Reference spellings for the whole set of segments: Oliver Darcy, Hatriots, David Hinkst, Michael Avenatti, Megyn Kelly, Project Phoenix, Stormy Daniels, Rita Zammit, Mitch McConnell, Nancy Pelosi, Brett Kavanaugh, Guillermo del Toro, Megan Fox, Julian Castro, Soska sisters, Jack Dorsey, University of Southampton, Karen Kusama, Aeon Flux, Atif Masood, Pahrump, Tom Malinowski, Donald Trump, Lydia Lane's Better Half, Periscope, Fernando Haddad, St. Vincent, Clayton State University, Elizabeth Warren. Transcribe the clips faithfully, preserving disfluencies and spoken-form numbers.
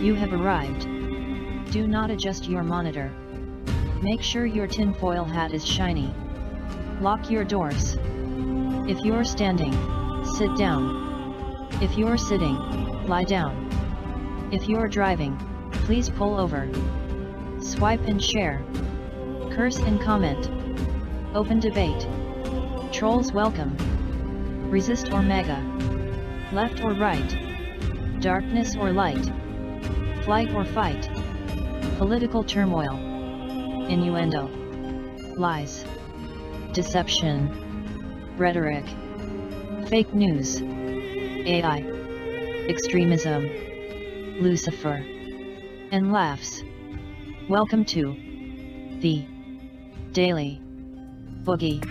You have arrived. Do not adjust your monitor. Make sure your tinfoil hat is shiny. Lock your doors. If you're standing, sit down. If you're sitting, lie down. If you're driving, please pull over. Swipe and share. Curse and comment. Open debate. Trolls welcome. Resist or mega. Left or right. Darkness or light. Flight or fight. Political turmoil. Innuendo. Lies. Deception. Rhetoric. Fake news. A I. Extremism. Lucifer. And laughs. Welcome to the Daily Boogie.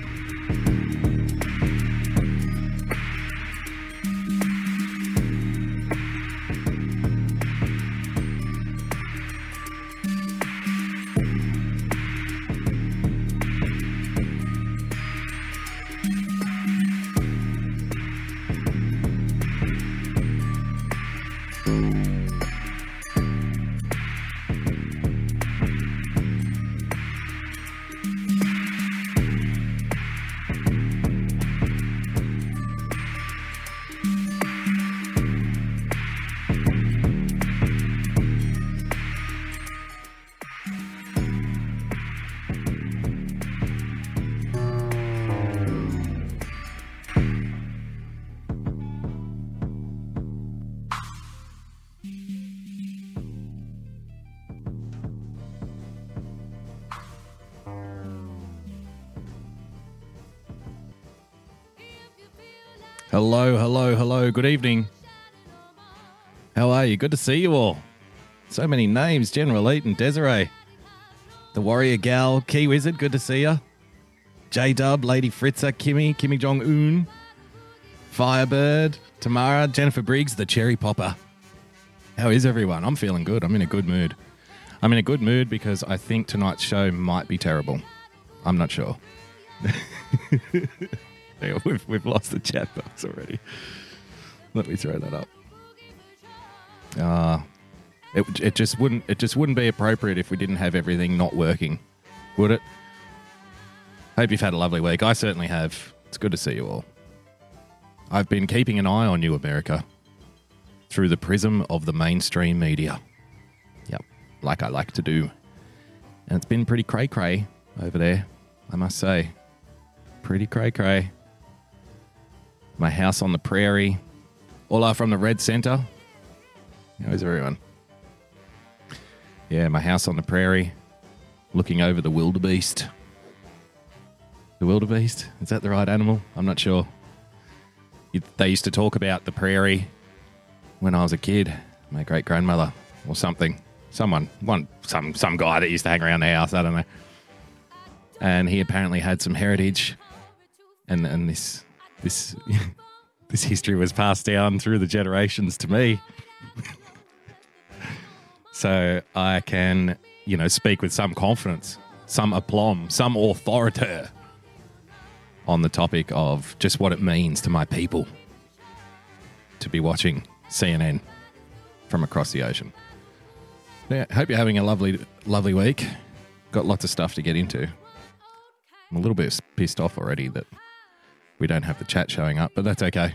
Hello, hello, hello. Good evening. How are you? Good to see you all. So many names. General Eaton, Desiree, the Warrior Gal, Key Wizard. Good to see ya. J-Dub, Lady Fritza, Kimmy, Kimmy Jong-un, Firebird, Tamara, Jennifer Briggs, the Cherry Popper. How is everyone? I'm feeling good. I'm in a good mood. I'm in a good mood because I think tonight's show might be terrible. I'm not sure. Yeah, we've, we've lost the chat box already. Let me throw that up. Uh, it it just wouldn't it just wouldn't be appropriate if we didn't have everything not working, would it? Hope you've had a lovely week. I certainly have. It's good to see you all. I've been keeping an eye on you, America, through the prism of the mainstream media. Yep, like I like to do. And it's been pretty cray-cray over there, I must say. Pretty cray-cray. My house on the prairie. All are from the Red Centre. How is everyone? Yeah, my house on the prairie. Looking over the wildebeest. The wildebeest? Is that the right animal? I'm not sure. They used to talk about the prairie when I was a kid. My great-grandmother or something. Someone. One, some, some guy that used to hang around the house. I don't know. And he apparently had some heritage. And and this... This this history was passed down through the generations to me. So I can, you know, speak with some confidence, some aplomb, some authority on the topic of just what it means to my people to be watching C N N from across the ocean. Yeah, hope you're having a lovely, lovely week. Got lots of stuff to get into. I'm a little bit pissed off already that we don't have the chat showing up, but that's okay.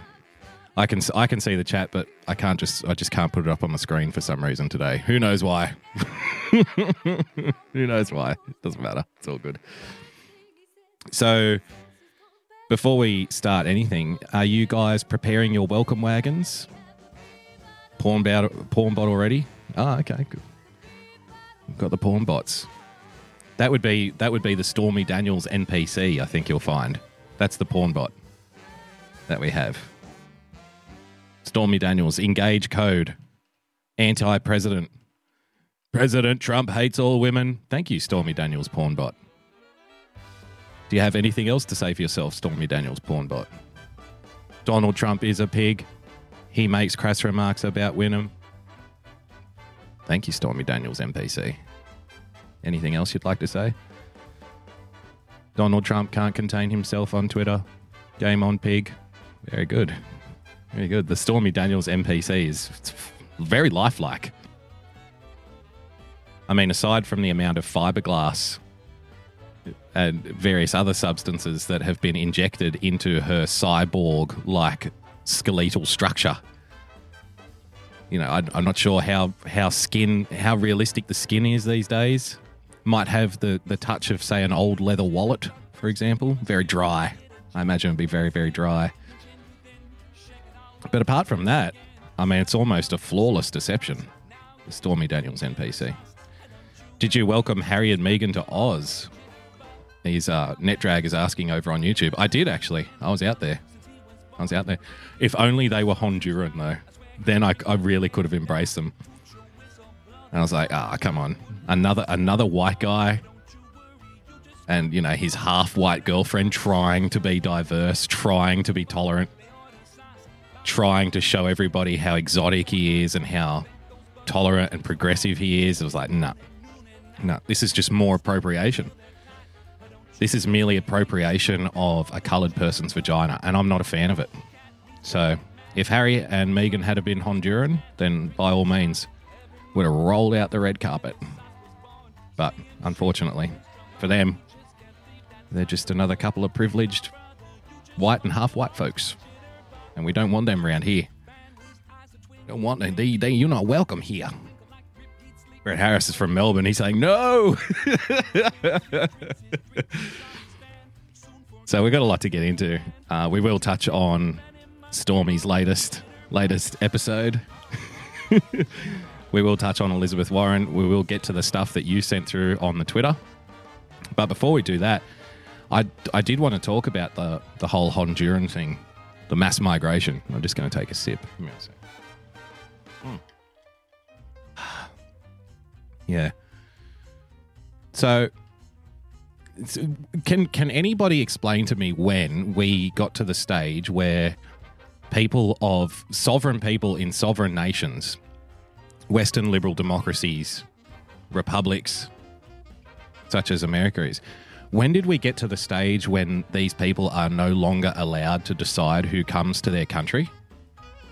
I can I can see the chat, but I can't just I just can't put it up on the screen for some reason today. Who knows why? Who knows why? It doesn't matter. It's all good. So, before we start anything, are you guys preparing your welcome wagons? Porn bot, porn bot already? Ah, okay, good. We've got the porn bots. That would be that would be the Stormy Daniels N P C, I think you'll find. That's the porn bot that we have. Stormy Daniels, engage code, anti-president. President Trump hates all women. Thank you, Stormy Daniels porn bot. Do you have anything else to say for yourself, Stormy Daniels porn bot? Donald Trump is a pig. He makes crass remarks about women. Thank you, Stormy Daniels N P C. Anything else you'd like to say? Donald Trump can't contain himself on Twitter. Game on, pig. Very good. Very good. The Stormy Daniels N P C is very lifelike. I mean, aside from the amount of fiberglass and various other substances that have been injected into her cyborg-like skeletal structure, you know, I, I'm not sure how, how skin, how realistic the skin is these days. Might have the, the touch of, say, an old leather wallet, for example. Very dry. I imagine it would be very, very dry. But apart from that, I mean, it's almost a flawless deception, the Stormy Daniels N P C. Did you welcome Harry and Meghan to Oz? These uh, NetDrag is asking over on YouTube. I did, actually. I was out there. I was out there. If only they were Honduran, though. Then I, I really could have embraced them. And I was like, ah, oh, come on. Another another white guy and, you know, his half-white girlfriend trying to be diverse, trying to be tolerant, trying to show everybody how exotic he is and how tolerant and progressive he is. It was like, no, nah, no, nah, this is just more appropriation. This is merely appropriation of a coloured person's vagina, and I'm not a fan of it. So... if Harry and Meghan had been Honduran, then by all means, would have rolled out the red carpet. But unfortunately for them, they're just another couple of privileged white and half-white folks. And we don't want them around here. Don't want them. They, they, you're not welcome here. Brett Harris is from Melbourne. He's saying, no! So we've got a lot to get into. Uh, we will touch on... Stormy's latest latest episode. We will touch on Elizabeth Warren. We will get to the stuff that you sent through on the Twitter. But before we do that, I, I did want to talk about the, the whole Honduran thing, the mass migration. I'm just going to take a sip. Mm. Yeah. So... Can can anybody explain to me when we got to the stage where people of sovereign people in sovereign nations, Western liberal democracies, republics, such as America is, when did we get to the stage when these people are no longer allowed to decide who comes to their country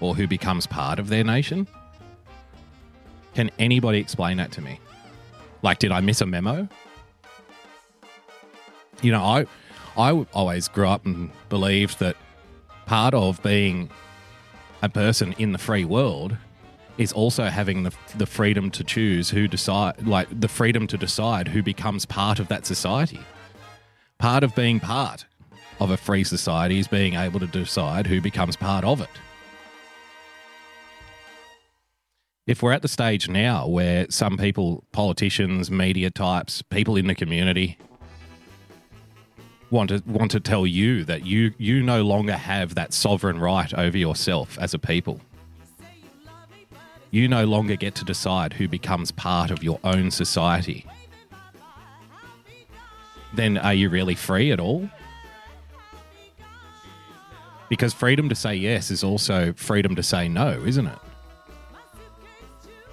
or who becomes part of their nation? Can anybody explain that to me? Like, did I miss a memo? You know, I, I always grew up and believed that part of being a person in the free world is also having the the freedom to choose who decide, like the freedom to decide who becomes part of that society. Part of being part of a free society is being able to decide who becomes part of it. If we're at the stage now where some people, politicians, media types, people in the community... want to want to tell you that you, you no longer have that sovereign right over yourself as a people. You no longer get to decide who becomes part of your own society. Then are you really free at all? Because freedom to say yes is also freedom to say no, isn't it?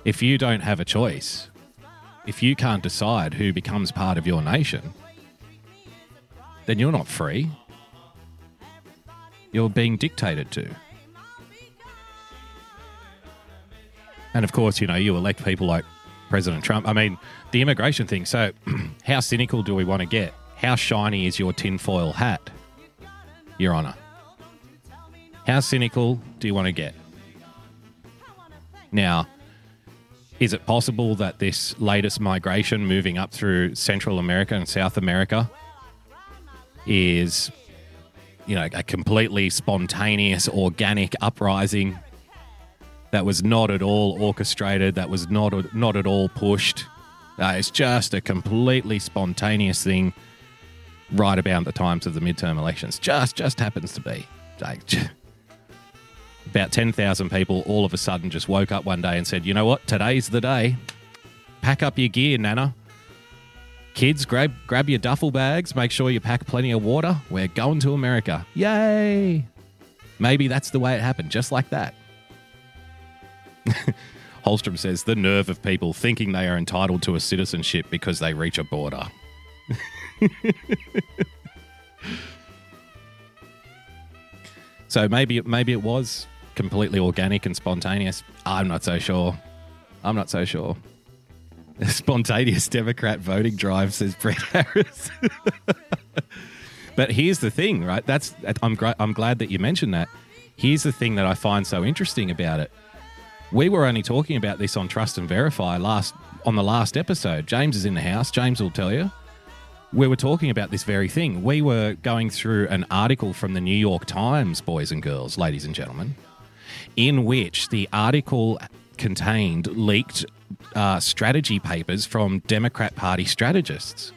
If you don't have a choice, if you can't decide who becomes part of your nation... then you're not free. You're being dictated to. And of course, you know, you elect people like President Trump. I mean, the immigration thing. So how cynical do we want to get? How shiny is your tinfoil hat, Your Honor? How cynical do you want to get? Now, is it possible that this latest migration moving up through Central America and South America is, you know, a completely spontaneous, organic uprising that was not at all orchestrated, that was not not at all pushed. Uh, it's just a completely spontaneous thing right about the times of the midterm elections. Just just happens to be. Like, about ten thousand people all of a sudden just woke up one day and said, you know what, today's the day. Pack up your gear, Nana. Kids, grab grab your duffel bags. Make sure you pack plenty of water. We're going to America. Yay! Maybe that's the way it happened, just like that. Holstrom says, the nerve of people thinking they are entitled to a citizenship because they reach a border. So maybe, maybe it was completely organic and spontaneous. I'm not so sure. I'm not so sure. Spontaneous Democrat voting drive, says Brett Harris. But here's the thing, right? That's I'm gr- I'm glad that you mentioned that. Here's the thing that I find so interesting about it. We were only talking about this on Trust and Verify last on the last episode. James is in the house. James will tell you. We were talking about this very thing. We were going through an article from the New York Times, boys and girls, ladies and gentlemen, in which the article contained leaked uh, strategy papers from Democrat Party strategists.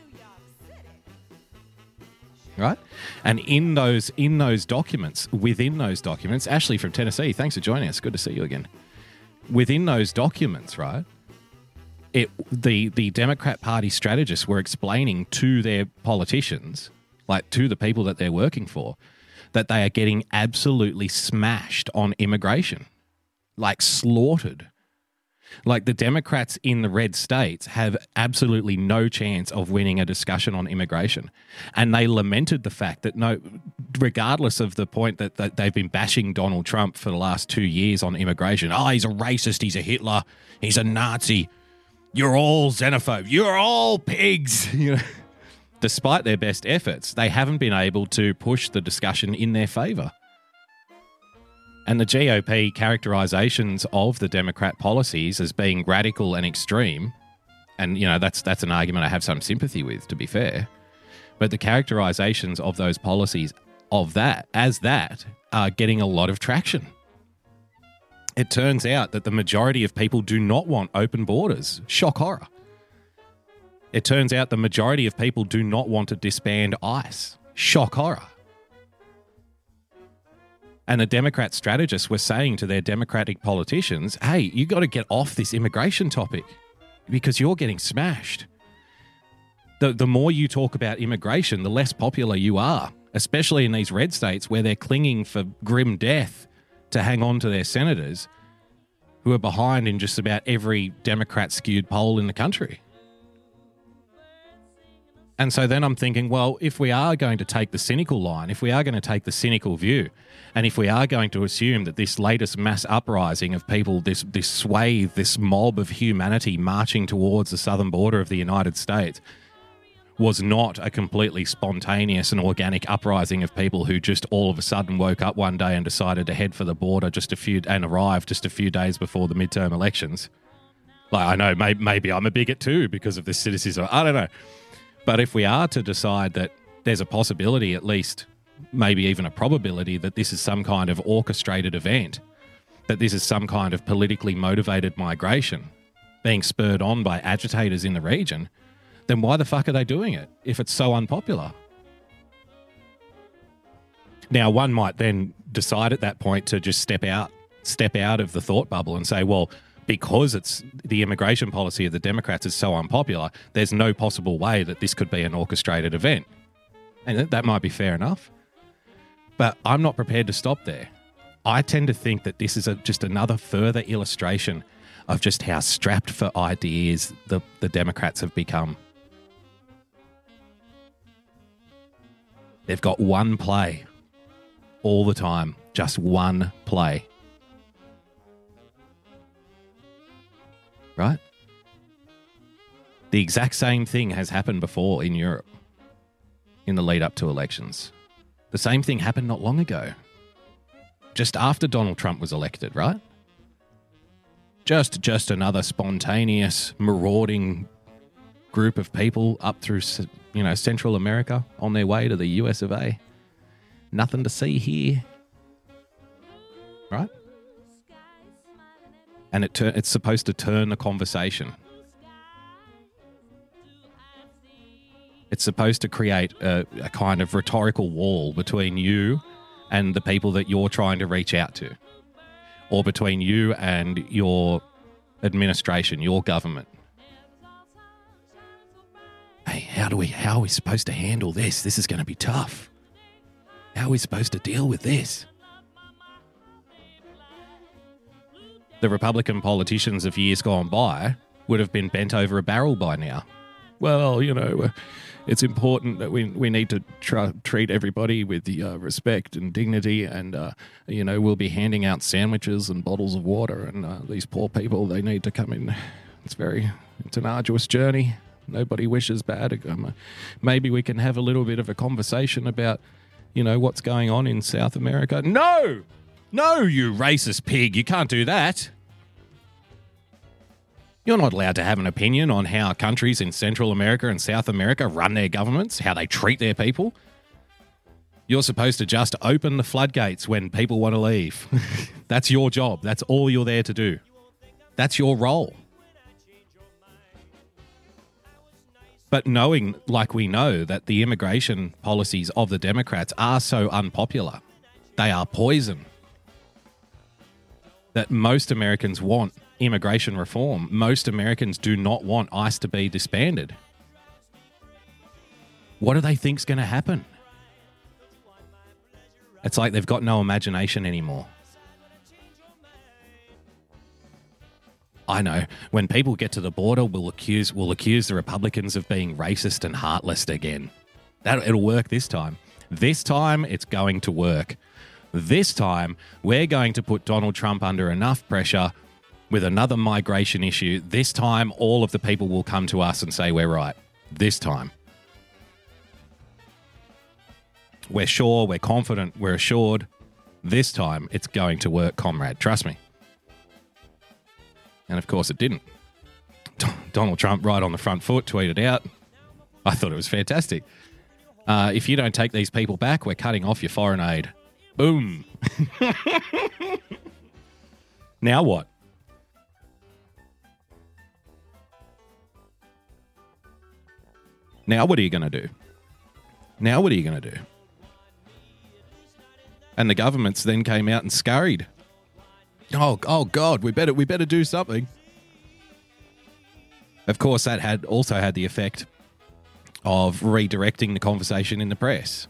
Right? And in those in those documents, within those documents, Ashley from Tennessee, thanks for joining us. Good to see you again. Within those documents, right, it the, the Democrat Party strategists were explaining to their politicians, like to the people that they're working for, that they are getting absolutely smashed on immigration, like slaughtered. Like the Democrats in the red states have absolutely no chance of winning a discussion on immigration. And they lamented the fact that, no, regardless of the point that, that they've been bashing Donald Trump for the last two years on immigration, oh, he's a racist, he's a Hitler, he's a Nazi, you're all xenophobe, you're all pigs. You know, despite their best efforts, they haven't been able to push the discussion in their favour. And the G O P characterizations of the Democrat policies as being radical and extreme, and, you know, that's that's an argument I have some sympathy with, to be fair, but the characterizations of those policies of that, as that, are getting a lot of traction. It turns out that the majority of people do not want open borders. Shock horror. It turns out the majority of people do not want to disband ICE. Shock horror. And the Democrat strategists were saying to their Democratic politicians, hey, you got to get off this immigration topic because you're getting smashed. The, the more you talk about immigration, the less popular you are, especially in these red states where they're clinging for grim death to hang on to their senators who are behind in just about every Democrat skewed poll in the country. And so then I'm thinking, well, if we are going to take the cynical line, if we are going to take the cynical view, and if we are going to assume that this latest mass uprising of people, this this swathe, this mob of humanity marching towards the southern border of the United States was not a completely spontaneous and organic uprising of people who just all of a sudden woke up one day and decided to head for the border just a few and arrived just a few days before the midterm elections. Like, I know, maybe, maybe I'm a bigot too because of this cynicism. I don't know. But if we are to decide that there's a possibility, at least maybe even a probability, that this is some kind of orchestrated event, that this is some kind of politically motivated migration being spurred on by agitators in the region, then why the fuck are they doing it if it's so unpopular? Now, one might then decide at that point to just step out, step out of the thought bubble and say, well, because it's the immigration policy of the Democrats is so unpopular, there's no possible way that this could be an orchestrated event. And that might be fair enough. But I'm not prepared to stop there. I tend to think that this is a, just another further illustration of just how strapped for ideas the, the Democrats have become. They've got one play all the time, just one play. Right? The exact same thing has happened before in Europe in the lead up to elections. The same thing happened not long ago, just after Donald Trump was elected, right? Just just another spontaneous, marauding group of people up through, you know, Central America on their way to the U S of A. Nothing to see here, right? And it tur- it's supposed to turn the conversation. It's supposed to create a, a kind of rhetorical wall between you and the people that you're trying to reach out to, or between you and your administration, your government. Hey, how do we? How are we supposed to handle this? This is going to be tough. How are we supposed to deal with this? The Republican politicians of years gone by would have been bent over a barrel by now. Well, you know, it's important that we we need to tr- treat everybody with the, uh, respect and dignity, and, uh, you know, we'll be handing out sandwiches and bottles of water, and uh, these poor people, they need to come in It's very, it's an arduous journey. Nobody wishes bad. Maybe we can have a little bit of a conversation about, you know, what's going on in South America. No! No, you racist pig. You can't do that. You're not allowed to have an opinion on how countries in Central America and South America run their governments, how they treat their people. You're supposed to just open the floodgates when people want to leave. That's your job. That's all you're there to do. That's your role. But knowing, like we know, that the immigration policies of the Democrats are so unpopular, they are poison, that most Americans want immigration reform. Most Americans do not want ICE to be disbanded. What do they think's going to happen? It's like they've got no imagination anymore. I know. When people get to the border, we'll accuse we'll accuse the Republicans of being racist and heartless again. That it'll work this time. This time, it's going to work. This time, we're going to put Donald Trump under enough pressure with another migration issue. This time, all of the people will come to us and say we're right. This time. We're sure, we're confident, we're assured. This time, it's going to work, comrade. Trust me. And of course it didn't. Donald Trump, right on the front foot, tweeted out. I thought it was fantastic. Uh, if you don't take these people back, we're cutting off your foreign aid. Boom. Now what? Now what are you going to do? Now what are you going to do? And the governments then came out and scurried. Oh, oh God! We better, we better do something. Of course, that had also had the effect of redirecting the conversation in the press.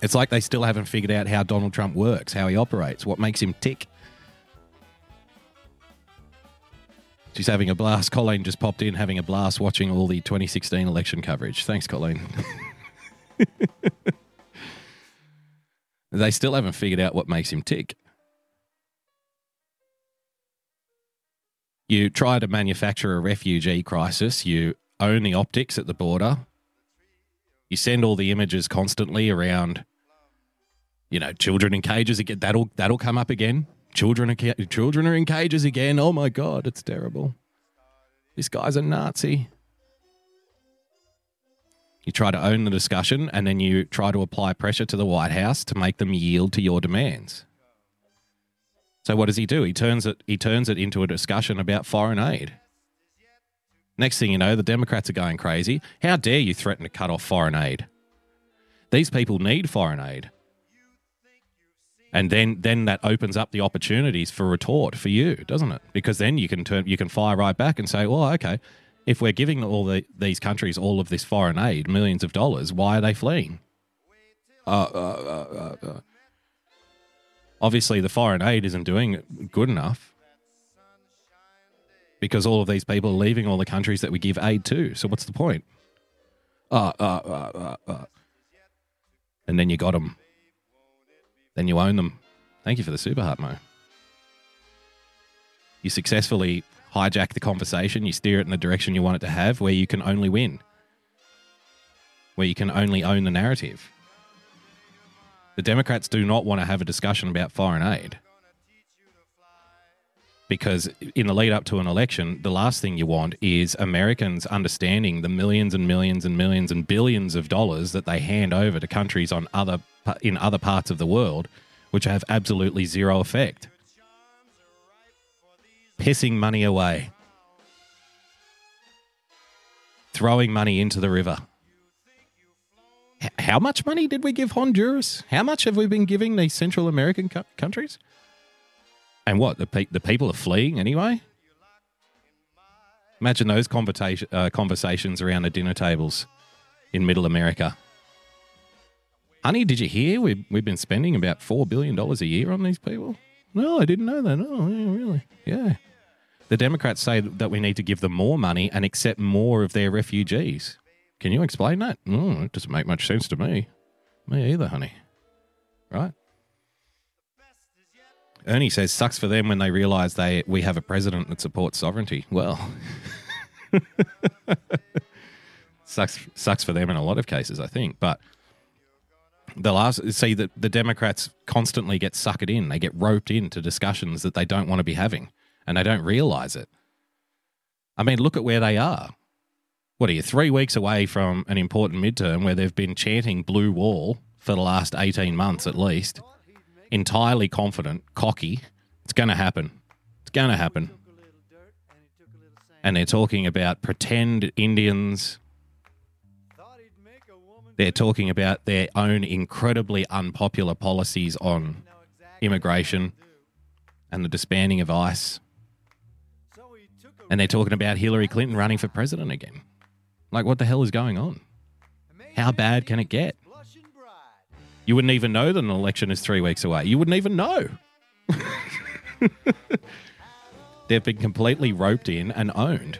It's like they still haven't figured out how Donald Trump works, how he operates, what makes him tick. She's having a blast. Colleen just popped in, having a blast watching all the twenty sixteen election coverage. Thanks, Colleen. They still haven't figured out what makes him tick. You try to manufacture a refugee crisis. You own the optics at the border. You send all the images constantly around, you know, children in cages again. That'll that'll come up again. Children are ca- children are in cages again. Oh my God, it's terrible. This guy's a Nazi. You try to own the discussion, and then you try to apply pressure to the White House to make them yield to your demands. So what does he do? He turns it he turns it into a discussion about foreign aid. Next thing you know, the Democrats are going crazy. How dare you threaten to cut off foreign aid? These people need foreign aid. And then then that opens up the opportunities for retort for you, doesn't it? Because then you can turn you can fire right back and say, well, okay, if we're giving all the, these countries all of this foreign aid, millions of dollars, why are they fleeing? Uh, uh, uh, uh, uh. Obviously, the foreign aid isn't doing good enough because all of these people are leaving all the countries that we give aid to. So what's the point? Uh, uh, uh, uh, uh. And then you got them. Then you own them. Thank you for the super heart, Mo. You successfully hijack the conversation. You steer it in the direction you want it to have, where you can only win, where you can only own the narrative. The Democrats do not want to have a discussion about foreign aid because in the lead up to an election, the last thing you want is Americans understanding the millions and millions and millions and billions of dollars that they hand over to countries on other in other parts of the world, which have absolutely zero effect. Pissing money away. Throwing money into the river. How much money did we give Honduras? How much have we been giving these Central American co- countries? And what, the pe- the people are fleeing anyway? Imagine those conversa- uh, conversations around the dinner tables in Middle America. Honey, did you hear we've, we've been spending about four billion dollars a year on these people? No, I didn't know that. Oh, yeah, really? Yeah. The Democrats say that we need to give them more money and accept more of their refugees. Can you explain that? Mm, it doesn't make much sense to me. Me either, honey. Right? Ernie says, sucks for them when they realise they we have a president that supports sovereignty. Well, sucks sucks for them in a lot of cases, I think. But the last, see, the, the Democrats constantly get suckered in. They get roped into discussions that they don't want to be having, and they don't realise it. I mean, look at where they are. What are you, three weeks away from an important midterm where they've been chanting blue wall for the last eighteen months at least, entirely confident, cocky, it's going to happen. It's going to happen. And they're talking about pretend Indians. They're talking about their own incredibly unpopular policies on immigration and the disbanding of ICE. And they're talking about Hillary Clinton running for president again. Like, what the hell is going on? How bad can it get? You wouldn't even know that an election is three weeks away. You wouldn't even know. They've been completely roped in and owned.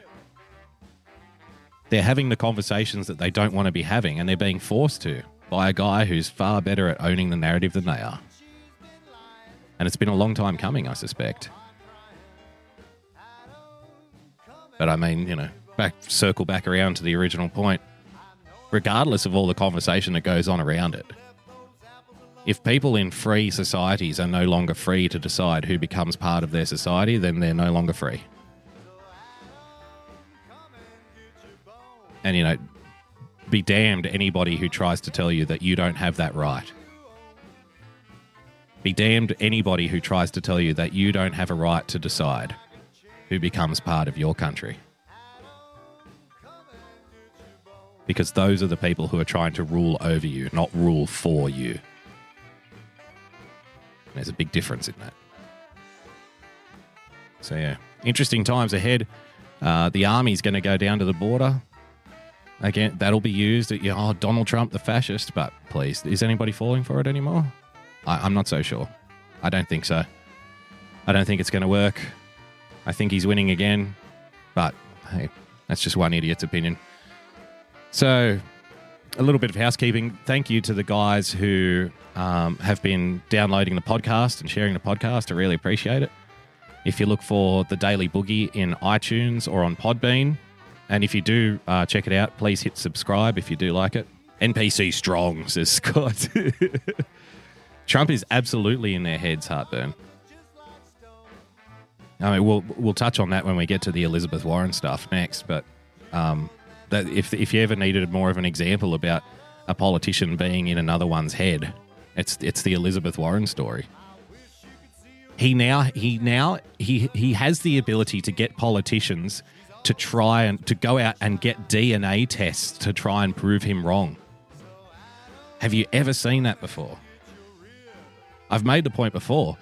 They're having the conversations that they don't want to be having, and they're being forced to by a guy who's far better at owning the narrative than they are. And it's been a long time coming, I suspect. But I mean, you know, back, circle back around to the original point. Regardless of all the conversation that goes on around it, if people in free societies are no longer free to decide who becomes part of their society, then they're no longer free. And, you know, be damned anybody who tries to tell you that you don't have that right. Be damned anybody who tries to tell you that you don't have a right to decide who becomes part of your country. Because those are the people who are trying to rule over you, not rule for you. And there's a big difference in that. So, yeah, interesting times ahead. Uh, the army's going to go down to the border. Again, that'll be used at, you know, oh, Donald Trump, the fascist. But please, is anybody falling for it anymore? I, I'm not so sure. I don't think so. I don't think it's going to work. I think he's winning again. But, hey, that's just one idiot's opinion. So, a little bit of housekeeping. Thank you to the guys who um, have been downloading the podcast and sharing the podcast. I really appreciate it. If you look for The Daily Boogie in iTunes or on Podbean, and if you do uh, check it out, please hit subscribe if you do like it. N P C strong, says Scott. Trump is absolutely in their heads, Heartburn. I mean, we'll we'll touch on that when we get to the Elizabeth Warren stuff next, but... Um, That if if you ever needed more of an example about a politician being in another one's head, it's it's the Elizabeth Warren story. He now he now he he has the ability to get politicians to try and to go out and get D N A tests to try and prove him wrong. Have you ever seen that before? I've made the point before.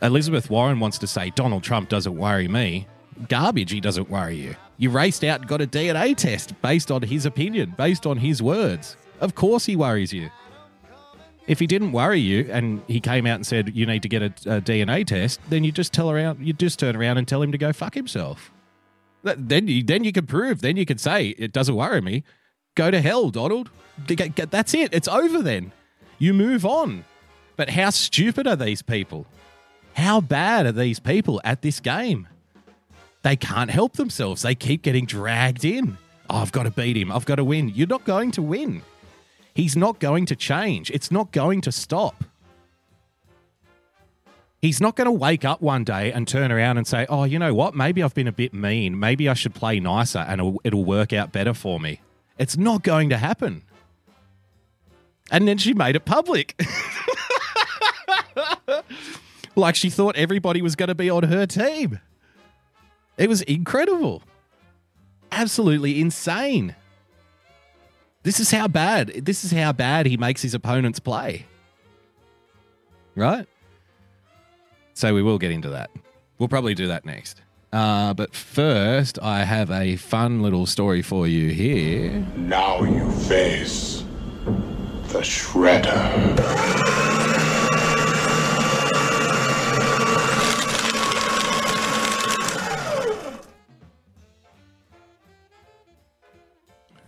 Elizabeth Warren wants to say Donald Trump doesn't worry me. Garbage, he doesn't worry you. You raced out and got a D N A test based on his opinion, based on his words. Of course he worries you. If he didn't worry you and he came out and said you need to get a, a D N A test, then you just tell around, you just turn around and tell him to go fuck himself. Then you, then you can prove, then you can say it doesn't worry me. Go to hell, Donald. That's it. It's over then. You move on. But how stupid are these people? How bad are these people at this game? They can't help themselves. They keep getting dragged in. Oh, I've got to beat him. I've got to win. You're not going to win. He's not going to change. It's not going to stop. He's not going to wake up one day and turn around and say, oh, you know what? Maybe I've been a bit mean. Maybe I should play nicer and it'll work out better for me. It's not going to happen. And then she made it public. Like she thought everybody was going to be on her team. It was incredible. Absolutely insane. This is how bad, this is how bad he makes his opponents play. Right? So we will get into that. We'll probably do that next. Uh, but first, I have a fun little story for you here. Now you face the Shredder.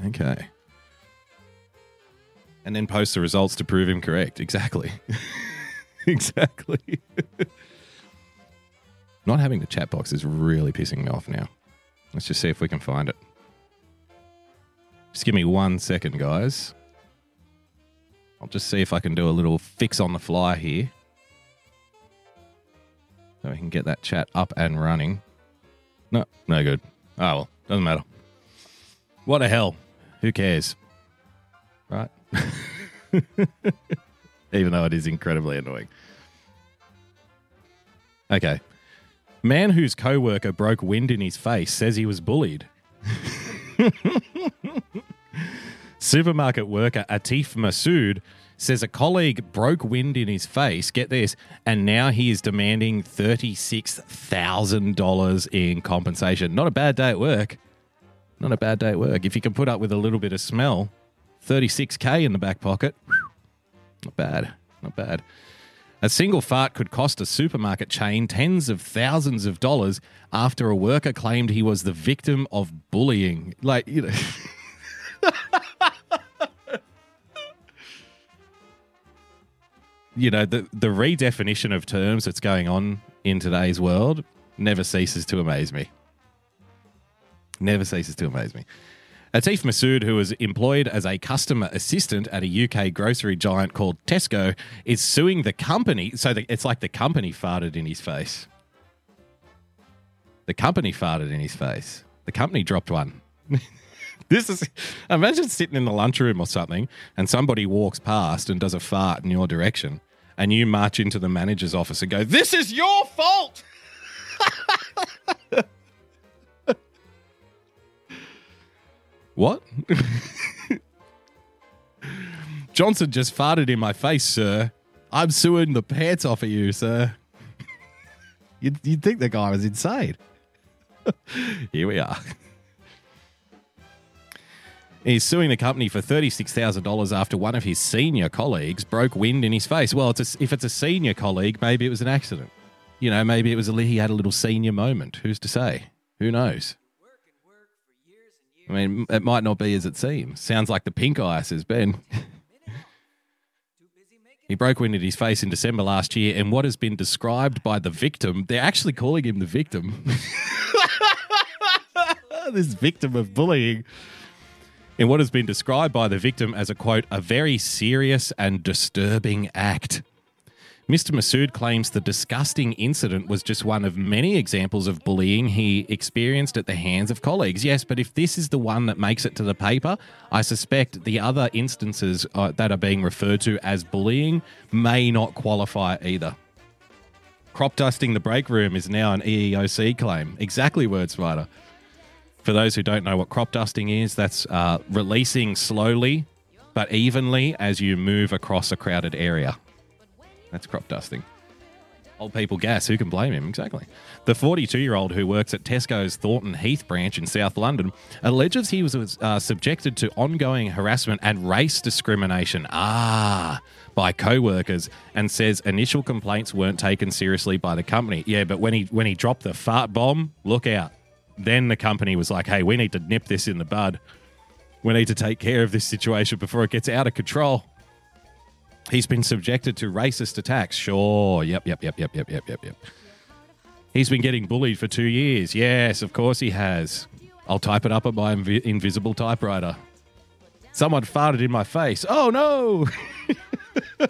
Okay. And then post the results to prove him correct. Exactly. Exactly. Not having the chat box is really pissing me off now. Let's just see if we can find it. Just give me one second, guys. I'll just see if I can do a little fix on the fly here. So we can get that chat up and running. No, no good. Oh, well, doesn't matter. What the hell? Who cares? Right? Even though it is incredibly annoying. Okay. Man whose co-worker broke wind in his face says he was bullied. Supermarket worker Atif Masood says a colleague broke wind in his face, get this, and now he is demanding thirty-six thousand dollars in compensation. Not a bad day at work. Not a bad day at work. If you can put up with a little bit of smell, thirty-six K in the back pocket. Whew. Not bad. Not bad. A single fart could cost a supermarket chain tens of thousands of dollars after a worker claimed he was the victim of bullying. Like, you know. You know, the, the redefinition of terms that's going on in today's world never ceases to amaze me. Never ceases to amaze me. Atif Masood, who was employed as a customer assistant at a U K grocery giant called Tesco, is suing the company. So the, it's like the company farted in his face. The company farted in his face. The company dropped one. This is, imagine sitting in the lunchroom or something and somebody walks past and does a fart in your direction and you march into the manager's office and go, "This is your fault." What? "Johnson just farted in my face, sir. I'm suing the pants off of you, sir." You'd, you'd think the guy was insane. Here we are. He's suing the company for thirty-six thousand dollars after one of his senior colleagues broke wind in his face. Well, it's a, if it's a senior colleague, maybe it was an accident. You know, maybe it was a, he had a little senior moment. Who's to say? Who knows? I mean, it might not be as it seems. Sounds like the pink eye, says Ben. He broke wind in his face in December last year, and what has been described by the victim, they're actually calling him the victim. This victim of bullying. In what has been described by the victim as a, quote, "a very serious and disturbing act." Mister Masood claims the disgusting incident was just one of many examples of bullying he experienced at the hands of colleagues. Yes, but if this is the one that makes it to the paper, I suspect the other instances uh, that are being referred to as bullying may not qualify either. Crop dusting the break room is now an E E O C claim. Exactly, WordSpider. For those who don't know what crop dusting is, that's uh, releasing slowly but evenly as you move across a crowded area. That's crop dusting. Old people gas, who can blame him? Exactly. The forty-two-year-old who works at Tesco's Thornton Heath branch in South London alleges he was uh, subjected to ongoing harassment and race discrimination ah, by co-workers and says initial complaints weren't taken seriously by the company. Yeah, but when he when he dropped the fart bomb, look out. Then the company was like, "Hey, we need to nip this in the bud. We need to take care of this situation before it gets out of control." He's been subjected to racist attacks. Sure. Yep, yep, yep, yep, yep, yep, yep, yep. He's been getting bullied for two years. Yes, of course he has. I'll type it up at my inv- invisible typewriter. "Someone farted in my face. Oh, no."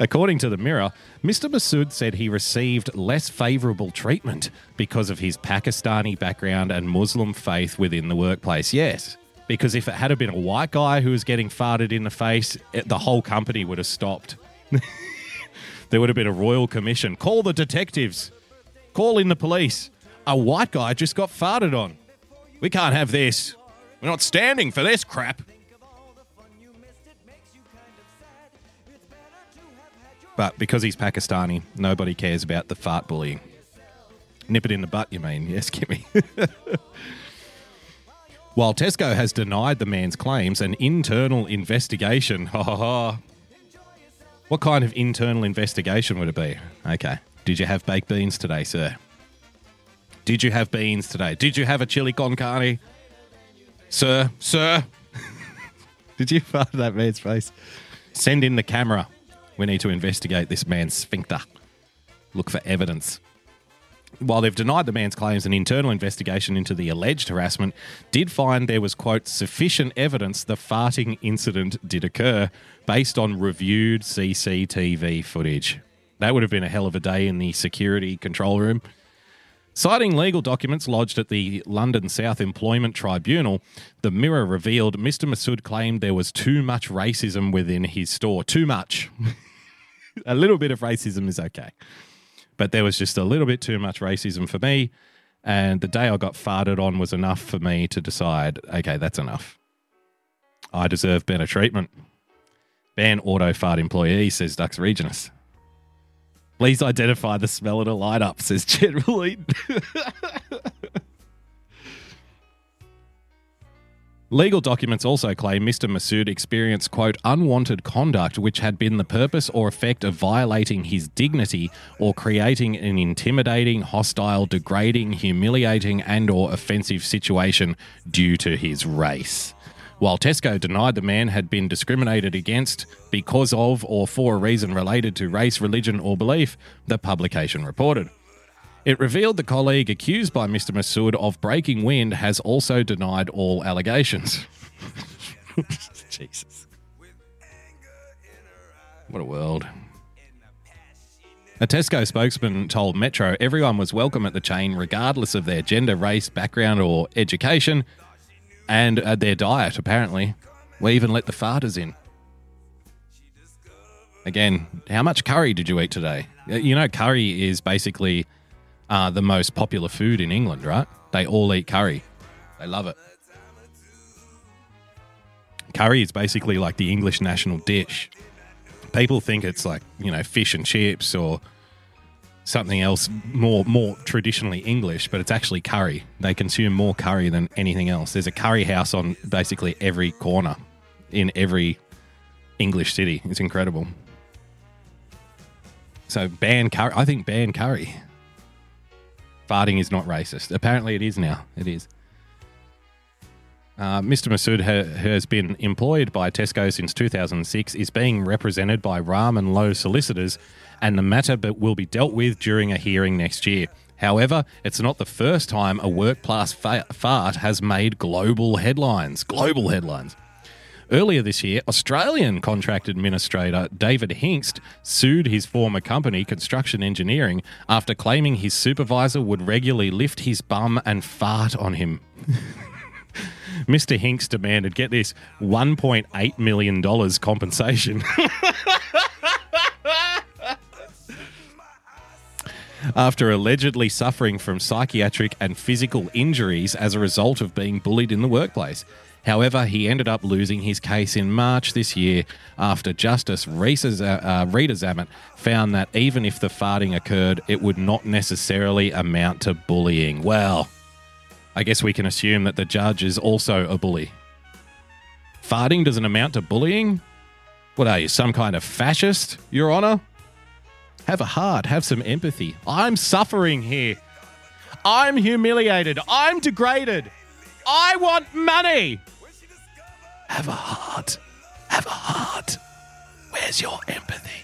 According to the Mirror, Mister Masood said he received less favourable treatment because of his Pakistani background and Muslim faith within the workplace. Yes. Because if it had been a white guy who was getting farted in the face, it, the whole company would have stopped. There would have been a royal commission. Call the detectives. Call in the police. A white guy just got farted on. We can't have this. We're not standing for this crap. But because he's Pakistani, nobody cares about the fart bullying. Nip it in the butt, you mean? Yes, Kimmy. While Tesco has denied the man's claims, an internal investigation. Ha ha ha. What kind of internal investigation would it be? Okay. Did you have baked beans today, sir? Did you have beans today? Did you have a chili con carne? Sir, sir. Did you fart in that man's face? Send in the camera. We need to investigate this man's sphincter. Look for evidence. While they've denied the man's claims, an internal investigation into the alleged harassment did find there was, quote, sufficient evidence the farting incident did occur based on reviewed C C T V footage. That would have been a hell of a day in the security control room. Citing legal documents lodged at the London South Employment Tribunal, the Mirror revealed Mister Massoud claimed there was too much racism within his store. Too much. A little bit of racism is okay. But there was just a little bit too much racism for me, and the day I got farted on was enough for me to decide, okay, that's enough. I deserve better treatment. Ban auto-fart employees, says Dux Regionis. Please identify the smell and a light up, says generally. Legal documents also claim Mister Massoud experienced, quote, unwanted conduct which had been the purpose or effect of violating his dignity or creating an intimidating, hostile, degrading, humiliating and or offensive situation due to his race. While Tesco denied the man had been discriminated against because of or for a reason related to race, religion or belief, the publication reported. It revealed the colleague accused by Mister Massoud of breaking wind has also denied all allegations. Jesus. What a world. A Tesco spokesman told Metro everyone was welcome at the chain regardless of their gender, race, background or education and uh, their diet, apparently. We even let the farters in. Again, how much curry did you eat today? You know, curry is basically... Uh, the most popular food in England, right? They all eat curry. They love it. Curry is basically like the English national dish. People think it's like, you know, fish and chips or something else more more traditionally English, but it's actually curry. They consume more curry than anything else. There's a curry house on basically every corner in every English city. It's incredible. So ban curry. I think ban curry. Farting is not racist. Apparently it is now. It is. Uh, Mister Massoud ha- has been employed by Tesco since two thousand six, is being represented by Rahm and Lowe solicitors, and the matter be- will be dealt with during a hearing next year. However, it's not the first time a workplace fa- fart has made global headlines. Global headlines. Earlier this year, Australian contract administrator David Hinkst sued his former company, Construction Engineering, after claiming his supervisor would regularly lift his bum and fart on him. Mister Hinkst demanded, get this, one point eight million dollars compensation. After allegedly suffering from psychiatric and physical injuries as a result of being bullied in the workplace. However, he ended up losing his case in March this year after Justice Rita Zammit found that even if the farting occurred, it would not necessarily amount to bullying. Well, I guess we can assume that the judge is also a bully. Farting doesn't amount to bullying? What are you, some kind of fascist, Your Honour? Have a heart, have some empathy. I'm suffering here. I'm humiliated. I'm degraded. I want money. Have a heart. Have a heart. Where's your empathy?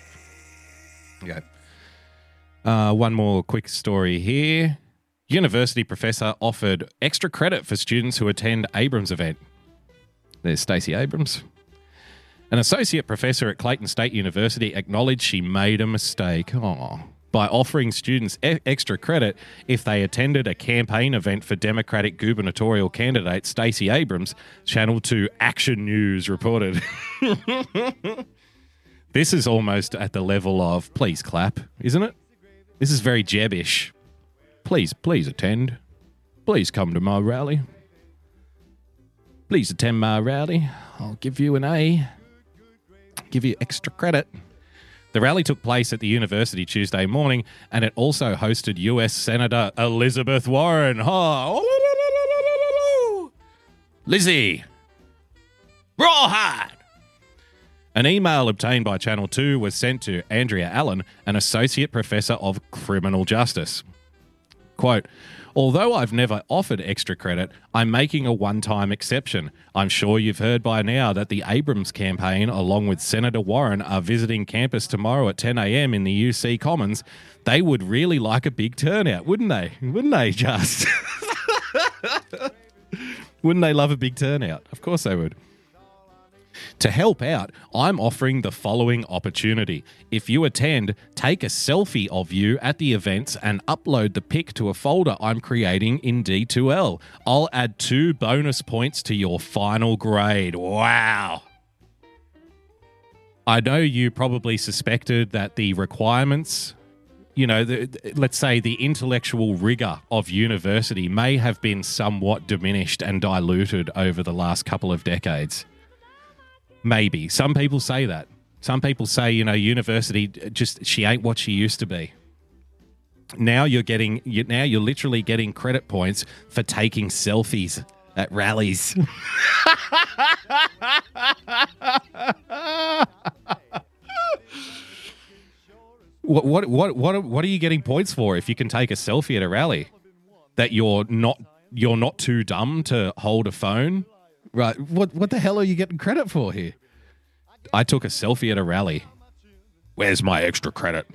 Okay. Uh, one more quick story here. University professor offered extra credit for students who attend Abrams event. There's Stacey Abrams. An associate professor at Clayton State University acknowledged she made a mistake. Oh. By offering students e- extra credit if they attended a campaign event for Democratic gubernatorial candidate Stacey Abrams, Channel two Action News reported. This is almost at the level of please clap, isn't it? This is very Jeb-ish. Please, please attend. Please come to my rally. Please attend my rally. I'll give you an A. Give you extra credit. The rally took place at the university Tuesday morning, and it also hosted U S Senator Elizabeth Warren. Oh. Lizzie, roar hard. An email obtained by Channel two was sent to Andrea Allen, an associate professor of criminal justice. Quote, although I've never offered extra credit, I'm making a one-time exception. I'm sure you've heard by now that the Abrams campaign, along with Senator Warren, are visiting campus tomorrow at ten a.m. in the U C Commons. They would really like a big turnout, wouldn't they? Wouldn't they just? Wouldn't they love a big turnout? Of course they would. To help out, I'm offering the following opportunity. If you attend, take a selfie of you at the events and upload the pic to a folder I'm creating in D two L. I'll add two bonus points to your final grade. Wow. I know you probably suspected that the requirements, you know, the, let's say the intellectual rigor of university may have been somewhat diminished and diluted over the last couple of decades. Maybe. Some people say that. Some people say, you know, university, just she ain't what she used to be. Now you're getting, you, now you're literally getting credit points for taking selfies at rallies. what, what, what, what, what are you getting points for if you can take a selfie at a rally? That you're not, you're not too dumb to hold a phone? Right, what what the hell are you getting credit for here? I took a selfie at a rally. Where's my extra credit?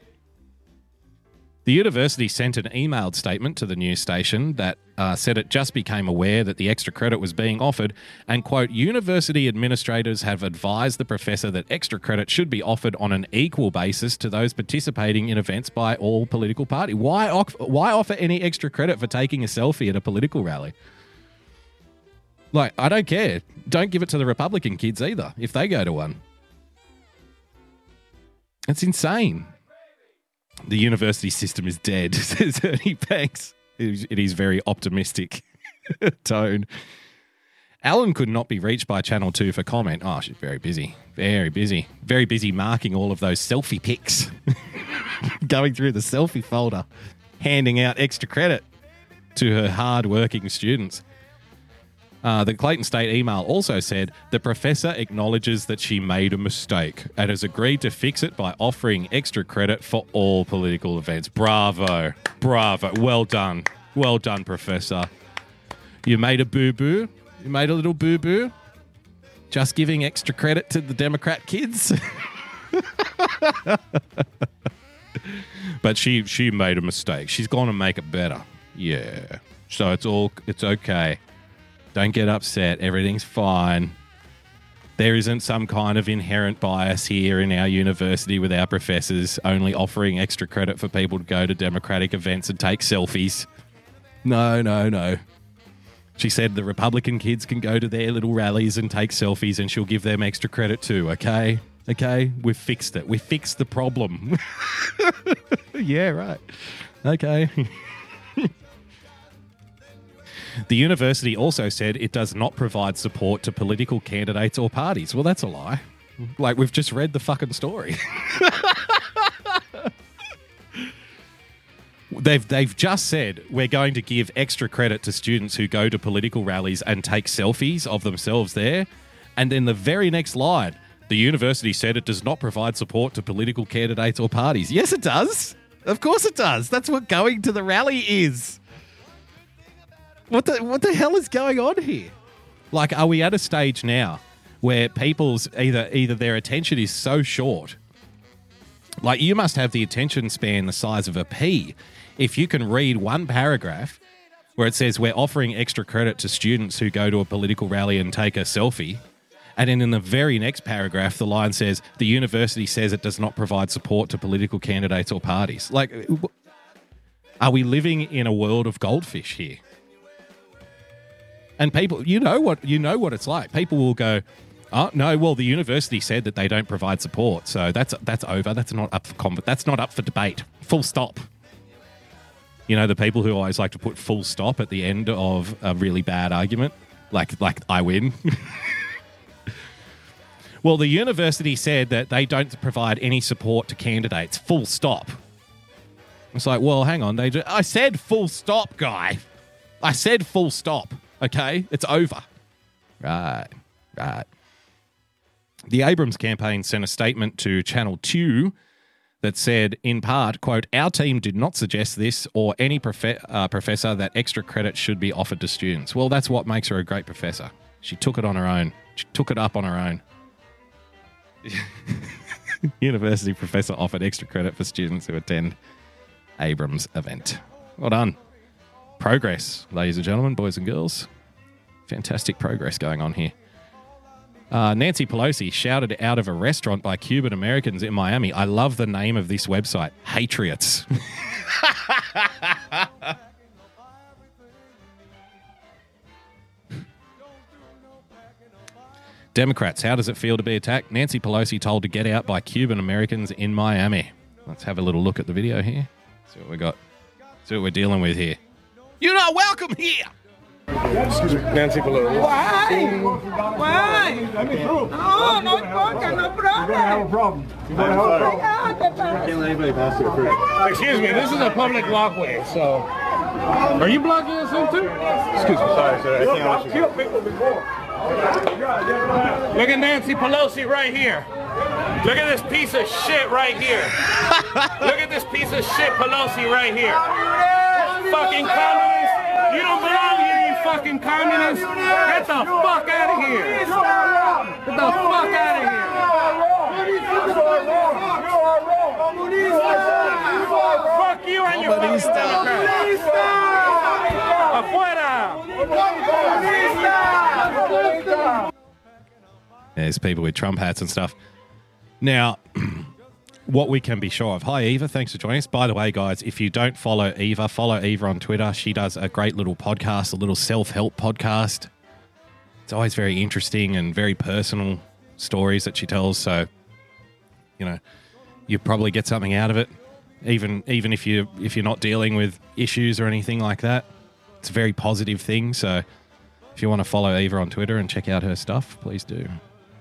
The university sent an emailed statement to the news station that uh, said it just became aware that the extra credit was being offered and, quote, university administrators have advised the professor that extra credit should be offered on an equal basis to those participating in events by all political party. Why, why offer any extra credit for taking a selfie at a political rally? Like, I don't care. Don't give it to the Republican kids either if they go to one. It's insane. The university system is dead, says Ernie Banks. It is very optimistic tone. Alan could not be reached by Channel two for comment. Oh, she's very busy. Very busy. Very busy marking all of those selfie pics. Going through the selfie folder. Handing out extra credit to her hard-working students. Uh, the Clayton State email also said, the professor acknowledges that she made a mistake and has agreed to fix it by offering extra credit for all political events. Bravo. Bravo. Well done. Well done, Professor. You made a boo-boo. You made a little boo-boo. Just giving extra credit to the Democrat kids. But she, she made a mistake. She's going to make it better. Yeah. So it's all it's okay. Don't get upset. Everything's fine. There isn't some kind of inherent bias here in our university with our professors only offering extra credit for people to go to Democratic events and take selfies. No, no, no. She said the Republican kids can go to their little rallies and take selfies and she'll give them extra credit too, okay? Okay? We've fixed it. We fixed the problem. Yeah, right. Okay. The university also said it does not provide support to political candidates or parties. Well, that's a lie. Like, we've just read the fucking story. They've they've just said we're going to give extra credit to students who go to political rallies and take selfies of themselves there. And then the very next line, the university said it does not provide support to political candidates or parties. Yes, it does. Of course it does. That's what going to the rally is. What the what the hell is going on here? Like, are we at a stage now where people's either either their attention is so short? Like, you must have the attention span the size of a pea if you can read one paragraph where it says we're offering extra credit to students who go to a political rally and take a selfie. And then in the very next paragraph, the line says the university says it does not provide support to political candidates or parties. Like, are we living in a world of goldfish here? And people, you know what you know what it's like. People will go, oh no, well the university said that they don't provide support, so that's that's over. That's not up for conv- That's not up for debate. Full stop. You know, the people who always like to put full stop at the end of a really bad argument, like like I win. Well, the university said that they don't provide any support to candidates. Full stop. It's like, well, hang on, they do- I said full stop, guy. I said full stop. Okay, it's over. Right, right. The Abrams campaign sent a statement to Channel two that said, in part, quote, "Our team did not suggest this or any prof- uh, professor that extra credit should be offered to students." Well, that's what makes her a great professor. She took it on her own. She took it up on her own. University professor offered extra credit for students who attend Abrams event. Well done. Progress, ladies and gentlemen, boys and girls. Fantastic progress going on here. Uh, Nancy Pelosi shouted out of a restaurant by Cuban Americans in Miami. I love the name of this website, Hatriots. Democrats, how does it feel to be attacked? Nancy Pelosi told to get out by Cuban Americans in Miami. Let's have a little look at the video here. See what we got. See what we're dealing with here. You're not welcome here. Excuse me, Nancy Pelosi. Why? Why? Let me through. No, no, no problem. You're gonna have a problem. You're gonna have a problem. I can't let anybody pass here. Free. Excuse me, this is a public walkway, so. Are you blocking us in too? Excuse me, sorry, sir. I can't let you. I've killed people before. Look at Nancy Pelosi right here. Look at this piece of shit right here. Look at this piece of shit Pelosi right here. Fucking communist. You don't belong here, you fucking communist. Get the fuck out of here. Get the fuck out of here. Fuck you and your fucking Democrats. Afuera. There's people with Trump hats and stuff. Now, what we can be sure of. Hi, Eva. Thanks for joining us. By the way, guys, if you don't follow Eva, follow Eva on Twitter. She does a great little podcast, a little self-help podcast. It's always very interesting and very personal stories that she tells. So, you know, you probably get something out of it, even even if you if you're not dealing with issues or anything like that. It's a very positive thing. So, if you want to follow Eva on Twitter and check out her stuff, please do.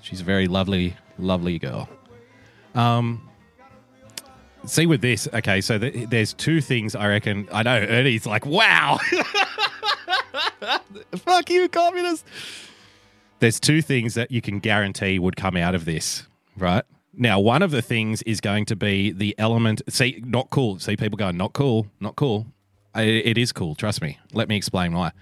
She's a very lovely, lovely girl. Um, see with this, okay, so th- there's two things I reckon. I know, Ernie's like, wow. Fuck you, communists. There's two things that you can guarantee would come out of this, right? Now, one of the things is going to be the element, see, not cool. See people going, not cool, not cool. It, it is cool, trust me. Let me explain why.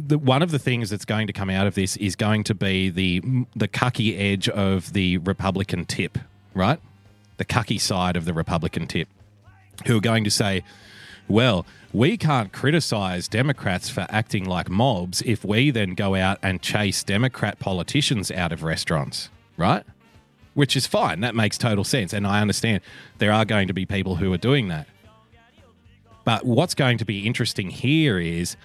The, one of the things that's going to come out of this is going to be the the cucky edge of the Republican tip, right? The cucky side of the Republican tip, who are going to say, well, we can't criticize Democrats for acting like mobs if we then go out and chase Democrat politicians out of restaurants, right? Which is fine. That makes total sense. And I understand there are going to be people who are doing that. But what's going to be interesting here is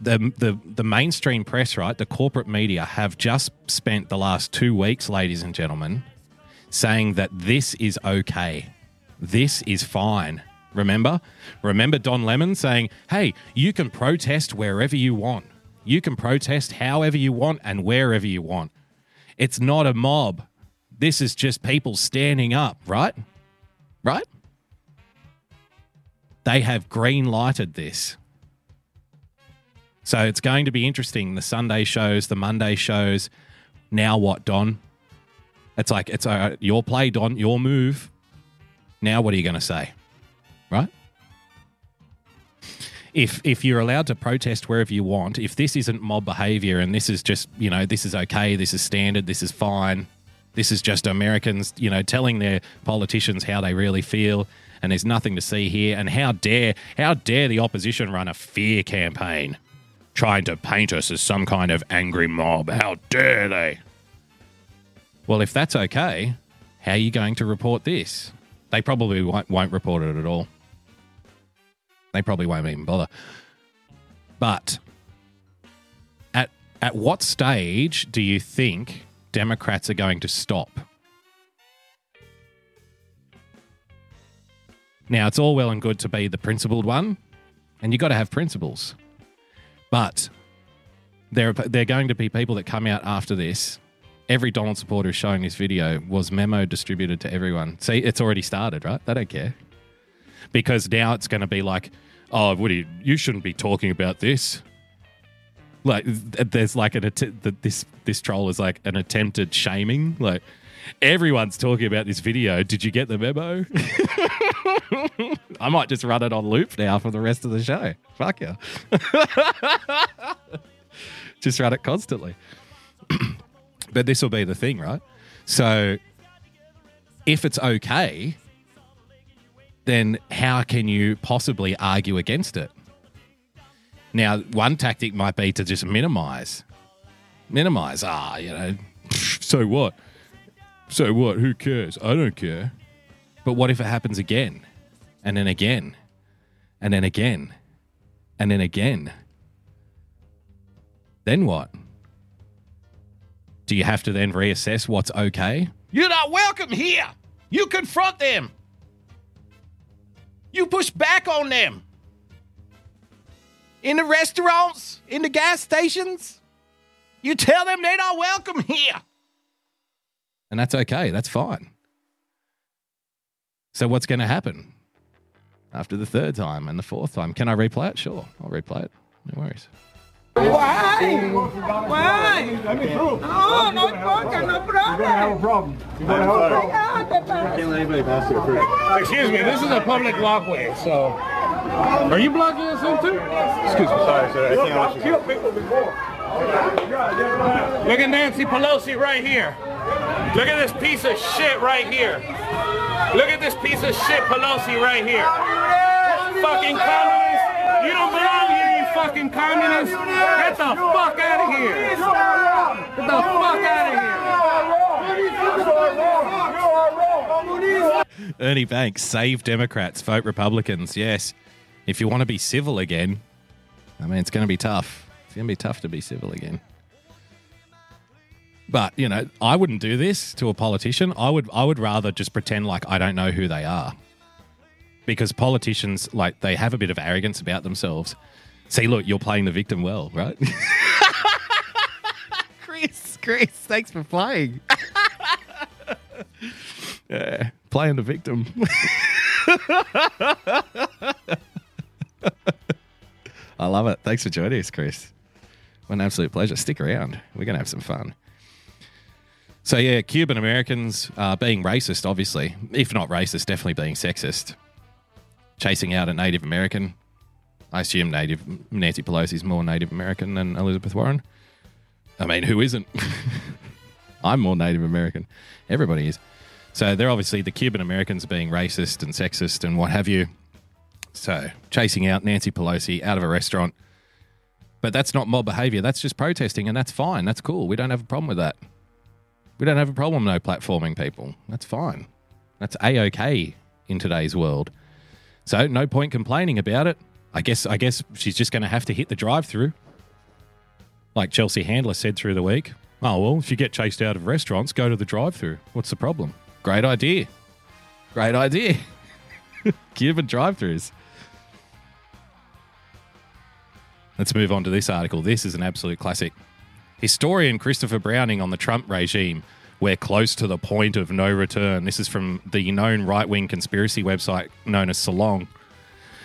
The, the the mainstream press, right, the corporate media have just spent the last two weeks, ladies and gentlemen, saying that this is okay. This is fine. Remember? Remember Don Lemon saying, hey, you can protest wherever you want. You can protest however you want and wherever you want. It's not a mob. This is just people standing up, right? Right? They have green-lighted this. So it's going to be interesting. The Sunday shows, the Monday shows. Now what, Don? It's like, it's uh, your play, Don, your move. Now what are you going to say? Right? If if you're allowed to protest wherever you want, if this isn't mob behavior and this is just, you know, this is okay, this is standard, this is fine, this is just Americans, you know, telling their politicians how they really feel and there's nothing to see here. And how dare, how dare the opposition run a fear campaign? Trying to paint us as some kind of angry mob. How dare they? Well, if that's okay, how are you going to report this? They probably won't report it at all. They probably won't even bother. But at at what stage do you think Democrats are going to stop? Now, it's all well and good to be the principled one, and you've got to have principles. But there are, there are going to be people that come out after this. Every Donald supporter showing this video was memo distributed to everyone. See, it's already started, right? They don't care. Because now it's going to be like, oh, Woody, you shouldn't be talking about this. Like, there's like an att- this this troll is like an attempted shaming. Like, Everyone's talking about this video. Did you get the memo? I might just run it on loop now for the rest of the show. Fuck yeah. Just run it constantly. But this will be the thing, right? So if it's okay, then how can you possibly argue against it? Now, one tactic might be to just minimize. Minimize. Ah, you know, so what? So what? Who cares? I don't care. But what if it happens again? And then again? And then again? And then again? Then what? Do you have to then reassess what's okay? You're not welcome here. You confront them. You push back on them. In the restaurants, in the gas stations, you tell them they're not welcome here. And that's okay. That's fine. So what's going to happen after the third time and the fourth time? Can I replay it? Sure. I'll replay it. No worries. Why? Why? Let me through. No, no problem, no problem. You're going to have a problem. You're going to have a problem. I can't let anybody pass you through. Excuse me, this is a public walkway, so. Are you blocking us in too? Excuse me. Sorry, sir. I can't watch you. I've killed people before. Look at Nancy Pelosi right here. Look at this piece of shit right here. Look at this piece of shit Pelosi right here. Fucking communist. You don't belong here, you fucking communist. Get the fuck out of here. Get the fuck out of here. Ernie Banks, save Democrats, vote Republicans. Yes. If you want to be civil again, I mean, it's going to be tough. It's going to be tough to be civil again. But, you know, I wouldn't do this to a politician. I would I would rather just pretend like I don't know who they are. Because politicians, like, they have a bit of arrogance about themselves. See, look, you're playing the victim well, right? Chris, Chris, thanks for playing. Yeah, playing the victim. I love it. Thanks for joining us, Chris. What an absolute pleasure. Stick around. We're going to have some fun. So, yeah, Cuban Americans uh, being racist, obviously. If not racist, definitely being sexist. Chasing out a Native American. I assume Native Nancy Pelosi's more Native American than Elizabeth Warren. I mean, who isn't? I'm more Native American. Everybody is. So they're obviously the Cuban Americans being racist and sexist and what have you. So chasing out Nancy Pelosi out of a restaurant. But that's not mob behavior. That's just protesting, and that's fine. That's cool. We don't have a problem with that. We don't have a problem, no platforming people. That's fine. That's A-OK in today's world. So no point complaining about it. I guess I guess she's just going to have to hit the drive-through. Like Chelsea Handler said through the week. Oh, well, if you get chased out of restaurants, go to the drive-through. What's the problem? Great idea. Great idea. Cuban drive-throughs. Let's move on to this article. This is an absolute classic. Historian Christopher Browning on the Trump regime. We're close to the point of no return. This is from the known right-wing conspiracy website known as Salon.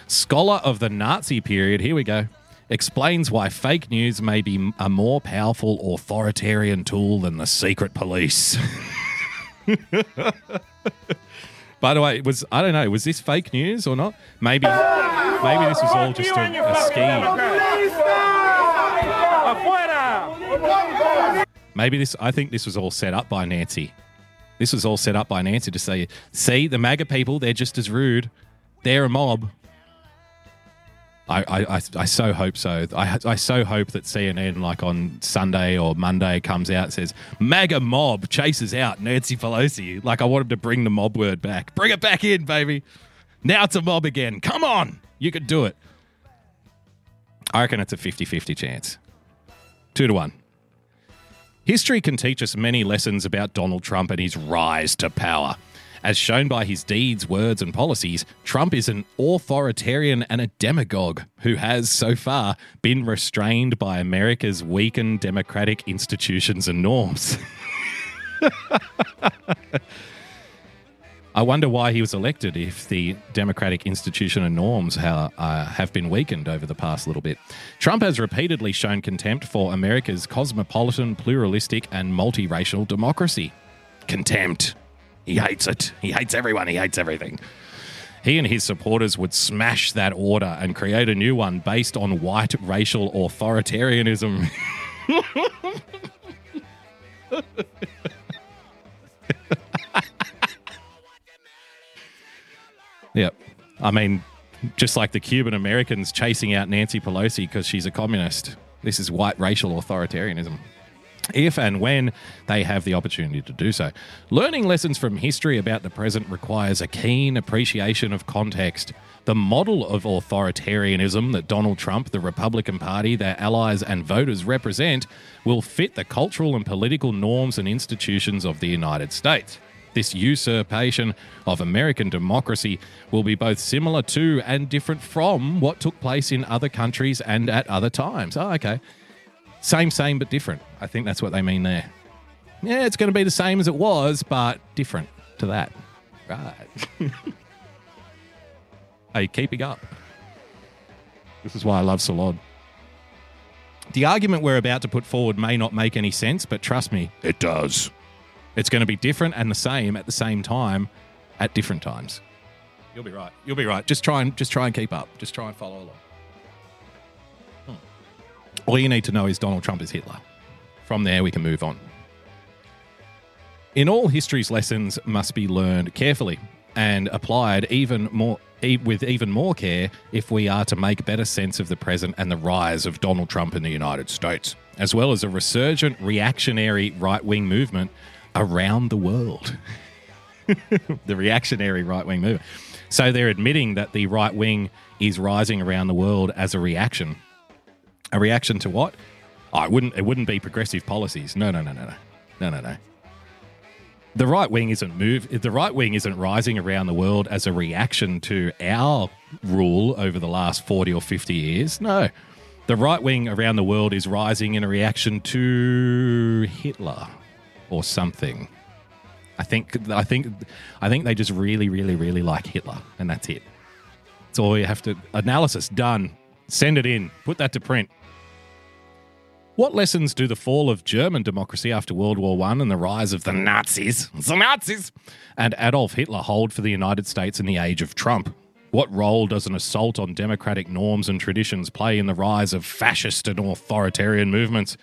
Scholar of the Nazi period, here we go, explains why fake news may be a more powerful authoritarian tool than the secret police. By the way, it was I don't know, was this fake news or not? Maybe maybe this was all just a, a scheme. Maybe this, I think this was all set up by Nancy. This was all set up by Nancy to say, see, the MAGA people, they're just as rude. They're a mob. I, I, I, I so hope so. I, I so hope that C N N, like on Sunday or Monday, comes out and says, MAGA mob chases out Nancy Pelosi. Like, I want him to bring the mob word back. Bring it back in, baby. Now it's a mob again. Come on. You can do it. I reckon it's a fifty-fifty chance. Two to one. History can teach us many lessons about Donald Trump and his rise to power. As shown by his deeds, words, and policies, Trump is an authoritarian and a demagogue who has, so far, been restrained by America's weakened democratic institutions and norms. I wonder why he was elected if the democratic institution and norms ha- uh, have been weakened over the past little bit. Trump has repeatedly shown contempt for America's cosmopolitan, pluralistic, and multiracial democracy. contempt. He hates it. He hates everyone. He hates everything. He and his supporters would smash that order and create a new one based on white racial authoritarianism. Yep. I mean, just like the Cuban Americans chasing out Nancy Pelosi because she's a communist. This is white racial authoritarianism. If and when they have the opportunity to do so. Learning lessons from history about the present requires a keen appreciation of context. The model of authoritarianism that Donald Trump, the Republican Party, their allies and voters represent will fit the cultural and political norms and institutions of the United States. This usurpation of American democracy will be both similar to and different from what took place in other countries and at other times. Oh, okay. Same, same, but different. I think that's what they mean there. Yeah, it's going to be the same as it was, but different to that. Right. Hey, keeping up. This is why I love Salon. The argument we're about to put forward may not make any sense, but trust me, it does. It's going to be different and the same at the same time at different times. You'll be right. You'll be right. Just try and just try and keep up. Just try and follow along. Hmm. All you need to know is Donald Trump is Hitler. From there, we can move on. In all history's lessons must be learned carefully and applied even more e- with even more care if we are to make better sense of the present and the rise of Donald Trump in the United States, as well as a resurgent reactionary right-wing movement around the world. The reactionary right-wing movement. So they're admitting that the right wing is rising around the world as a reaction. A reaction to what? Oh, it wouldn't, it wouldn't be progressive policies. No, no, no, no, no. No, no, no. The right wing isn't move the right wing isn't rising around the world as a reaction to our rule over the last forty or fifty years. No. The right wing around the world is rising in a reaction to Hitler. Or something. I think I think I think they just really, really, really like Hitler, and that's it. It's all you have to analysis done. Send it in. Put that to print. What lessons do the fall of German democracy after World War One and the rise of the Nazis, the Nazis, and Adolf Hitler hold for the United States in the age of Trump? What role does an assault on democratic norms and traditions play in the rise of fascist and authoritarian movements?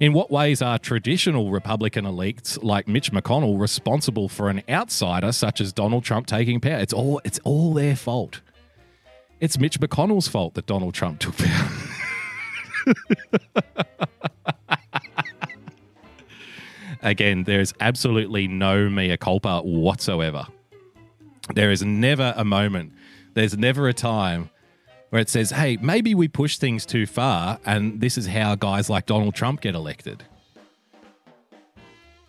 In what ways are traditional Republican elites like Mitch McConnell responsible for an outsider such as Donald Trump taking power? It's all it's all their fault. It's Mitch McConnell's fault that Donald Trump took power. Again, there is absolutely no mea culpa whatsoever. There is never a moment, there's never a time where it says, hey, maybe we push things too far and this is how guys like Donald Trump get elected.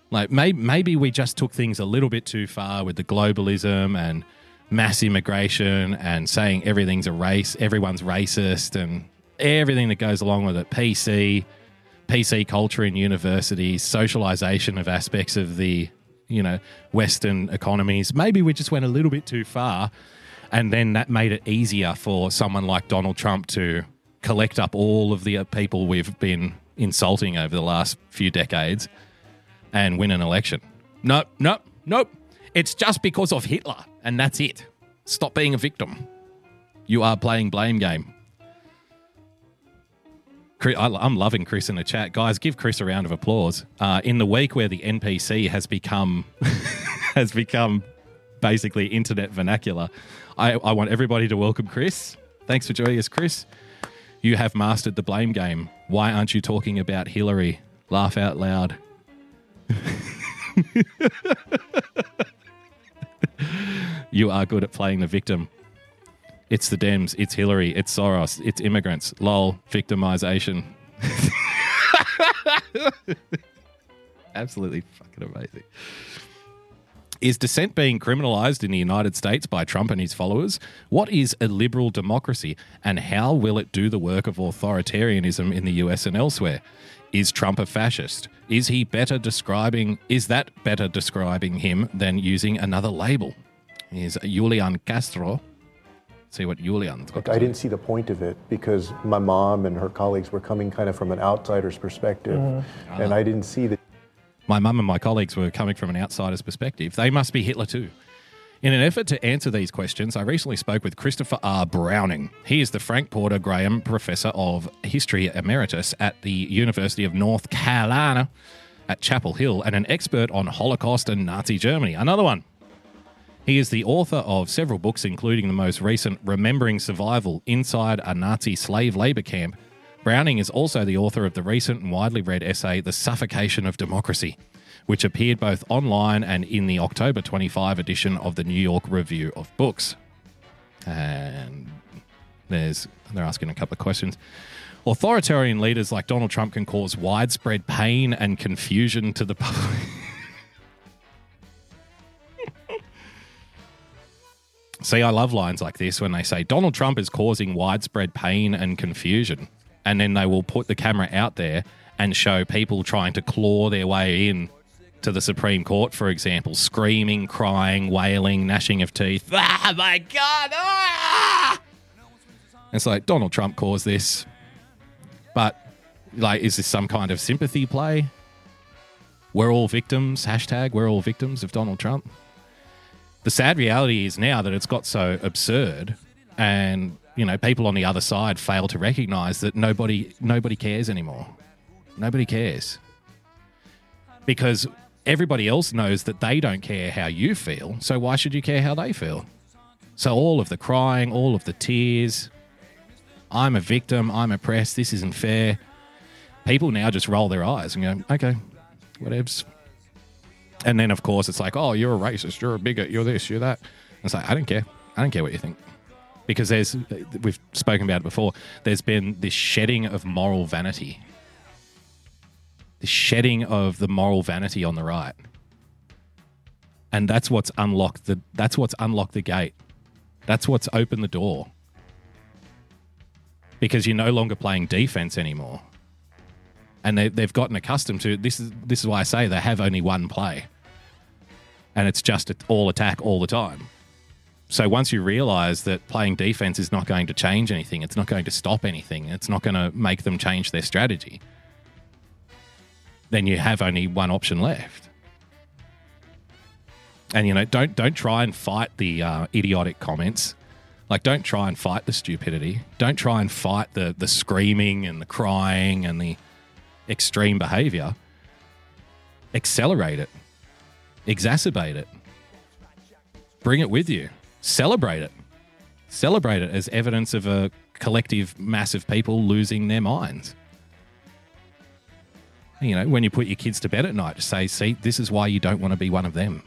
Like, may- maybe we just took things a little bit too far with the globalism and mass immigration and saying everything's a race, everyone's racist and everything that goes along with it. P C, P C culture in universities, socialization of aspects of the, you know, Western economies. Maybe we just went a little bit too far. And then that made it easier for someone like Donald Trump to collect up all of the people we've been insulting over the last few decades and win an election. Nope, nope, nope. It's just because of Hitler, and that's it. Stop being a victim. You are playing blame game. I'm loving Chris in the chat. Guys, give Chris a round of applause. Uh, in the week where the N P C has become has become... basically internet vernacular. I, I want everybody to welcome Chris. Thanks for joining us, Chris. You have mastered the blame game. Why aren't you talking about Hillary? Laugh out loud. You are good at playing the victim. It's the Dems. It's Hillary. It's Soros. It's immigrants. Lol. Victimization. Absolutely fucking amazing. Is dissent being criminalized in the United States by Trump and his followers? What is a liberal democracy and how will it do the work of authoritarianism in the U S and elsewhere? Is Trump a fascist? Is he better describing, is that better describing him than using another label? Is Julian Castro, see what Julian's got to say. I didn't see the point of it because my mom and her colleagues were coming kind of from an outsider's perspective mm. and uh-huh. I didn't see the my mum and my colleagues were coming from an outsider's perspective, they must be Hitler too. In an effort to answer these questions, I recently spoke with Christopher R. Browning. He is the Frank Porter Graham Professor of History Emeritus at the University of North Carolina at Chapel Hill and an expert on Holocaust and Nazi Germany. Another one. He is the author of several books, including the most recent Remembering Survival Inside a Nazi Slave Labor Camp. Browning is also the author of the recent and widely read essay The Suffocation of Democracy, which appeared both online and in the October twenty-fifth edition of the New York Review of Books. And there's they're asking a couple of questions. Authoritarian leaders like Donald Trump can cause widespread pain and confusion to the public. See, I love lines like this when they say, Donald Trump is causing widespread pain and confusion. And then they will put the camera out there and show people trying to claw their way in to the Supreme Court, for example, screaming, crying, wailing, gnashing of teeth. Ah, my God! Ah! It's like, Donald Trump caused this. But, like, is this some kind of sympathy play? We're all victims. Hashtag, we're all victims of Donald Trump. The sad reality is now that it's got so absurd and, you know, people on the other side fail to recognise that nobody nobody cares anymore. Nobody cares. Because everybody else knows that they don't care how you feel, so why should you care how they feel? So all of the crying, all of the tears, I'm a victim, I'm oppressed, this isn't fair. People now just roll their eyes and go, okay, whatevs. And then, of course, it's like, oh, you're a racist, you're a bigot, you're this, you're that. And it's like, I don't care. I don't care what you think. Because there's, we've spoken about it before, there's been this shedding of moral vanity. The shedding of the moral vanity on the right. And that's what's unlocked the that's what's unlocked the gate. That's what's opened the door. Because you're no longer playing defense anymore. And they, they've gotten accustomed to, this is this is why I say they have only one play. And it's just all attack all the time. So once you realize that playing defense is not going to change anything, it's not going to stop anything, it's not going to make them change their strategy, then you have only one option left. And, you know, don't don't try and fight the uh, idiotic comments. Like, don't try and fight the stupidity. Don't try and fight the the screaming and the crying and the extreme behavior. Accelerate it. Exacerbate it. Bring it with you. Celebrate it. Celebrate it as evidence of a collective mass of people losing their minds. You know, when you put your kids to bed at night, just say, see, this is why you don't want to be one of them.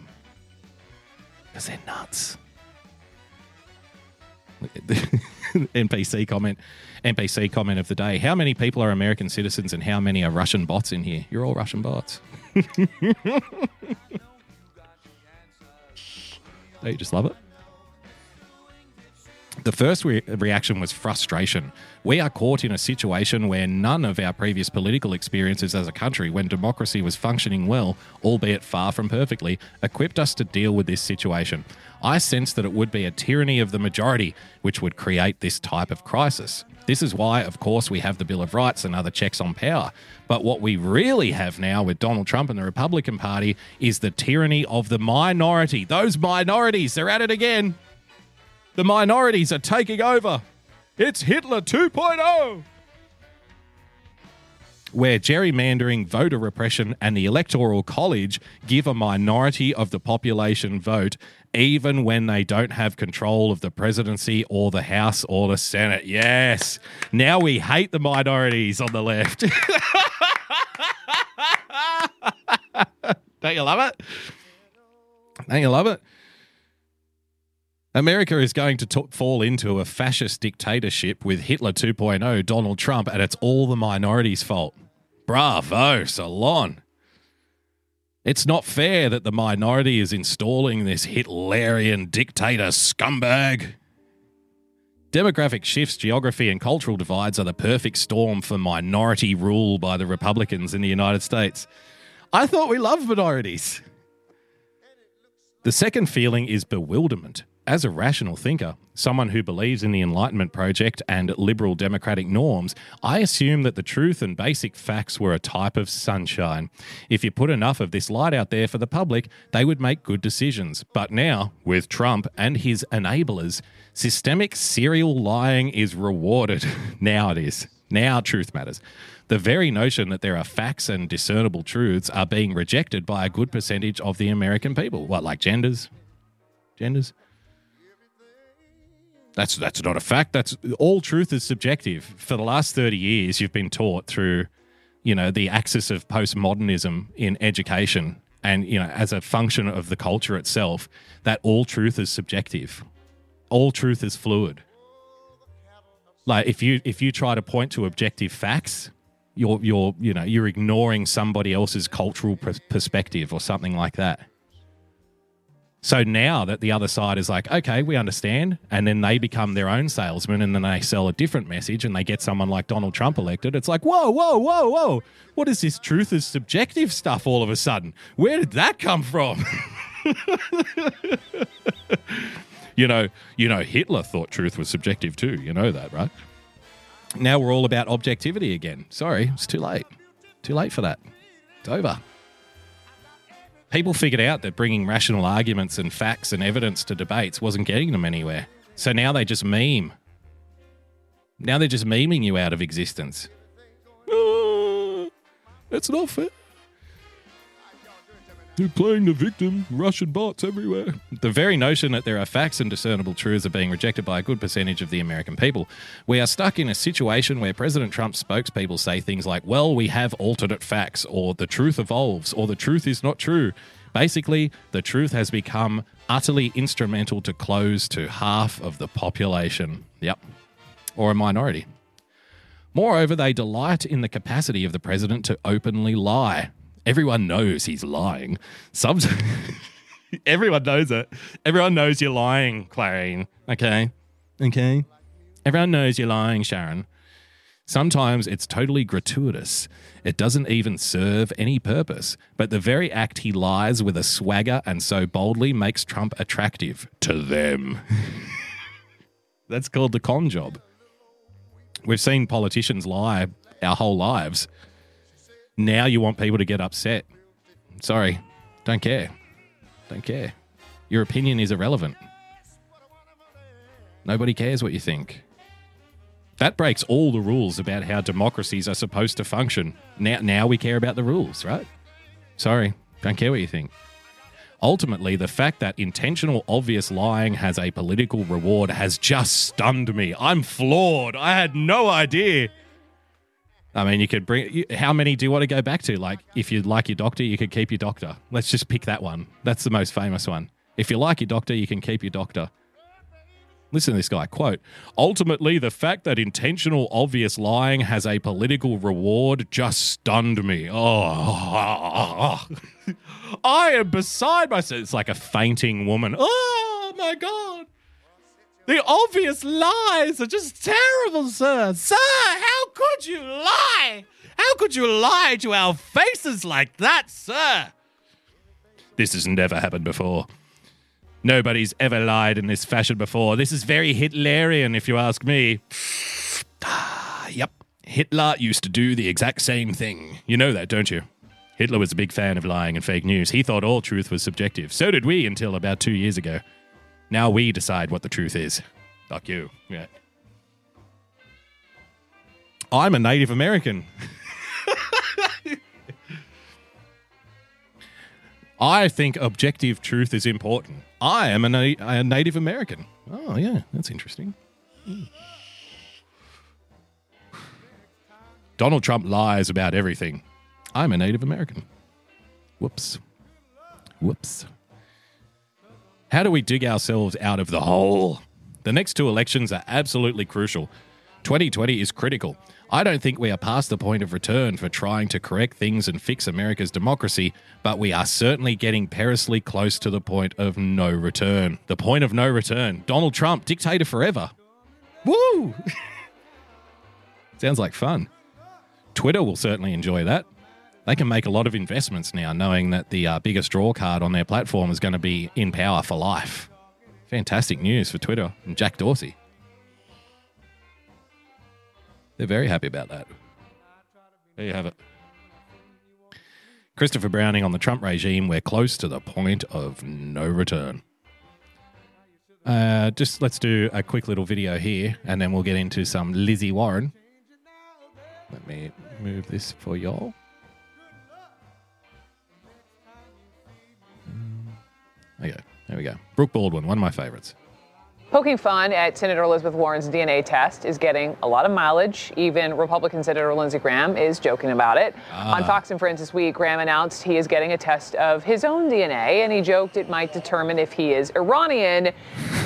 Because they're nuts. N P C comment, N P C comment of the day. How many people are American citizens and how many are Russian bots in here? You're all Russian bots. Don't you just love it? The first re- reaction was frustration. We are caught in a situation where none of our previous political experiences as a country, when democracy was functioning well, albeit far from perfectly, equipped us to deal with this situation. I sense that it would be a tyranny of the majority which would create this type of crisis. This is why, of course, we have the Bill of Rights and other checks on power. But what we really have now with Donald Trump and the Republican Party is the tyranny of the minority. Those minorities, they're at it again. The minorities are taking over. It's Hitler two point oh. Where gerrymandering, voter repression, and the Electoral College give a minority of the population vote, even when they don't have control of the presidency or the House or the Senate. Yes. Now we hate the minorities on the left. Don't you love it? Don't you love it? America is going to t- fall into a fascist dictatorship with Hitler two point oh, Donald Trump, and it's all the minorities' fault. Bravo, Salon. It's not fair that the minority is installing this Hitlerian dictator scumbag. Demographic shifts, geography, and cultural divides are the perfect storm for minority rule by the Republicans in the United States. I thought we loved minorities. The second feeling is bewilderment. as a rational thinker, someone who believes in the Enlightenment Project and liberal democratic norms, I assume that the truth and basic facts were a type of sunshine. If you put enough of this light out there for the public, they would make good decisions. But now, with Trump and his enablers, systemic serial lying is rewarded. Now it is. Now truth matters. The very notion that there are facts and discernible truths are being rejected by a good percentage of the American people. What, like genders? Genders? That's that's not a fact. That's all truth is subjective. For the last thirty years, you've been taught through, you know, the axis of postmodernism in education and, you know, as a function of the culture itself, that all truth is subjective. All truth is fluid. Like if you if you try to point to objective facts, you're you're you know, you're ignoring somebody else's cultural pr- perspective or something like that. So now that the other side is like, okay, we understand, and then they become their own salesman and then they sell a different message and they get someone like Donald Trump elected, it's like, whoa, whoa, whoa, whoa. What is this truth is subjective stuff all of a sudden? Where did that come from? You know, you know, Hitler thought truth was subjective too. You know that, right? Now we're all about objectivity again. Sorry, it's too late. Too late for that. It's over. People figured out that bringing rational arguments and facts and evidence to debates wasn't getting them anywhere. So now they just meme. Now they're just memeing you out of existence. Uh, that's not fair. They're playing the victim, Russian bots everywhere. The very notion that there are facts and discernible truths are being rejected by a good percentage of the American people. We are stuck in a situation where President Trump's spokespeople say things like, well, we have alternate facts, or the truth evolves, or the truth is not true. Basically, the truth has become utterly instrumental to close to half of the population. Yep. Or a minority. Moreover, they delight in the capacity of the president to openly lie. Everyone knows he's lying. Some, everyone knows it. Everyone knows you're lying, Clarine. Okay? Okay? Everyone knows you're lying, Sharon. Sometimes it's totally gratuitous. It doesn't even serve any purpose. But the very act he lies with a swagger and so boldly makes Trump attractive to them. That's called the con job. We've seen politicians lie our whole lives. Now you want people to get upset. Sorry. Don't care. Don't care. Your opinion is irrelevant. Nobody cares what you think. That breaks all the rules about how democracies are supposed to function. Now, now we care about the rules, right? Sorry. Don't care what you think. Ultimately, the fact that intentional, obvious lying has a political reward has just stunned me. I'm floored. I had no idea. I mean, you could bring... How many do you want to go back to? Like, if you like your doctor, you could keep your doctor. Let's just pick that one. That's the most famous one. If you like your doctor, you can keep your doctor. Listen to this guy, quote, ultimately, the fact that intentional, obvious lying has a political reward just stunned me. Oh, oh, oh, oh. I am beside myself. It's like a fainting woman. Oh, my God. The obvious lies are just terrible, sir. Sir, how could you lie? How could you lie to our faces like that, sir? This has never happened before. Nobody's ever lied in this fashion before. This is very Hitlerian, if you ask me. Yep. Hitler used to do the exact same thing. You know that, don't you? Hitler was a big fan of lying and fake news. He thought all truth was subjective. So did we until about two years ago. Now we decide what the truth is. Fuck you. Yeah. I'm a Native American. I think objective truth is important. I am a, na- a Native American. Oh, yeah. That's interesting. Mm. Donald Trump lies about everything. I'm a Native American. Whoops. Whoops. How do we dig ourselves out of the hole? The next two elections are absolutely crucial. twenty twenty is critical. I don't think we are past the point of return for trying to correct things and fix America's democracy, but we are certainly getting perilously close to the point of no return. The point of no return. Donald Trump, dictator forever. Woo! Sounds like fun. Twitter will certainly enjoy that. They can make a lot of investments now, knowing that the uh, biggest draw card on their platform is going to be in power for life. Fantastic news for Twitter and Jack Dorsey. They're very happy about that. There you have it. Christopher Browning on the Trump regime. We're close to the point of no return. Uh, just let's do a quick little video here, and then we'll get into some Lizzie Warren. Let me move this for y'all. Okay, there we go. Brooke Baldwin, one of my favorites. Poking fun at Senator Elizabeth Warren's D N A test is getting a lot of mileage. Even Republican Senator Lindsey Graham is joking about it. Ah. On Fox and Friends this week, Graham announced he is getting a test of his own D N A, and he joked it might determine if he is Iranian.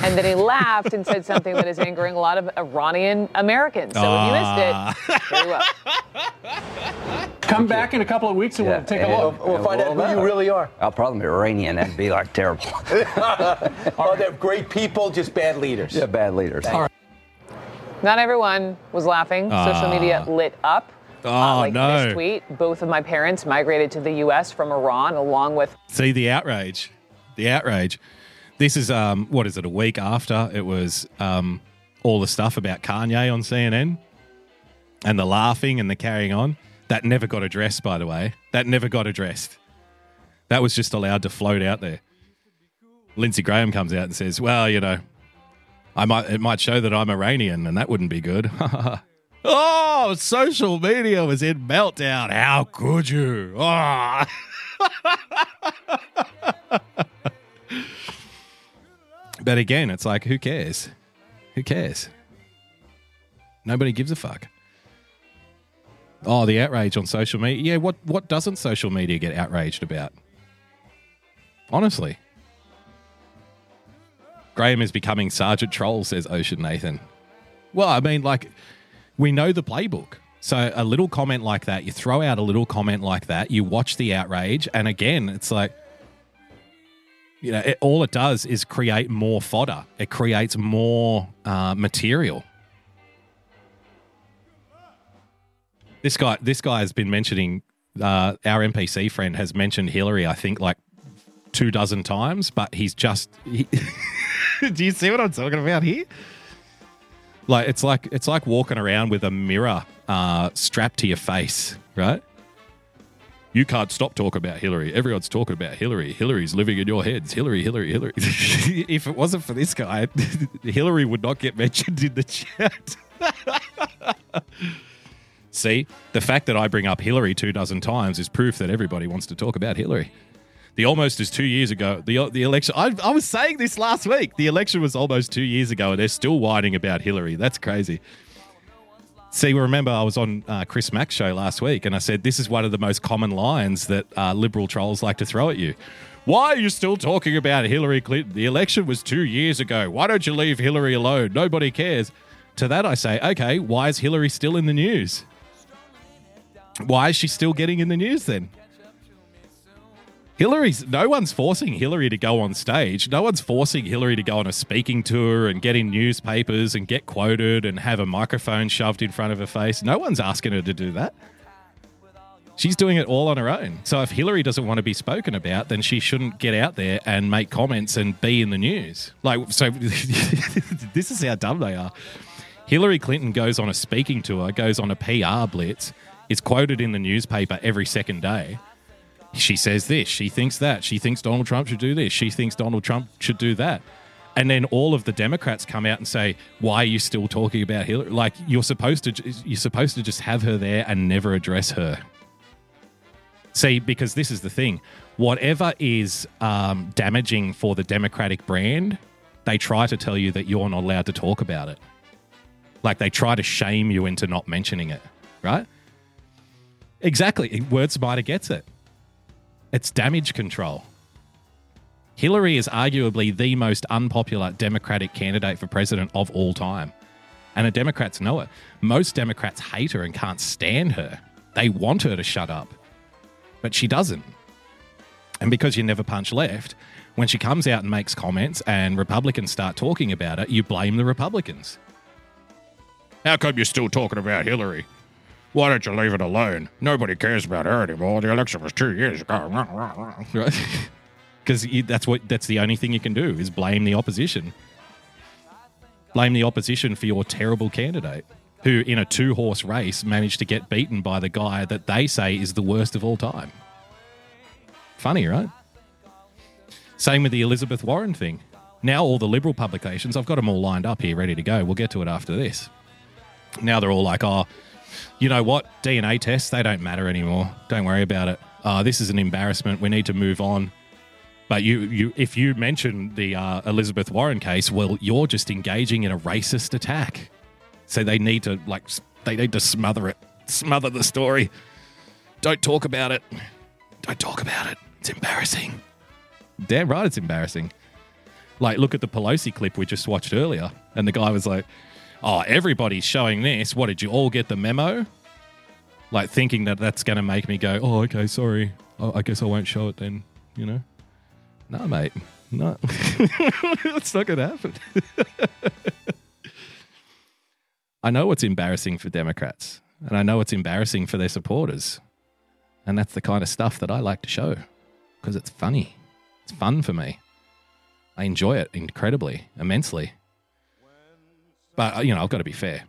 And then he laughed and said something that is angering a lot of Iranian Americans. So ah. if you missed it, very well. Come back in a couple of weeks and yeah, we'll take a look. We'll, we'll, we'll find we'll out who you it. really are. I'll probably be Iranian. That'd be like terrible. Oh, they're great people, just bad leaders. Yeah, bad leaders. All right. Not everyone was laughing. Uh, Social media lit up. Oh, uh, like no. This tweet, both of my parents migrated to the U S from Iran along with... See, the outrage. The outrage. This is, um, what is it, a week after it was um, all the stuff about Kanye on C N N and the laughing and the carrying on. That never got addressed, by the way. That never got addressed. That was just allowed to float out there. Lindsey Graham comes out and says, well, you know, I might it might show that I'm Iranian, and that wouldn't be good. Oh, social media was in meltdown. How could you? Oh. But again, it's like, who cares? Who cares? Nobody gives a fuck. Oh, the outrage on social media. Yeah, what, what doesn't social media get outraged about? Honestly. Graham is becoming Sergeant Troll, says Ocean Nathan. Well, I mean, like, we know the playbook. So a little comment like that, you throw out a little comment like that, you watch the outrage, and again, it's like, you know, it, all it does is create more fodder. It creates more uh, material. This guy, this guy has been mentioning, uh, our N P C friend has mentioned Hillary, I think, like two dozen times, but he's just... He Do you see what I'm talking about here? Like it's like it's like walking around with a mirror uh, strapped to your face, right? You can't stop talking about Hillary. Everyone's talking about Hillary. Hillary's living in your heads. Hillary, Hillary, Hillary. If it wasn't for this guy, Hillary would not get mentioned in the chat. See, the fact that I bring up Hillary two dozen times is proof that everybody wants to talk about Hillary. The almost is two years ago. The the election. I, I was saying this last week. The election was almost two years ago, and they're still whining about Hillary. That's crazy. See, remember I was on uh, Chris Mack's show last week, and I said this is one of the most common lines that uh, liberal trolls like to throw at you. Why are you still talking about Hillary Clinton? The election was two years ago. Why don't you leave Hillary alone? Nobody cares. To that I say, okay, why is Hillary still in the news? Why is she still getting in the news then? Hillary's, no one's forcing Hillary to go on stage. No one's forcing Hillary to go on a speaking tour and get in newspapers and get quoted and have a microphone shoved in front of her face. No one's asking her to do that. She's doing it all on her own. So if Hillary doesn't want to be spoken about, then she shouldn't get out there and make comments and be in the news. Like, so this is how dumb they are. Hillary Clinton goes on a speaking tour, goes on a P R blitz, is quoted in the newspaper every second day. She says this, she thinks that, she thinks Donald Trump should do this, she thinks Donald Trump should do that. And then all of the Democrats come out and say, why are you still talking about Hillary? Like, you're supposed to you're supposed to just have her there and never address her. See, because this is the thing. Whatever is um, damaging for the Democratic brand, they try to tell you that you're not allowed to talk about it. Like, they try to shame you into not mentioning it, right? Exactly. WordSpider gets it. It's damage control. Hillary is arguably the most unpopular Democratic candidate for president of all time. And the Democrats know it. Most Democrats hate her and can't stand her. They want her to shut up. But she doesn't. And because you never punch left, when she comes out and makes comments and Republicans start talking about it, you blame the Republicans. How come you're still talking about Hillary? Why don't you leave it alone? Nobody cares about her anymore. The election was two years ago. Right? because that's what that's the only thing you can do is blame the opposition. Blame the opposition for your terrible candidate who in a two-horse race managed to get beaten by the guy that they say is the worst of all time. Funny, right? Same with the Elizabeth Warren thing. Now all the Liberal publications, I've got them all lined up here, ready to go. We'll get to it after this. Now they're all like, oh, you know what? D N A tests, they don't matter anymore. Don't worry about it. Uh, this is an embarrassment. We need to move on. But you, you, if you mention the uh, Elizabeth Warren case, well, you're just engaging in a racist attack. So they need to like, they need to smother it, smother the story. Don't talk about it. Don't talk about it. It's embarrassing. Damn right, it's embarrassing. Like, look at the Pelosi clip we just watched earlier, and the guy was like, "Oh, everybody's showing this. What, did you all get the memo?" Like thinking that that's going to make me go, "Oh, okay, sorry. Oh, I guess I won't show it then." You know? No, mate. No, that's not going to happen. I know what's embarrassing for Democrats, and I know what's embarrassing for their supporters, and that's the kind of stuff that I like to show because it's funny. It's fun for me. I enjoy it incredibly, immensely. But, you know, I've got to be fair.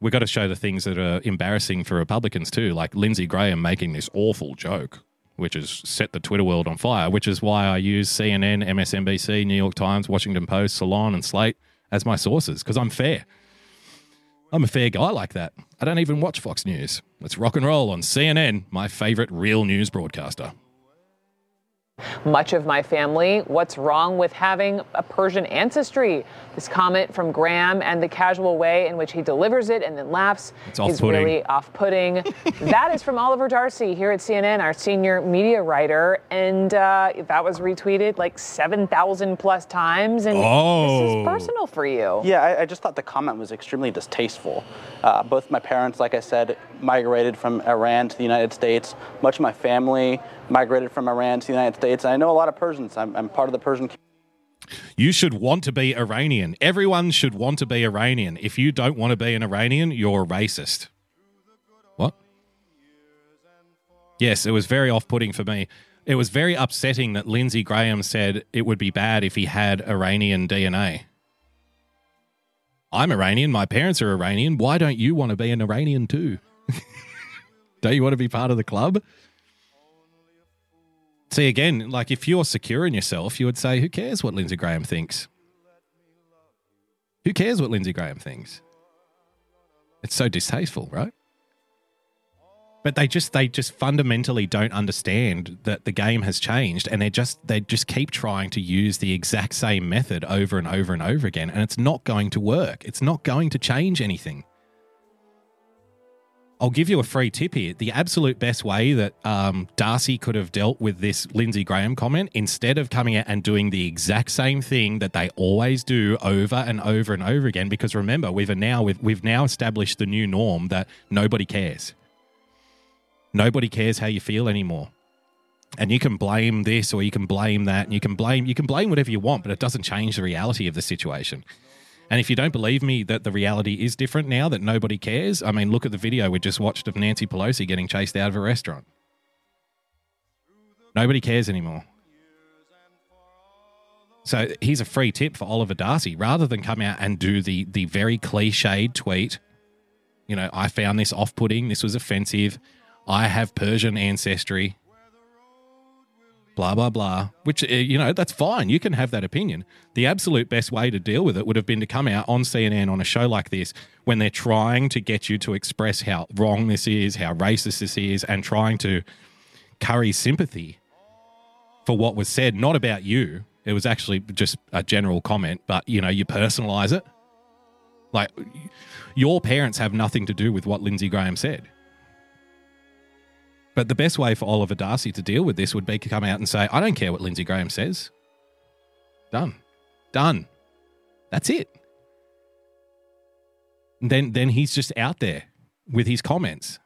We've got to show the things that are embarrassing for Republicans too, like Lindsey Graham making this awful joke, which has set the Twitter world on fire, which is why I use C N N, M S N B C, New York Times, Washington Post, Salon, and Slate as my sources because I'm fair. I'm a fair guy like that. I don't even watch Fox News. Let's rock and roll on C N N, my favorite real news broadcaster. Much of my family, what's wrong with having a Persian ancestry? This comment from Graham and the casual way in which he delivers it and then laughs is really off-putting. That is from Oliver Darcy here at C N N, our senior media writer. And uh, that was retweeted like seven thousand plus times. And oh. This is personal for you. Yeah, I, I just thought the comment was extremely distasteful. Uh, both my parents, like I said, migrated from Iran to the United States. Much of my family migrated from Iran to the United States. I know a lot of Persians. I'm, I'm part of the Persian community. You should want to be Iranian. Everyone should want to be Iranian. If you don't want to be an Iranian, you're a racist. What? Yes, it was very off-putting for me. It was very upsetting that Lindsey Graham said it would be bad if he had Iranian D N A. I'm Iranian. My parents are Iranian. Why don't you want to be an Iranian too? Don't you want to be part of the club? See, again, like if you're secure in yourself, you would say, who cares what Lindsey Graham thinks? Who cares what Lindsey Graham thinks? It's so distasteful, right? But they just they just fundamentally don't understand that the game has changed, and they just they just keep trying to use the exact same method over and over and over again, and it's not going to work. It's not going to change anything. I'll give you a free tip here. The absolute best way that um, Darcy could have dealt with this Lindsey Graham comment, instead of coming out and doing the exact same thing that they always do over and over and over again, because remember, we've now we've, we've now established the new norm that nobody cares. Nobody cares how you feel anymore, and you can blame this or you can blame that, and you can blame you can blame whatever you want, but it doesn't change the reality of the situation. And if you don't believe me that the reality is different now, that nobody cares, I mean, look at the video we just watched of Nancy Pelosi getting chased out of a restaurant. Nobody cares anymore. So here's a free tip for Oliver Darcy. Rather than come out and do the the very cliched tweet, you know, I found this off-putting, this was offensive, I have Persian ancestry, blah, blah, blah, which, you know, that's fine. You can have that opinion. The absolute best way to deal with it would have been to come out on C N N on a show like this when they're trying to get you to express how wrong this is, how racist this is, and trying to curry sympathy for what was said, not about you. It was actually just a general comment, but, you know, you personalize it. Like, your parents have nothing to do with what Lindsey Graham said. But the best way for Oliver Darcy to deal with this would be to come out and say, I don't care what Lindsey Graham says. Done. Done. That's it. And then then he's just out there with his comments.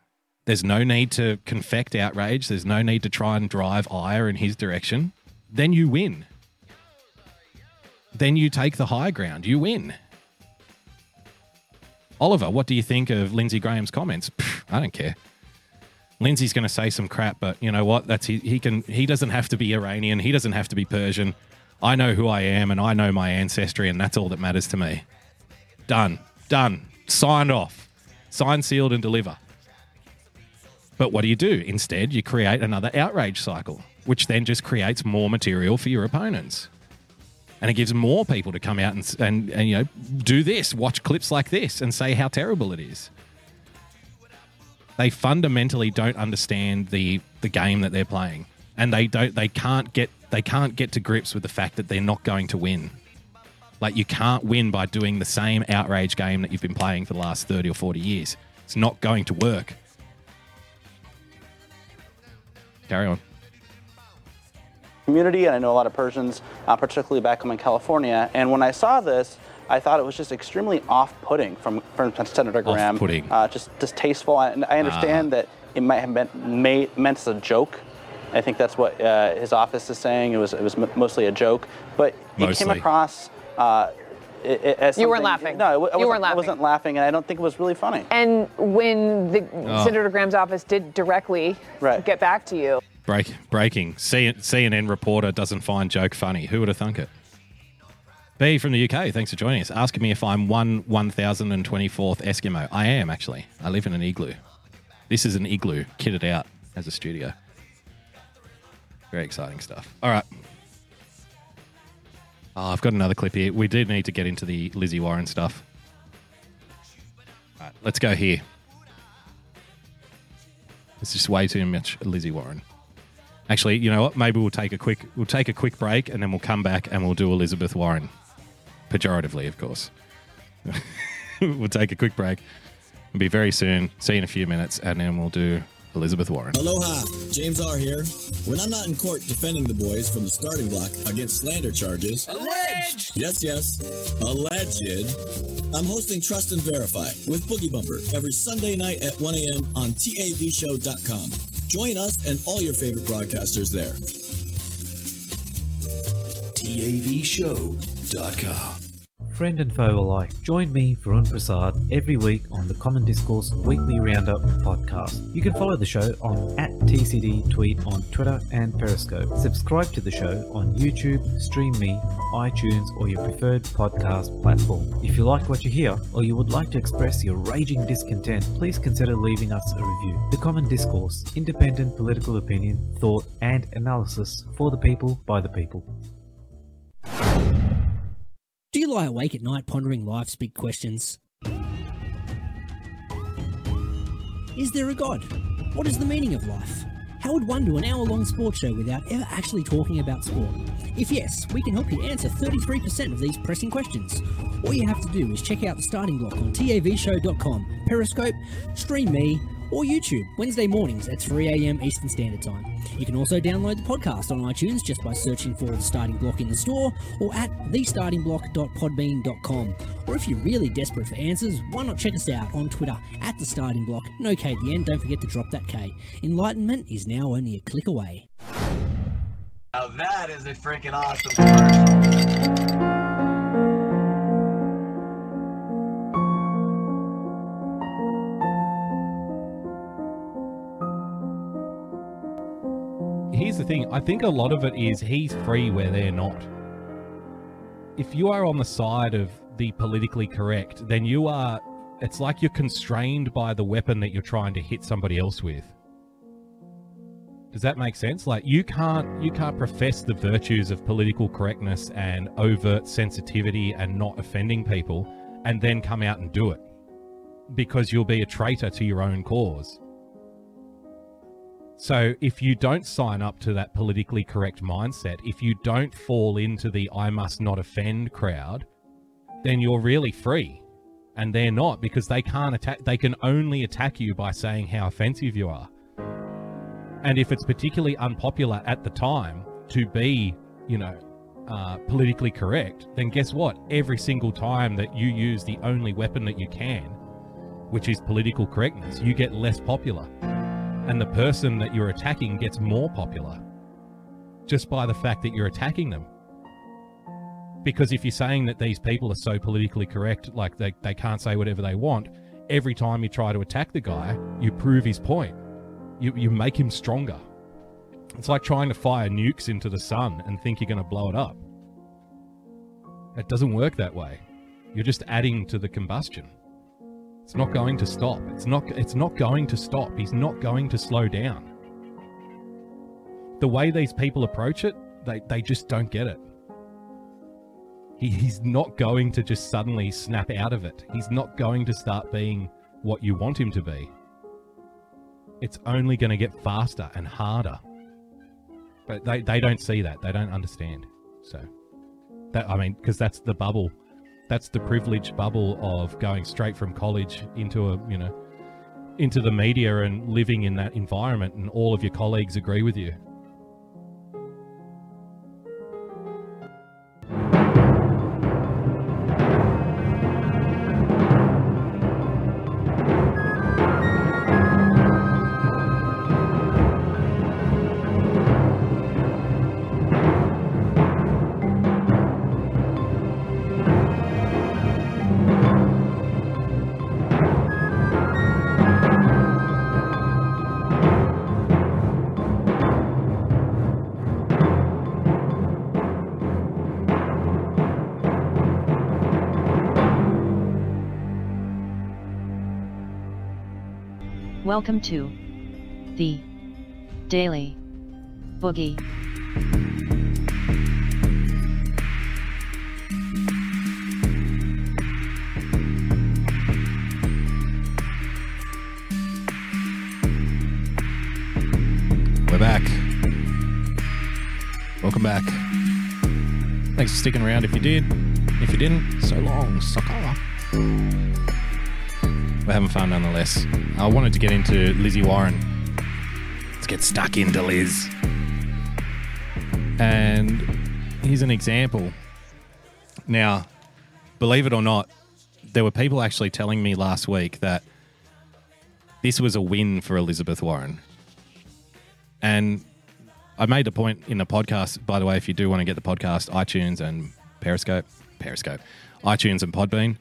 There's no need to confect outrage. There's no need to try and drive ire in his direction. Then you win. Then you take the high ground. You win. Oliver, what do you think of Lindsey Graham's comments? Pff, I don't care. Lindsey's going to say some crap, but you know what? That's he, he can. He doesn't have to be Iranian. He doesn't have to be Persian. I know who I am, and I know my ancestry, and that's all that matters to me. Done. Done. Signed off. Signed, sealed, and deliver. But what do you do? Instead, you create another outrage cycle, which then just creates more material for your opponents. And it gives more people to come out and, and, and you know, do this, watch clips like this, and say how terrible it is. They fundamentally don't understand the the game that they're playing, and they don't. They can't get. They can't get to grips with the fact that they're not going to win. Like, you can't win by doing the same outrage game that you've been playing for the last thirty or forty years. It's not going to work. Carry on. Community, and I know a lot of Persians, uh, particularly back home in California. And when I saw this, I thought it was just extremely off-putting from, from Senator Graham. Off-putting. Uh, just distasteful. And I understand uh. that it might have been may, meant as a joke. I think that's what uh, his office is saying. It was it was m- mostly a joke, but mostly. It came across. Uh, It, it, as you weren't laughing. No, I, I, you weren't laughing. I wasn't laughing, and I don't think it was really funny. And when the oh. Senator Graham's office did directly right. get back to you. Break, breaking. C N N reporter doesn't find joke funny. Who would have thunk it? B from the U K, thanks for joining us. Asking me if I'm one one thousand twenty-fourth Eskimo. I am, actually. I live in an igloo. This is an igloo, kitted out as a studio. Very exciting stuff. All right. Oh, I've got another clip here. We do need to get into the Lizzie Warren stuff. All right, let's go here. It's just way too much Lizzie Warren. Actually, you know what? Maybe we'll take a quick we'll take a quick break, and then we'll come back and we'll do Elizabeth Warren, pejoratively, of course. We'll take a quick break. We'll be very soon. See you in a few minutes, and then we'll do Elizabeth Warren. Aloha, James R. here. When I'm not in court defending the boys from the starting block against slander charges, alleged! Yes, yes, alleged. I'm hosting Trust and Verify with Boogie Bumper every Sunday night at one a.m. on T A V show dot com. Join us and all your favorite broadcasters there. T A V show dot com. Friend and foe alike, join me, Varun Prasad, every week on the Common Discourse Weekly Roundup podcast. You can follow the show on at T C D Tweet on Twitter and Periscope. Subscribe to the show on YouTube, Stream Me, iTunes, or your preferred podcast platform. If you like what you hear, or you would like to express your raging discontent, please consider leaving us a review. The Common Discourse, independent political opinion, thought, and analysis for the people, by the people. Do you lie awake at night pondering life's big questions? Is there a God? What is the meaning of life? How would one do an hour-long sports show without ever actually talking about sport? If yes, we can help you answer thirty-three percent of these pressing questions. All you have to do is check out The Starting Block on T A V show dot com, Periscope, Stream Me, or YouTube, Wednesday mornings at three a.m. Eastern Standard Time. You can also download the podcast on iTunes just by searching for The Starting Block in the store or at the starting block dot podbean dot com. Or if you're really desperate for answers, why not check us out on Twitter at The Starting Block. No K at the end, don't forget to drop that K. Enlightenment is now only a click away. Now that is a freaking awesome commercial. Here's the thing, I think a lot of it is he's free where they're not. If you are on the side of the politically correct, then you are, it's like you're constrained by the weapon that you're trying to hit somebody else with. Does that make sense? Like, you can't, you can't profess the virtues of political correctness and overt sensitivity and not offending people and then come out and do it, because you'll be a traitor to your own cause. So if you don't sign up to that politically correct mindset, if you don't fall into the I must not offend crowd, then you're really free. And they're not, because they can't attack. They can only attack you by saying how offensive you are. And if it's particularly unpopular at the time to be, you know, uh, politically correct, then guess what? Every single time that you use the only weapon that you can, which is political correctness, you get less popular. And the person that you're attacking gets more popular just by the fact that you're attacking them. Because if you're saying that these people are so politically correct, like they, they can't say whatever they want, every time you try to attack the guy, you prove his point. you, you make him stronger. It's like trying to fire nukes into the sun and think you're going to blow it up. It doesn't work that way. You're just adding to the combustion. It's not going to stop. It's not, it's not going to stop. He's not going to slow down. The way these people approach it, they, they just don't get it. He, he's not going to just suddenly snap out of it. He's not going to start being what you want him to be. It's only going to get faster and harder. But they, they don't see that. They don't understand. So, that I mean, because that's the bubble. That's the privileged bubble of going straight from college into a, you know, into the media and living in that environment, and all of your colleagues agree with you. Welcome to the Daily Boogie. We're back. Welcome back. Thanks for sticking around if you did. If you didn't, so long, sucker. We're having fun nonetheless. I wanted to get into Lizzie Warren. Let's get stuck into Liz. And here's an example. Now, believe it or not, there were people actually telling me last week that this was a win for Elizabeth Warren. And I made the point in the podcast, by the way, if you do want to get the podcast, iTunes and Periscope, Periscope, iTunes and Podbean.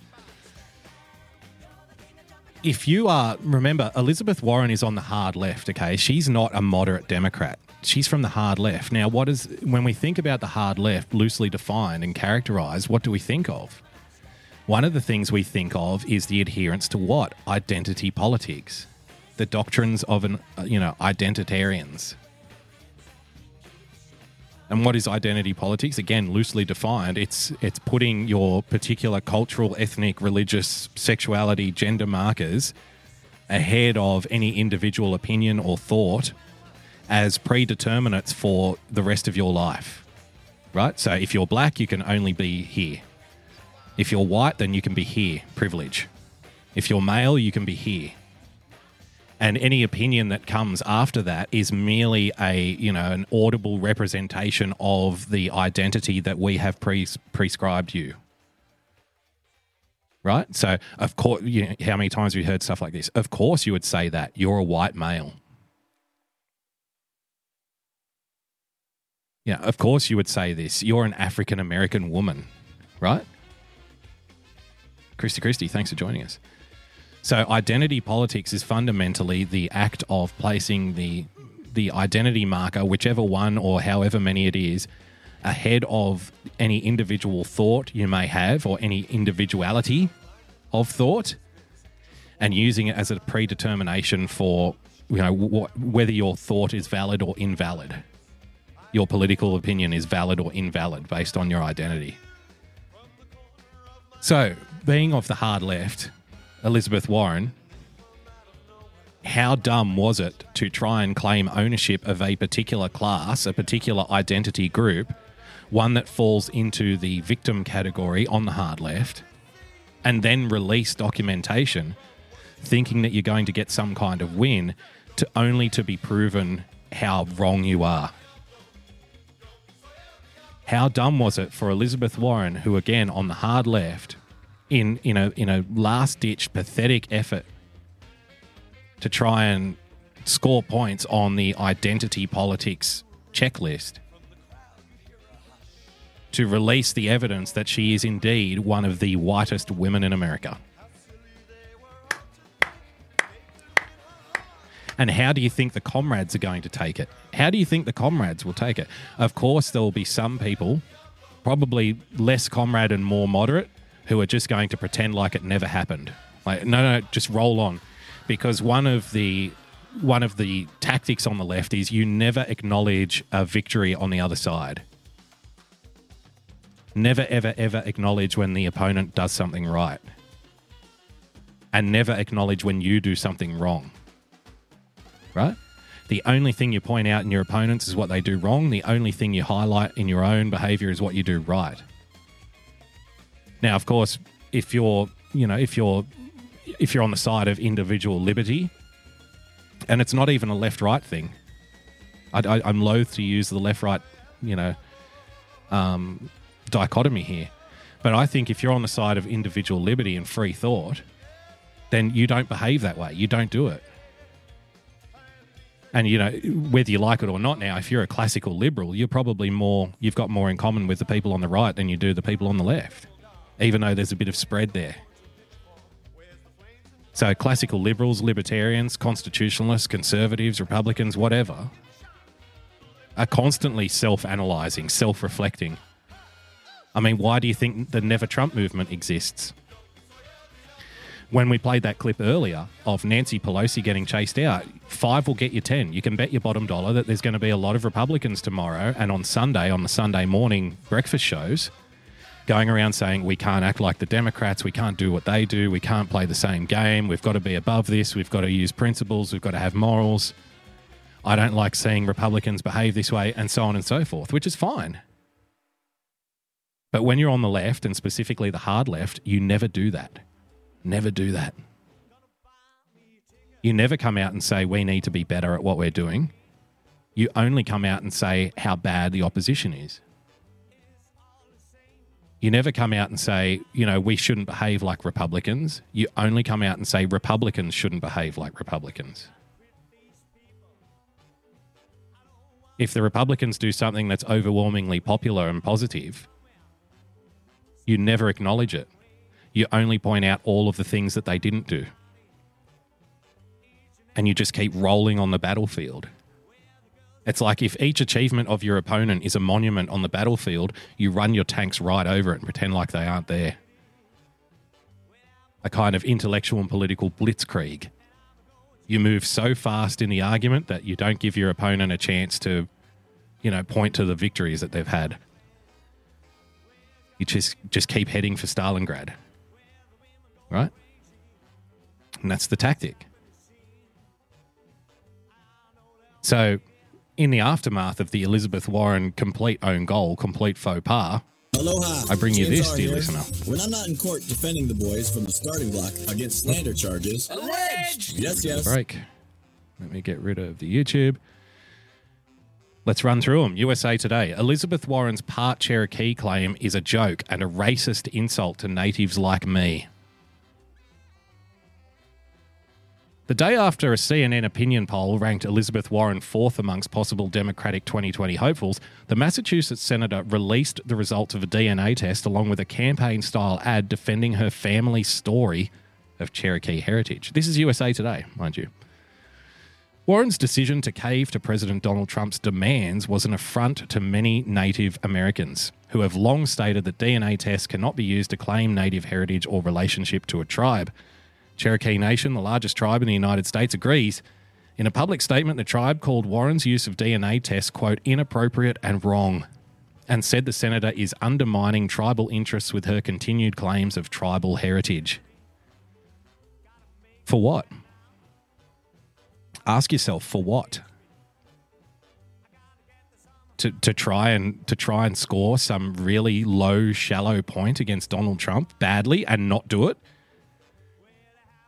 If you are, remember, Elizabeth Warren is on the hard left, okay? She's not a moderate Democrat. She's from the hard left. Now, what is, when we think about the hard left, loosely defined and characterized, what do we think of? One of the things we think of is the adherence to what? Identity politics. The doctrines of, an, you know, identitarians. And what is identity politics? Again, loosely defined, it's it's putting your particular cultural, ethnic, religious, sexuality, gender markers ahead of any individual opinion or thought as predeterminates for the rest of your life, right? So if you're black, you can only be here. If you're white, then you can be here, privilege. If you're male, you can be here. And any opinion that comes after that is merely a, you know, an audible representation of the identity that we have pre- prescribed you. Right? So, of course, you know, how many times we've heard stuff like this? Of course you would say that. You're a white male. Yeah, of course you would say this. You're an African-American woman. Right? Christy Christie, thanks for joining us. So identity politics is fundamentally the act of placing the the identity marker, whichever one or however many it is, ahead of any individual thought you may have or any individuality of thought, and using it as a predetermination for, you know, wh- whether your thought is valid or invalid. Your political opinion is valid or invalid based on your identity. So being of the hard left, Elizabeth Warren, how dumb was it to try and claim ownership of a particular class, a particular identity group, one that falls into the victim category on the hard left, and then release documentation thinking that you're going to get some kind of win, to only to be proven how wrong you are? How dumb was it for Elizabeth Warren, who again on the hard left, in in a in a last-ditch pathetic effort to try and score points on the identity politics checklist, to release the evidence that she is indeed one of the whitest women in America. And how do you think the comrades are going to take it? How do you think the comrades will take it? Of course, there will be some people, probably less comrade and more moderate, who are just going to pretend like it never happened. Like, no, no, just roll on. Because one of the one of the tactics on the left is you never acknowledge a victory on the other side. Never, ever, ever acknowledge when the opponent does something right. And never acknowledge when you do something wrong. Right? The only thing you point out in your opponents is what they do wrong. The only thing you highlight in your own behavior is what you do right. Now, of course, if you're, you know, if you're if you're on the side of individual liberty, and it's not even a left-right thing. I, I, I'm loath to use the left-right, you know, um, dichotomy here. But I think if you're on the side of individual liberty and free thought, then you don't behave that way. You don't do it. And, you know, whether you like it or not now, if you're a classical liberal, you're probably more, you've got more in common with the people on the right than you do the people on the left, even though there's a bit of spread there. So classical liberals, libertarians, constitutionalists, conservatives, Republicans, whatever, are constantly self-analysing, self-reflecting. I mean, why do you think the Never Trump movement exists? When we played that clip earlier of Nancy Pelosi getting chased out, five will get you ten. You can bet your bottom dollar that there's going to be a lot of Republicans tomorrow and on Sunday, on the Sunday morning breakfast shows, going around saying we can't act like the Democrats, we can't do what they do, we can't play the same game, we've got to be above this, we've got to use principles, we've got to have morals. I don't like seeing Republicans behave this way, and so on and so forth, which is fine. But when you're on the left, and specifically the hard left, you never do that. Never do that. You never come out and say we need to be better at what we're doing. You only come out and say how bad the opposition is. You never come out and say, you know, we shouldn't behave like Republicans. You only come out and say Republicans shouldn't behave like Republicans. If the Republicans do something that's overwhelmingly popular and positive, you never acknowledge it. You only point out all of the things that they didn't do. And you just keep rolling on the battlefield. It's like if each achievement of your opponent is a monument on the battlefield, you run your tanks right over it and pretend like they aren't there. A kind of intellectual and political blitzkrieg. You move so fast in the argument that you don't give your opponent a chance to, you know, point to the victories that they've had. You just, just keep heading for Stalingrad. Right? And that's the tactic. So, in the aftermath of the Elizabeth Warren complete own goal, complete faux pas, Aloha. I bring you James this, R. dear here. listener. When I'm not in court defending the boys from the starting block against slander charges... Alleged! Yes, yes. Break. Let me get rid of the YouTube. Let's run through them. U S A Today. Elizabeth Warren's part Cherokee claim is a joke and a racist insult to natives like me. The day after a C N N opinion poll ranked Elizabeth Warren fourth amongst possible Democratic twenty twenty hopefuls, the Massachusetts senator released the results of a D N A test along with a campaign-style ad defending her family's story of Cherokee heritage. This is U S A Today, mind you. Warren's decision to cave to President Donald Trump's demands was an affront to many Native Americans, who have long stated that D N A tests cannot be used to claim Native heritage or relationship to a tribe. Cherokee Nation, the largest tribe in the United States, agrees. In a public statement, the tribe called Warren's use of D N A tests, quote, inappropriate and wrong, and said the senator is undermining tribal interests with her continued claims of tribal heritage. For what? Ask yourself, for what? To to try and to try and score some really low, shallow point against Donald Trump badly and not do it?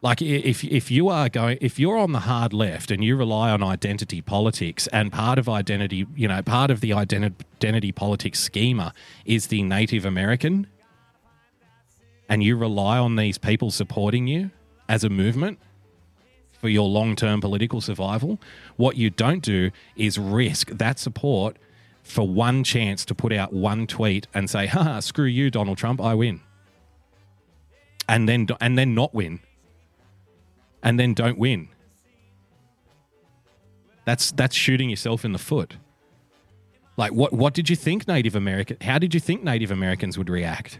Like if if you are going if you're on the hard left and you rely on identity politics, and part of identity, you know, part of the identi- identity politics schema is the Native American, and you rely on these people supporting you as a movement for your long-term political survival, what you don't do is risk that support for one chance to put out one tweet and say, "Ha, screw you, Donald Trump, I win," and then and then not win. And then don't win. That's that's shooting yourself in the foot. Like, what, what did you think Native American? How did you think Native Americans would react?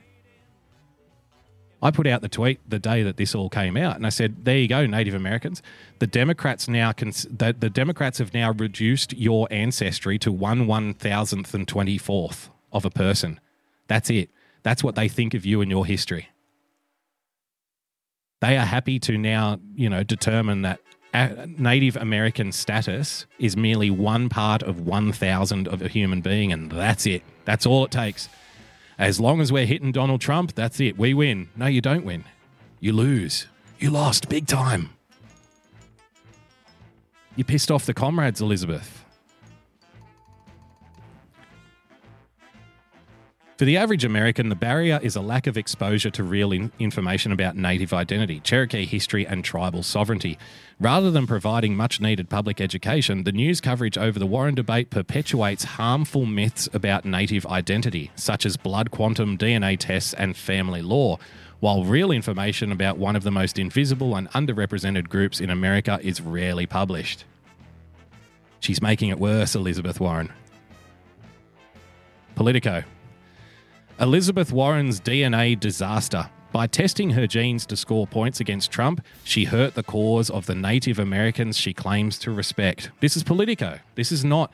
I put out the tweet the day that this all came out, and I said, "There you go, Native Americans. The Democrats now can. The, the Democrats have now reduced your ancestry to one one thousandth and twenty fourth of a person. That's it. That's what they think of you and your history. They are happy to now, you know, determine that." Native American status is merely one part of one thousand of a human being, and that's it. That's all it takes. As long as we're hitting Donald Trump, that's it. We win. No, you don't win. You lose. You lost big time. You pissed off the comrades, Elizabeth. For the average American, the barrier is a lack of exposure to real in- information about Native identity, Cherokee history and tribal sovereignty. Rather than providing much-needed public education, the news coverage over the Warren debate perpetuates harmful myths about Native identity, such as blood quantum, D N A tests and family law, while real information about one of the most invisible and underrepresented groups in America is rarely published. She's making it worse, Elizabeth Warren. Politico. Elizabeth Warren's D N A disaster. By testing her genes to score points against Trump, she hurt the cause of the Native Americans she claims to respect. This is Politico. This is not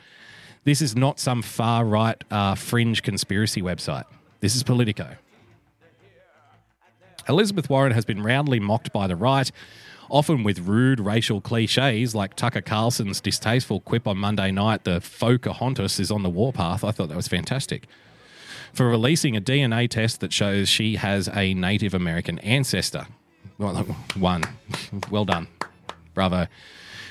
this is not some far-right uh, fringe conspiracy website. This is Politico. Elizabeth Warren has been roundly mocked by the right, often with rude racial cliches like Tucker Carlson's distasteful quip on Monday night, the Pocahontas is on the warpath. I thought that was fantastic. For releasing a D N A test that shows she has a Native American ancestor. Well, one. Well done. Bravo.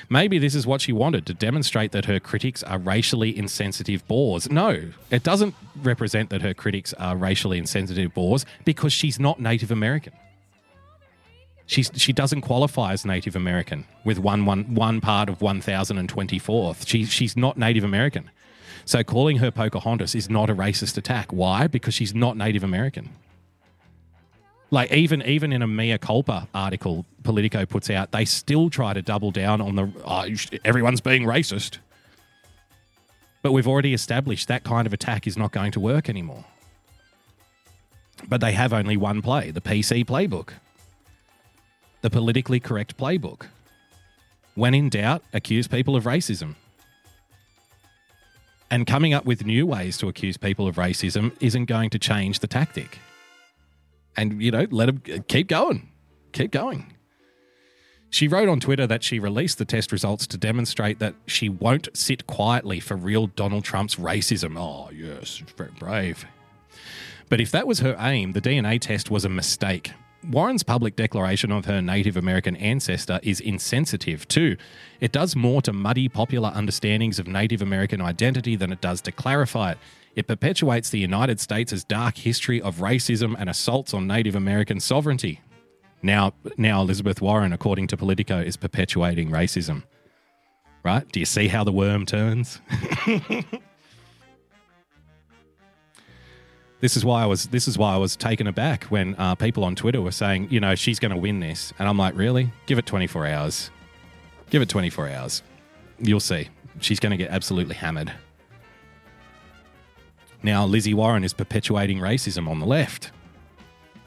Maybe this is what she wanted, to demonstrate that her critics are racially insensitive bores. No, it doesn't represent that her critics are racially insensitive bores because she's not Native American. She's, she doesn't qualify as Native American with one, one, one part of one thousand twenty-fourth. She, she's not Native American. So calling her Pocahontas is not a racist attack. Why? Because she's not Native American. Like even even in a mea culpa article Politico puts out, they still try to double down on the, oh, everyone's being racist. But we've already established that kind of attack is not going to work anymore. But they have only one play, the P C playbook. The politically correct playbook. When in doubt, accuse people of racism. And coming up with new ways to accuse people of racism isn't going to change the tactic. And, you know, let them keep going. Keep going. She wrote on Twitter that she released the test results to demonstrate that she won't sit quietly for real Donald Trump's racism. Oh, yes, very brave. But if that was her aim, the D N A test was a mistake. Warren's public declaration of her Native American ancestor is insensitive too. It does more to muddy popular understandings of Native American identity than it does to clarify it. It perpetuates the United States' dark history of racism and assaults on Native American sovereignty. Now, now Elizabeth Warren, according to Politico, is perpetuating racism. Right? Do you see how the worm turns? This is why I was. This is why I was taken aback when uh, people on Twitter were saying, you know, she's going to win this, and I'm like, really? Give it twenty-four hours. Give it twenty-four hours. You'll see. She's going to get absolutely hammered. Now, Lizzie Warren is perpetuating racism on the left,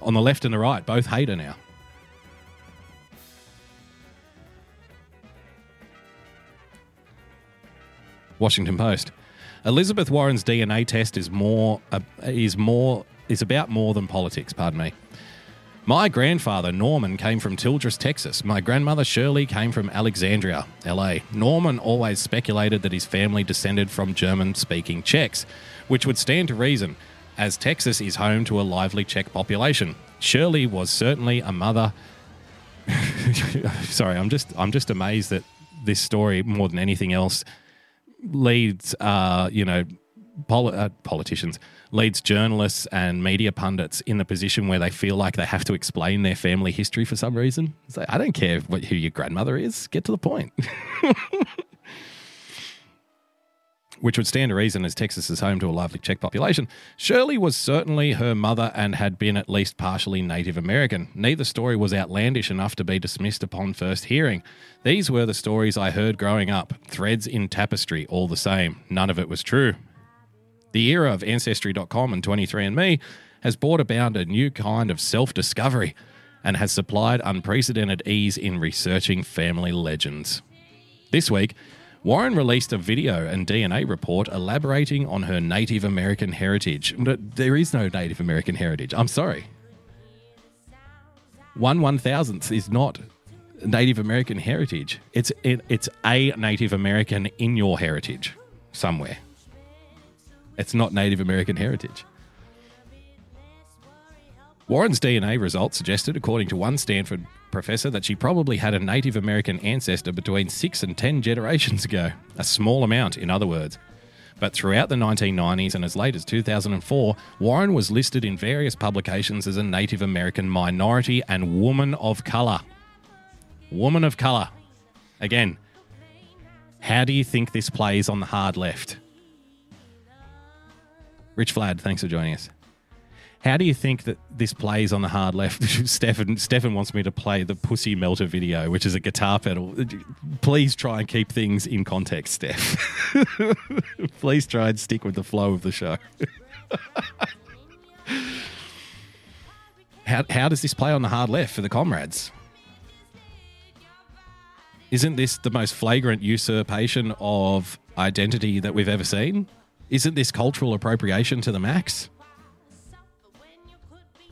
on the left and the right. Both hate her now. Washington Post. Elizabeth Warren's D N A test is more uh, is more is about more than politics, pardon me. My grandfather, Norman, came from Tildress, Texas. My grandmother, Shirley, came from Alexandria, L A. Norman always speculated that his family descended from German-speaking Czechs, which would stand to reason, as Texas is home to a lively Czech population. Shirley was certainly a mother... Sorry, I'm just I'm just amazed that this story, more than anything else... leads, uh, you know, pol- uh, politicians, leads journalists and media pundits in the position where they feel like they have to explain their family history for some reason. It's like, I don't care what, who your grandmother is. Get to the point. which would stand to reason as Texas is home to a lively Czech population, Shirley was certainly her mother and had been at least partially Native American. Neither story was outlandish enough to be dismissed upon first hearing. These were the stories I heard growing up, threads in tapestry all the same. None of it was true. The era of Ancestry dot com and twenty-three and me has brought about a new kind of self-discovery and has supplied unprecedented ease in researching family legends. This week, Warren released a video and D N A report elaborating on her Native American heritage. There is no Native American heritage. I'm sorry. One one thousandth is not Native American heritage. It's it, it's a Native American in your heritage somewhere. It's not Native American heritage. Warren's D N A results suggested, according to one Stanford professor, that she probably had a Native American ancestor between six and ten generations ago. A small amount, in other words. But throughout the nineteen nineties and as late as two thousand four, Warren was listed in various publications as a Native American minority and woman of color. Woman of color. Again, how do you think this plays on the hard left? Rich Flad, thanks for joining us. How do you think that this plays on the hard left? Stefan, Stefan wants me to play the Pussy Melter video, which is a guitar pedal. Please try and keep things in context, Steph. Please try and stick with the flow of the show. how, how does this play on the hard left for the comrades? Isn't this the most flagrant usurpation of identity that we've ever seen? Isn't this cultural appropriation to the max?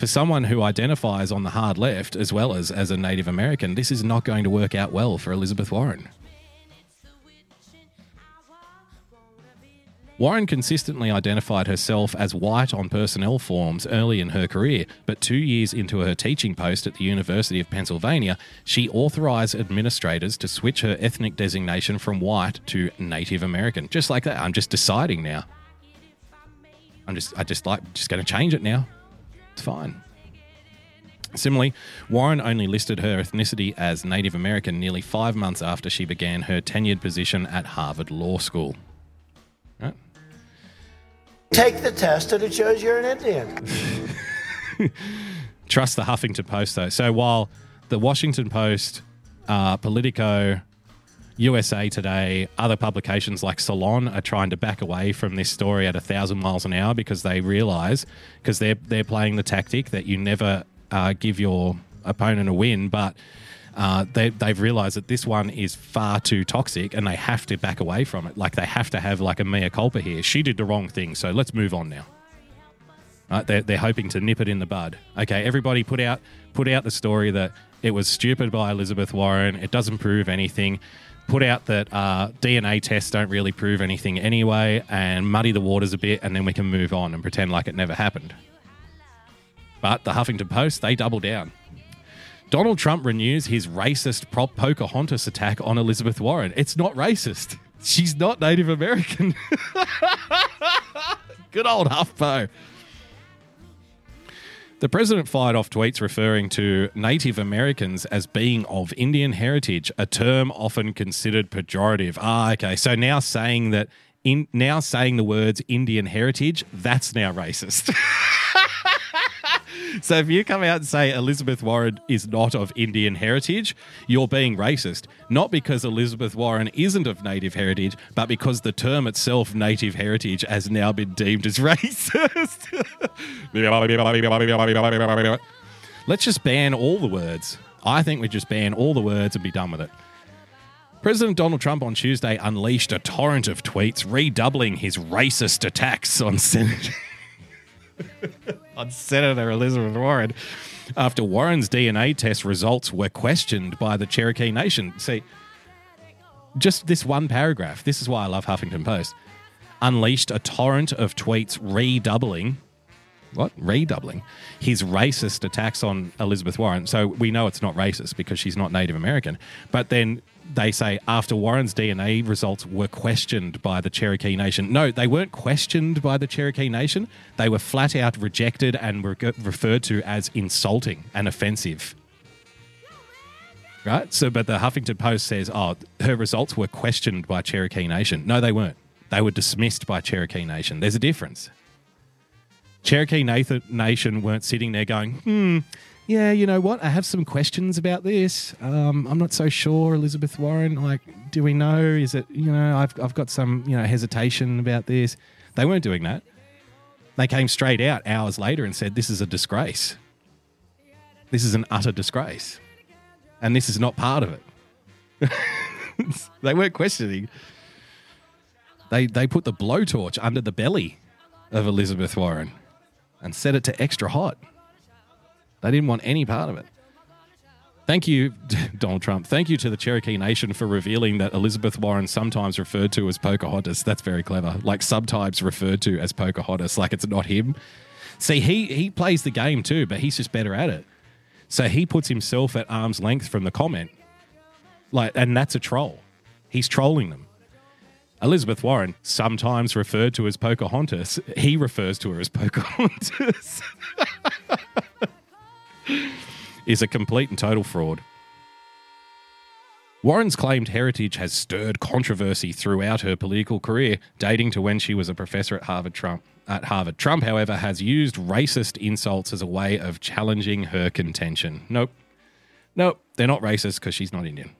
For someone who identifies on the hard left as well as as a Native American, this is not going to work out well for Elizabeth Warren. Warren consistently identified herself as white on personnel forms early in her career, but two years into her teaching post at the University of Pennsylvania, she authorised administrators to switch her ethnic designation from white to Native American. Just like that. I'm just deciding now. I'm just I just like just going to change it now. It's fine. Similarly, Warren only listed her ethnicity as Native American nearly five months after she began her tenured position at Harvard Law School. Right? Take the test and it shows you're an Indian. Trust the Huffington Post, though. So while the Washington Post, uh, Politico, U S A Today, other publications like Salon are trying to back away from this story at a thousand miles an hour because they realise, because they're, they're playing the tactic that you never uh, give your opponent a win, but uh, they, they've realised that this one is far too toxic and they have to back away from it. Like they have to have like a mea culpa here. She did the wrong thing, so let's move on now. Right? They're, they're hoping to nip it in the bud. Okay, everybody put out put out the story that it was stupid by Elizabeth Warren. It doesn't prove anything. Put out that uh, D N A tests don't really prove anything anyway and muddy the waters a bit and then we can move on and pretend like it never happened. But the Huffington Post, they double down. Donald Trump renews his racist prop Pocahontas attack on Elizabeth Warren. It's not racist. She's not Native American. Good old HuffPo. The president fired off tweets referring to Native Americans as being of Indian heritage, a term often considered pejorative. Ah, okay. So now saying that in now saying the words Indian heritage, that's now racist. So if you come out and say Elizabeth Warren is not of Indian heritage, you're being racist. Not because Elizabeth Warren isn't of Native heritage, but because the term itself, Native heritage, has now been deemed as racist. Let's just ban all the words. I think we just ban all the words and be done with it. President Donald Trump on Tuesday unleashed a torrent of tweets redoubling his racist attacks on Senate. on Senator Elizabeth Warren after Warren's D N A test results were questioned by the Cherokee Nation. See, just this one paragraph, this is why I love Huffington Post, unleashed a torrent of tweets redoubling, what? Redoubling, his racist attacks on Elizabeth Warren. So we know it's not racist because she's not Native American. But then they say after Warren's D N A results were questioned by the Cherokee Nation. No, they weren't questioned by the Cherokee Nation. They were flat out rejected and were referred to as insulting and offensive. Right? So, but the Huffington Post says, oh, her results were questioned by Cherokee Nation. No, they weren't. They were dismissed by Cherokee Nation. There's a difference. Cherokee Nation weren't sitting there going, hmm, yeah, you know what? I have some questions about this. Um, I'm not so sure, Elizabeth Warren. Like, do we know? Is it, you know, I've I've got some, you know, hesitation about this. They weren't doing that. They came straight out hours later and said, this is a disgrace. This is an utter disgrace. And this is not part of it. They weren't questioning. They, they put the blowtorch under the belly of Elizabeth Warren and set it to extra hot. They didn't want any part of it. Thank you, Donald Trump. Thank you to the Cherokee Nation for revealing that Elizabeth Warren, sometimes referred to as Pocahontas. That's very clever. Like subtypes referred to as Pocahontas, like it's not him. See, he, he plays the game too, but he's just better at it. So he puts himself at arm's length from the comment. Like, and that's a troll. He's trolling them. Elizabeth Warren, sometimes referred to as Pocahontas, he refers to her as Pocahontas. Is a complete and total fraud. Warren's claimed heritage has stirred controversy throughout her political career, dating to when she was a professor at Harvard. Trump, at Harvard. Trump, however, has used racist insults as a way of challenging her contention. Nope. Nope, they're not racist because she's not Indian.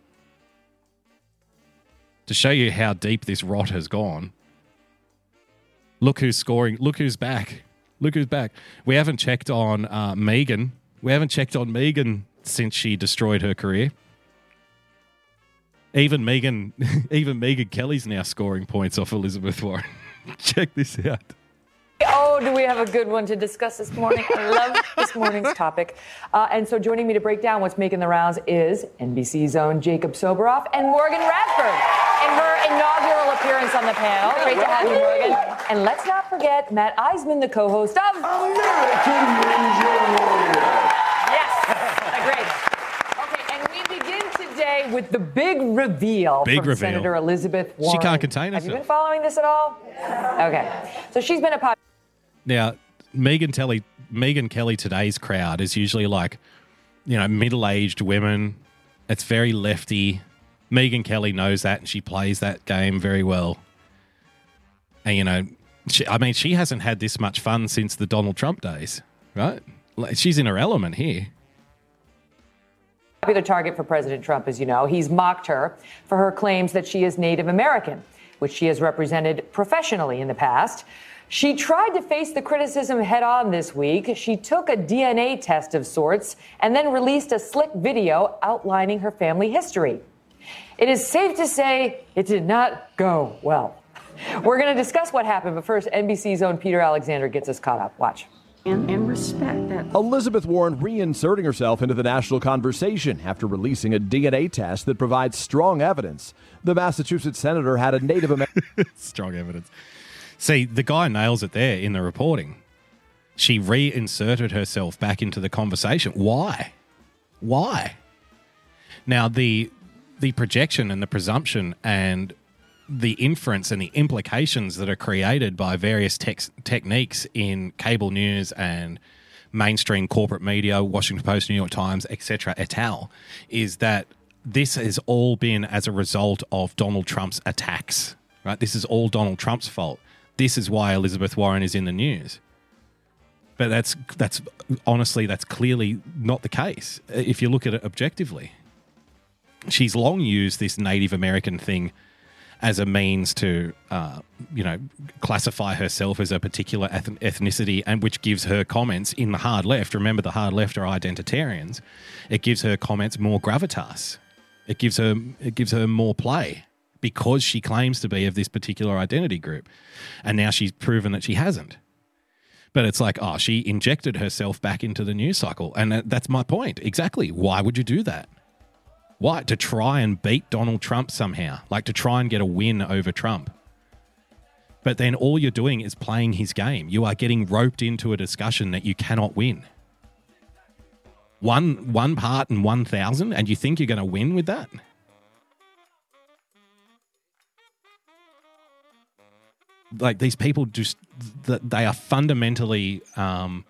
To show you how deep this rot has gone, look who's scoring. Look who's back. Look who's back. We haven't checked on uh, Megyn. We haven't checked on Megyn since she destroyed her career. Even Megyn, even Megyn Kelly's now scoring points off Elizabeth Warren. Check this out. Oh, do we have a good one to discuss this morning? I love this morning's topic. Uh, and so joining me to break down what's making the rounds is N B C's own Jacob Soboroff and Morgan Radford. In her inaugural appearance on the panel. Great to have you, Morgan. And let's not forget Matt Eisman, the co-host of American Ninja Warrior. Yes, agreed. Okay, and we begin today with the big reveal big from reveal. Senator Elizabeth Warren. She can't contain herself. Have you been following this at all? Okay. So she's been a pop. Now, Megyn Kelly, Megyn Kelly today's crowd is usually like, you know, middle-aged women. It's very lefty. Megyn Kelly knows that, and she plays that game very well. And, you know, she, I mean, she hasn't had this much fun since the Donald Trump days, right? Like, she's in her element here. Popular target for President Trump, as you know. He's mocked her for her claims that she is Native American, which she has represented professionally in the past. She tried to face the criticism head on this week. She took a D N A test of sorts and then released a slick video outlining her family history. It is safe to say it did not go well. We're going to discuss what happened, but first, N B C's own Peter Alexander gets us caught up. Watch. And, and respect that. Elizabeth Warren reinserting herself into the national conversation after releasing a D N A test that provides strong evidence the Massachusetts senator had a Native American. Strong evidence. See, the guy nails it there in the reporting. She reinserted herself back into the conversation. Why? Why? Now, the... The projection and the presumption and the inference and the implications that are created by various tex- techniques in cable news and mainstream corporate media, Washington Post, New York Times, et cetera, et al., is that this has all been as a result of Donald Trump's attacks, right? This is all Donald Trump's fault. This is why Elizabeth Warren is in the news. But that's that's honestly, that's clearly not the case if you look at it objectively. She's long used this Native American thing as a means to, uh, you know, classify herself as a particular ethnicity, and which gives her comments in the hard left. Remember, the hard left are identitarians. It gives her comments more gravitas. It gives her it gives her more play because she claims to be of this particular identity group, and now she's proven that she hasn't. But it's like, oh, she injected herself back into the news cycle, and that, that's my point exactly. Why would you do that? Why? To try and beat Donald Trump somehow, like to try and get a win over Trump. But then all you're doing is playing his game. You are getting roped into a discussion that you cannot win. One one part in one thousand, and you think you're going to win with that? Like, these people just, they are fundamentally, um,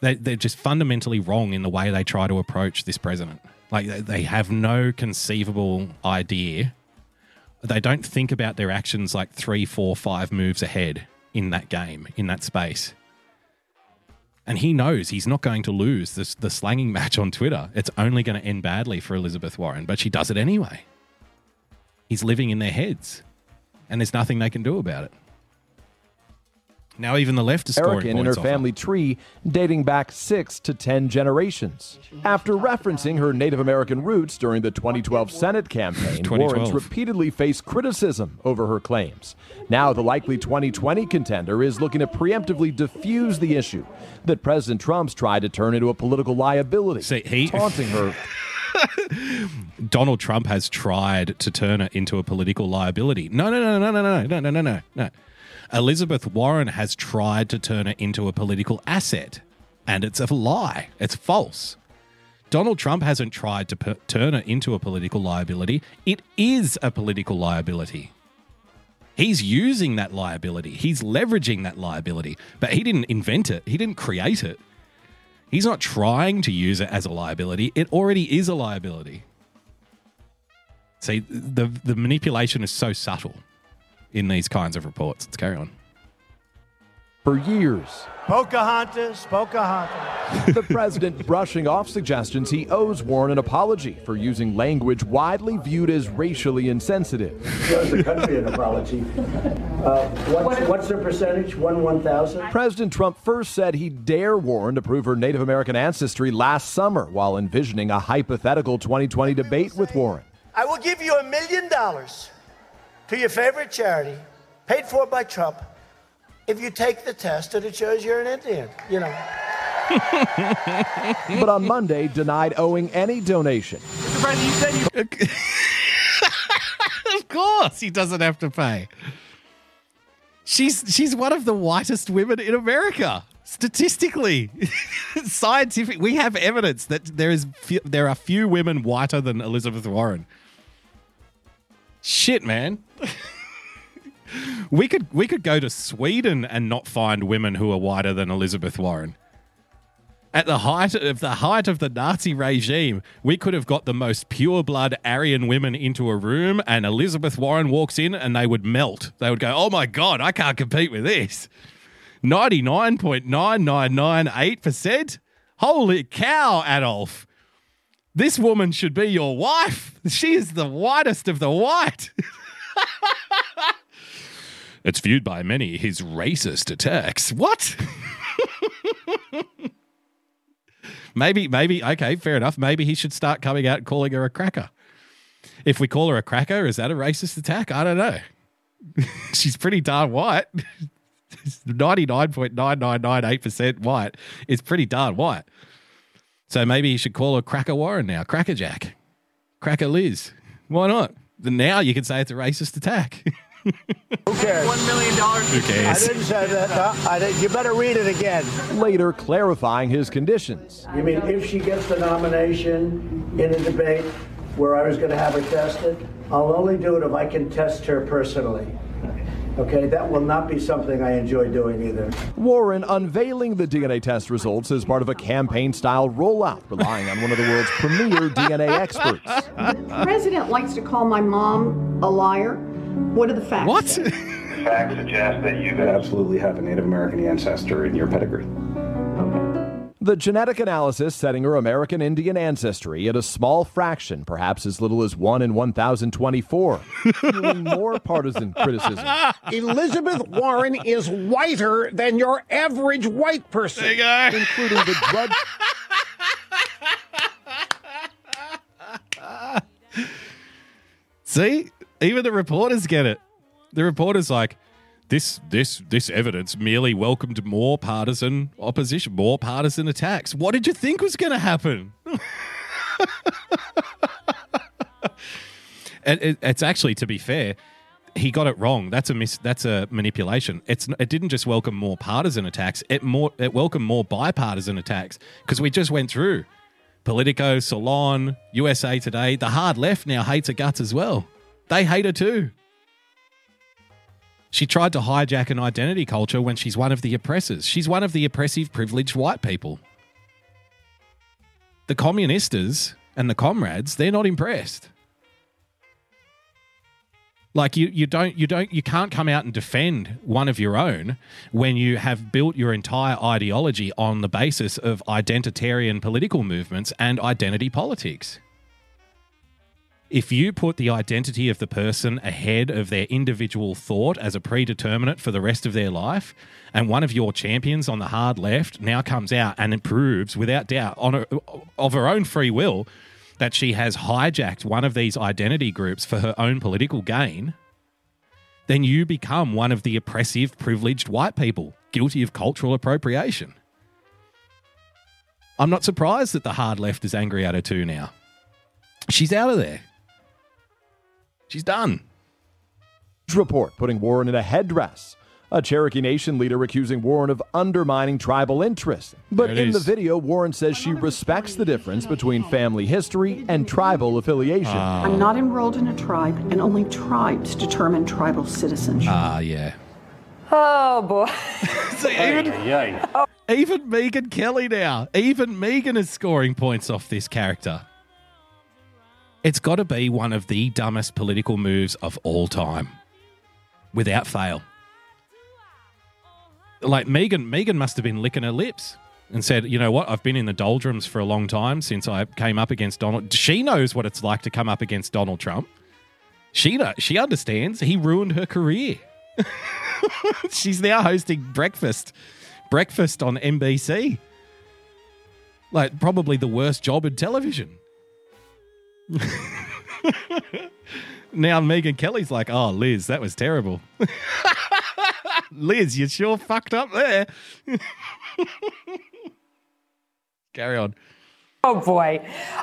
they, they're just fundamentally wrong in the way they try to approach this president. Like, they have no conceivable idea they don't think about their actions like three, four, five moves ahead in that game, in that space. And he knows he's not going to lose this, the slanging match on Twitter. It's only going to end badly for Elizabeth Warren, but she does it anyway. He's living in their heads, and there's nothing they can do about it. Now even the left is scoring points off her. Erican and her family tree dating back six to ten generations. After referencing her Native American roots during the twenty twelve Senate campaign, Warren's repeatedly faced criticism over her claims. Now the likely twenty twenty contender is looking to preemptively diffuse the issue that President Trump's tried to turn into a political liability, See, he- taunting her. Donald Trump has tried to turn it into a political liability. No, no, no, no, no, no, no, no, no, no, no. Elizabeth Warren has tried to turn it into a political asset, and it's a lie. It's false. Donald Trump hasn't tried to per- turn it into a political liability. It is a political liability. He's using that liability. He's leveraging that liability, but he didn't invent it. He didn't create it. He's not trying to use it as a liability. It already is a liability. See, the the manipulation is so subtle in these kinds of reports. Let's carry on. For years. Pocahontas, Pocahontas. The president brushing off suggestions he owes Warren an apology for using language widely viewed as racially insensitive. He owes the country an apology. Uh, what's, what's the percentage? One one thousand? President Trump first said he'd dare Warren to prove her Native American ancestry last summer while envisioning a hypothetical twenty twenty debate with Warren. I will give you a million dollars to your favorite charity, paid for by Trump, if you take the test and it shows you're an Indian, you know. But on Monday, denied owing any donation. Mister President, you said you... Of course he doesn't have to pay. She's she's one of the whitest women in America. Statistically, scientific, we have evidence that there is few, there are few women whiter than Elizabeth Warren. Shit, man. We could we could go to Sweden and not find women who are whiter than Elizabeth Warren. At the height of the height of the Nazi regime, we could have got the most pure blood Aryan women into a room, and Elizabeth Warren walks in and they would melt. They would go, "Oh my God, I can't compete with this." ninety-nine point nine nine nine eight percent. Holy cow, Adolf. This woman should be your wife. She is the whitest of the white. It's viewed by many his racist attacks. What? maybe, maybe, okay, fair enough. Maybe he should start coming out and calling her a cracker. If we call her a cracker, is that a racist attack? I don't know. She's pretty darn white. ninety-nine point nine nine nine eight percent white is pretty darn white. So maybe he should call her Cracker Warren now, Cracker Jack, Cracker Liz. Why not? Now you can say it's a racist attack. Who cares? One million dollars. Who cares? I didn't say that. No, I didn't. You better read it again. Later, clarifying his conditions. You mean if she gets the nomination in a debate where I was going to have her tested, I'll only do it if I can test her personally. Okay, that will not be something I enjoy doing either. Warren unveiling the D N A test results as part of a campaign-style rollout, relying on one of the world's premier D N A experts. The president likes to call my mom a liar. What are the facts? What? The facts suggest that you absolutely have a Native American ancestor in your pedigree. The genetic analysis setting her American Indian ancestry at a small fraction, perhaps as little as one in one thousand twenty-four, fueling more partisan criticism. Elizabeth Warren is whiter than your average white person, including the drug. See, even the reporters get it. The reporter's like, This this this evidence merely welcomed more partisan opposition, more partisan attacks. What did you think was going to happen? it, it, it's actually, to be fair, he got it wrong. That's a mis, that's a manipulation. It's it didn't just welcome more partisan attacks. It more it welcomed more bipartisan attacks, because we just went through Politico, Salon, U S A Today. The hard left now hates her guts as well. They hate her too. She tried to hijack an identity culture when she's one of the oppressors. She's one of the oppressive, privileged white people. The communistas and the comrades, they're not impressed. Like you, you don't, you don't, you can't come out and defend one of your own when you have built your entire ideology on the basis of identitarian political movements and identity politics. If you put the identity of the person ahead of their individual thought as a predeterminate for the rest of their life, and one of your champions on the hard left now comes out and improves without doubt on her, of her own free will, that she has hijacked one of these identity groups for her own political gain, then you become one of the oppressive, privileged white people, guilty of cultural appropriation. I'm not surprised that the hard left is angry at her too now. She's out of there. She's done. Report putting Warren in a headdress. A Cherokee Nation leader accusing Warren of undermining tribal interests. But in is. the video, Warren says she respects the difference between family history and tribal affiliation. Uh, I'm not enrolled in a tribe, and only tribes determine tribal citizenship. Ah, uh, yeah. Oh, boy. So even, even Megyn Kelly now. Even Megyn is scoring points off this character. It's got to be one of the dumbest political moves of all time. Without fail. Like Megyn, Megyn must have been licking her lips and said, you know what, I've been in the doldrums for a long time since I came up against Donald. She knows what it's like to come up against Donald Trump. She knows, she understands. He ruined her career. She's now hosting breakfast, breakfast on N B C. Like probably the worst job in television. Now Megyn Kelly's like, oh, Liz, that was terrible. Liz, you sure fucked up there. Carry on. Oh, boy.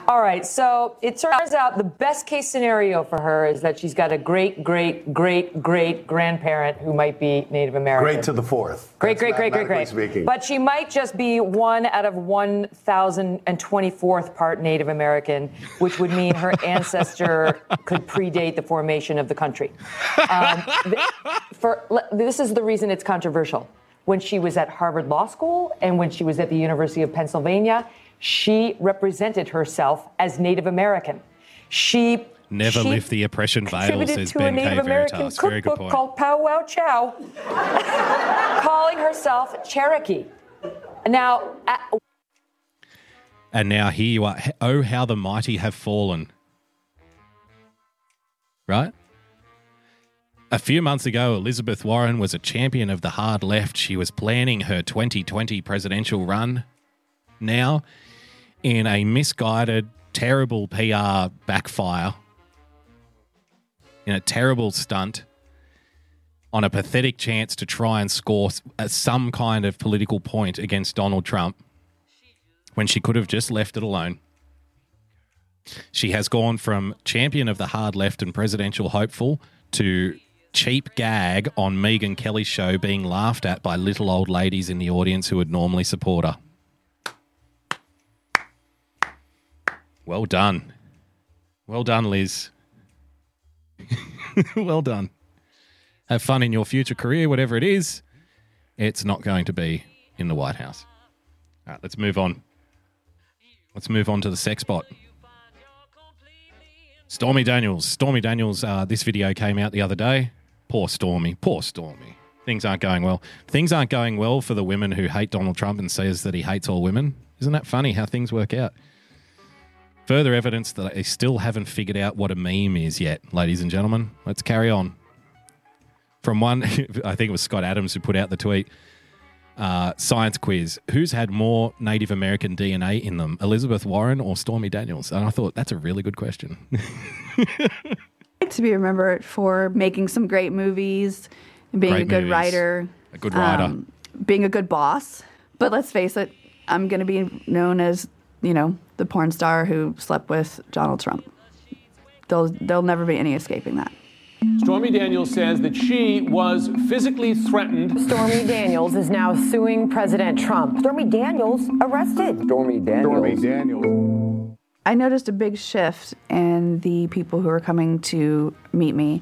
All right. So it turns out the best case scenario for her is that she's got a great, great, great, great grandparent who might be Native American. Great to the fourth. Great, That's great, great, great, great. But she might just be one out of one thousand twenty-fourth part Native American, which would mean her ancestor could predate the formation of the country. Um, for, this is the reason it's controversial. When she was at Harvard Law School and when she was at the University of Pennsylvania, she represented herself as Native American. She never she lift the oppression veil, says Ben K. Veritas. Very good point. Called Pow Wow Chow, calling herself Cherokee. Now, uh, and now here you are. Oh, how the mighty have fallen! Right. A few months ago, Elizabeth Warren was a champion of the hard left. She was planning her twenty twenty presidential run. Now, in a misguided, terrible P R backfire, in a terrible stunt, on a pathetic chance to try and score some kind of political point against Donald Trump, when she could have just left it alone, she has gone from champion of the hard left and presidential hopeful to cheap gag on Megyn Kelly's show being laughed at by little old ladies in the audience who would normally support her. Well done. Well done, Liz. Well done. Have fun in your future career, whatever it is. It's not going to be in the White House. All right, let's move on. Let's move on to the sex bot. Stormy Daniels. Stormy Daniels, uh, this video came out the other day. Poor Stormy. Poor Stormy. Things aren't going well. Things aren't going well for the women who hate Donald Trump and says that he hates all women. Isn't that funny how things work out? Further evidence that I still haven't figured out what a meme is yet, ladies and gentlemen. Let's carry on. From one, I think it was Scott Adams who put out the tweet, uh, science quiz, who's had more Native American D N A in them, Elizabeth Warren or Stormy Daniels? And I thought, that's a really good question. To be remembered for making some great movies, being great a good movies, writer. A good writer. Um, being a good boss. But let's face it, I'm going to be known as, you know, the porn star who slept with Donald Trump. There'll, there'll never be any escaping that. Stormy Daniels says that she was physically threatened. Stormy Daniels is now suing President Trump. Stormy Daniels arrested. Stormy Daniels. Stormy Daniels. I noticed a big shift in the people who were coming to meet me.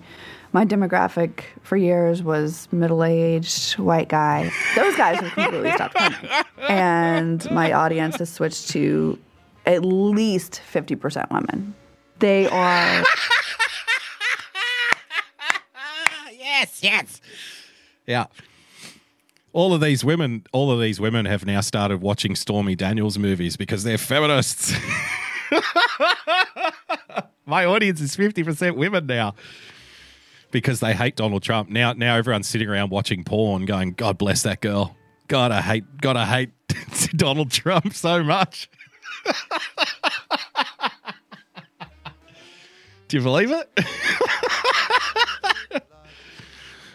My demographic for years was middle-aged white guy. Those guys have completely stopped coming. And my audience has switched to at least fifty percent women. They are yes, yes. Yeah. All of these women, all of these women have now started watching Stormy Daniels movies because they're feminists. My audience is fifty percent women now because they hate Donald Trump. Now, now everyone's sitting around watching porn going, God bless that girl. God, I hate, God, I hate Donald Trump so much. Do you believe it?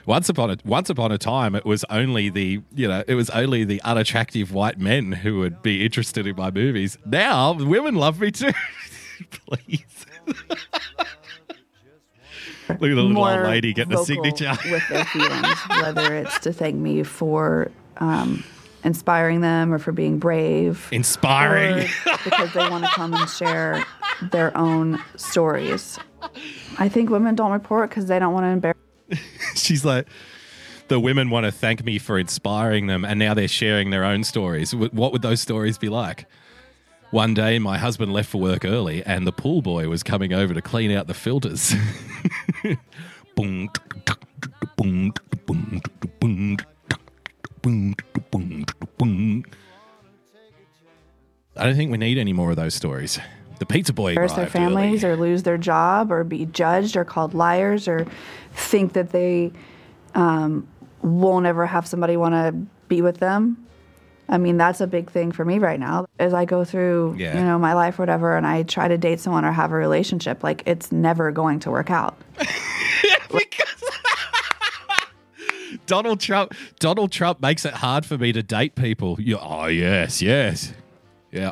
Once upon a once upon a time, it was only the you know it was only the unattractive white men who would be interested in my movies. Now women love me too. Please. Look at the little More old lady getting a signature with their feelings, whether it's to thank me for um, inspiring them or for being brave, inspiring because they want to come and share their own stories. I think women don't report because they don't want to embarrass. She's like, the women want to thank me for inspiring them, and now they're sharing their own stories. What would those stories be like? One day, my husband left for work early, and the pool boy was coming over to clean out the filters. I don't think we need any more of those stories. The pizza boy embarrass their families early. Or lose their job or be judged or called liars or think that they um, won't ever have somebody want to be with them. I mean, that's a big thing for me right now as I go through, yeah. you know, my life or whatever, and I try to date someone or have a relationship. Like, it's never going to work out. because Donald Trump, Donald Trump makes it hard for me to date people. You, oh, yes, yes. Yeah.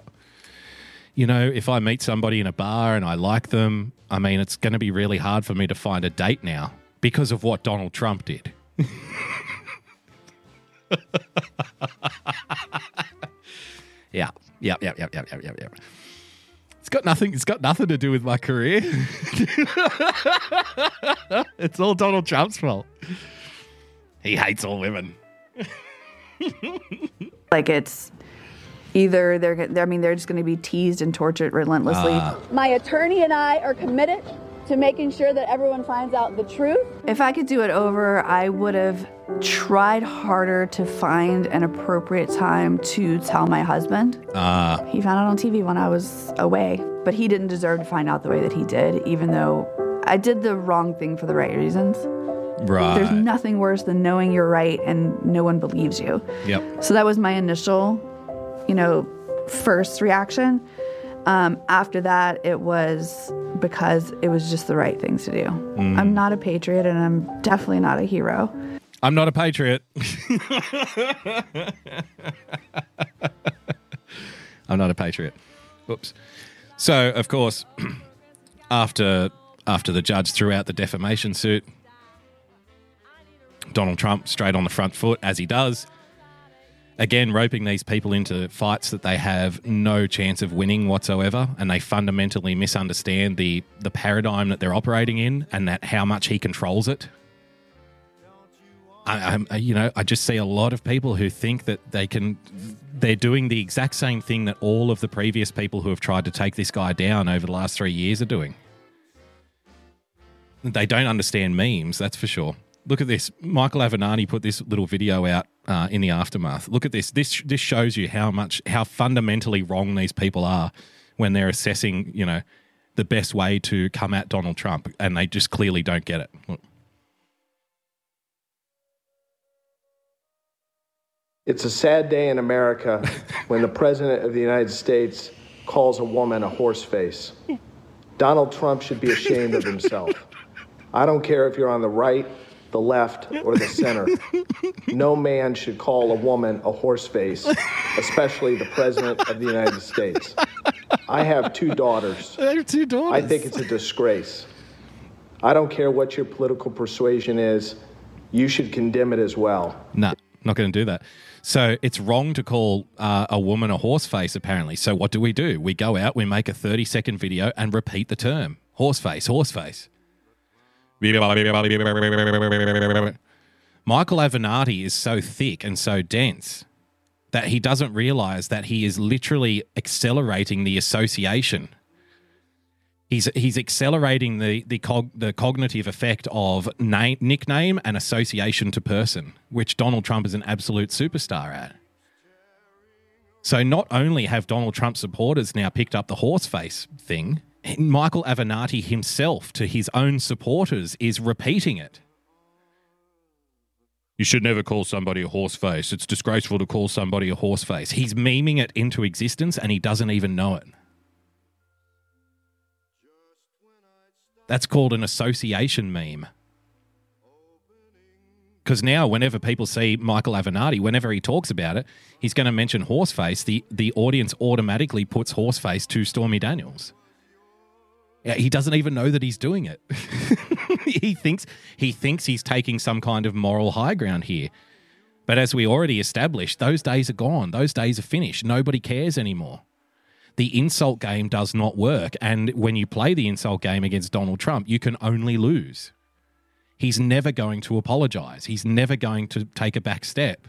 You know, if I meet somebody in a bar and I like them, I mean, it's going to be really hard for me to find a date now because of what Donald Trump did. yeah, yeah, yeah, yeah, yeah, yeah, yeah. It's got nothing. It's got nothing to do with my career. It's all Donald Trump's fault. He hates all women. Like it's. Either they're, they're, I mean, they're just going to be teased and tortured relentlessly. Uh, My attorney and I are committed to making sure that everyone finds out the truth. If I could do it over, I would have tried harder to find an appropriate time to tell my husband. Uh, he found out on T V when I was away, but he didn't deserve to find out the way that he did, even though I did the wrong thing for the right reasons. Right. There's nothing worse than knowing you're right and no one believes you. Yep. So that was my initial... you know, first reaction. Um, after that, it was because it was just the right things to do. Mm. I'm not a patriot, and I'm definitely not a hero. I'm not a patriot. I'm not a patriot. Oops. So, of course, after after the judge threw out the defamation suit, Donald Trump straight on the front foot, as he does. Again, roping these people into fights that they have no chance of winning whatsoever, and they fundamentally misunderstand the, the paradigm that they're operating in and that how much he controls it. I, I, you know, I just see a lot of people who think that they can, they're doing the exact same thing that all of the previous people who have tried to take this guy down over the last three years are doing. They don't understand memes, that's for sure. Look at this. Michael Avenatti put this little video out uh, in the aftermath. Look at this. This this shows you how much, how fundamentally wrong these people are when they're assessing, you know, the best way to come at Donald Trump, and they just clearly don't get it. Look. It's a sad day in America when the president of the United States calls a woman a horse face. Donald Trump should be ashamed of himself. I don't care if you're on the right, the left, or the center. No man should call a woman a horse face, especially the president of the United States. I have two daughters. I have two daughters. I think it's a disgrace. I don't care what your political persuasion is. You should condemn it as well. No, nah, not going to do that. So it's wrong to call uh, a woman a horse face, apparently. So what do we do? We go out, we make a thirty-second video and repeat the term. Horse face, horse face. Michael Avenatti is so thick and so dense that he doesn't realize that he is literally accelerating the association He's he's accelerating the the cog, the cognitive effect of name, nickname and association to person, which Donald Trump is an absolute superstar at. So not only have Donald Trump supporters now picked up the horseface thing, Michael Avenatti himself to his own supporters is repeating it. You should never call somebody a horseface. It's disgraceful to call somebody a horseface. He's memeing it into existence and he doesn't even know it. That's called an association meme. Because now whenever people see Michael Avenatti, whenever he talks about it, he's going to mention horseface. The, the audience automatically puts horseface to Stormy Daniels. Yeah, he doesn't even know that he's doing it. He thinks he thinks he's taking some kind of moral high ground here. But as we already established, those days are gone. Those days are finished. Nobody cares anymore. The insult game does not work. And when you play the insult game against Donald Trump, you can only lose. He's never going to apologize. He's never going to take a back step.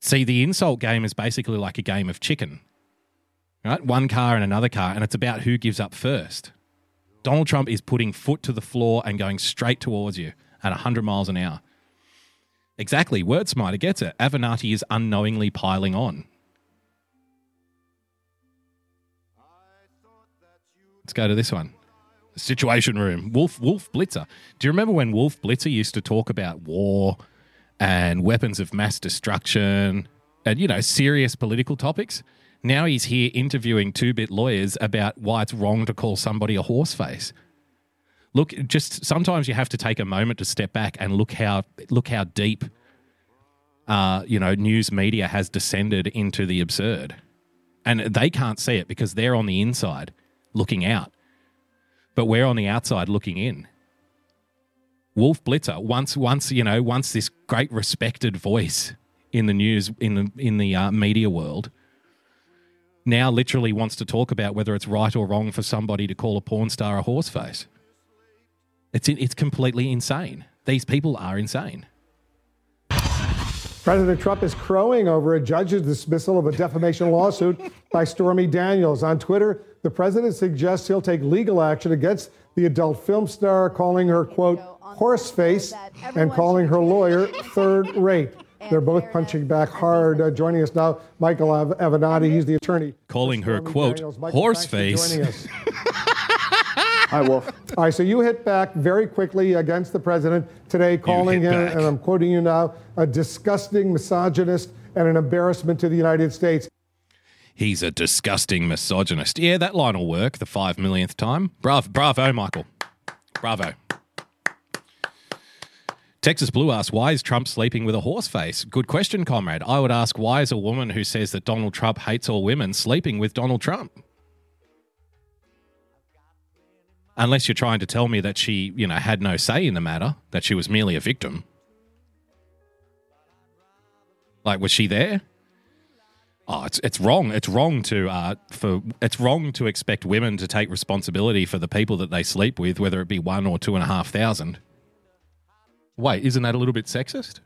See, the insult game is basically like a game of chicken. Right? One car and another car, and it's about who gives up first. Donald Trump is putting foot to the floor and going straight towards you at one hundred miles an hour. Exactly. Wordsmiter gets it. Avenatti is unknowingly piling on. Let's go to this one. The Situation Room. Wolf Wolf Blitzer. Do you remember when Wolf Blitzer used to talk about war and weapons of mass destruction and, you know, serious political topics? Now he's here interviewing two-bit lawyers about why it's wrong to call somebody a horseface. Look, just sometimes you have to take a moment to step back and look how look how deep, uh, you know, news media has descended into the absurd. And they can't see it because they're on the inside looking out, but we're on the outside looking in. Wolf Blitzer, once, once you know, once this great respected voice in the news, in the in the uh, media world, now literally wants to talk about whether it's right or wrong for somebody to call a porn star a horseface. It's it's completely insane. These people are insane. President Trump is crowing over a judge's dismissal of a defamation lawsuit by Stormy Daniels. On Twitter, the president suggests he'll take legal action against the adult film star, calling her, quote, horseface, and calling her lawyer third rate. They're both punching back hard. Uh, joining us now, Michael Avenatti, he's the attorney. Calling her, quote, horseface. Hi, Wolf. All right, so you hit back very quickly against the president today, calling him, and I'm quoting you now, a disgusting misogynist and an embarrassment to the United States. He's a disgusting misogynist. Yeah, that line will work the five millionth time. Bravo, bravo, Michael. Bravo. Texas Blue asks, why is Trump sleeping with a horse face? Good question, comrade. I would ask, why is a woman who says that Donald Trump hates all women sleeping with Donald Trump? Unless you're trying to tell me that she, you know, had no say in the matter, that she was merely a victim. Like, was she there? Oh, it's it's wrong. It's wrong to uh for it's wrong to expect women to take responsibility for the people that they sleep with, whether it be one or two and a half thousand. Wait, isn't that a little bit sexist?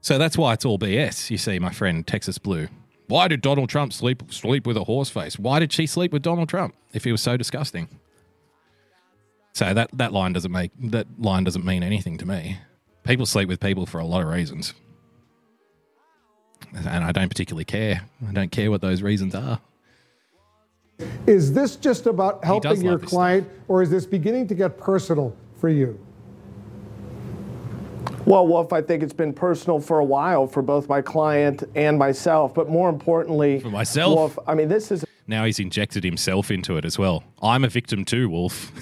So that's why it's all B S, you see, my friend Texas Blue. Why did Donald Trump sleep sleep with a horseface? Why did she sleep with Donald Trump if he was so disgusting? So that, that line doesn't make that line doesn't mean anything to me. People sleep with people for a lot of reasons. And I don't particularly care. I don't care what those reasons are. Is this just about helping your client, or is this beginning to get personal for you? Well, Wolf, I think it's been personal for a while for both my client and myself, but more importantly, for myself, Wolf, I mean, this is... Now he's injected himself into it as well. I'm a victim too, Wolf.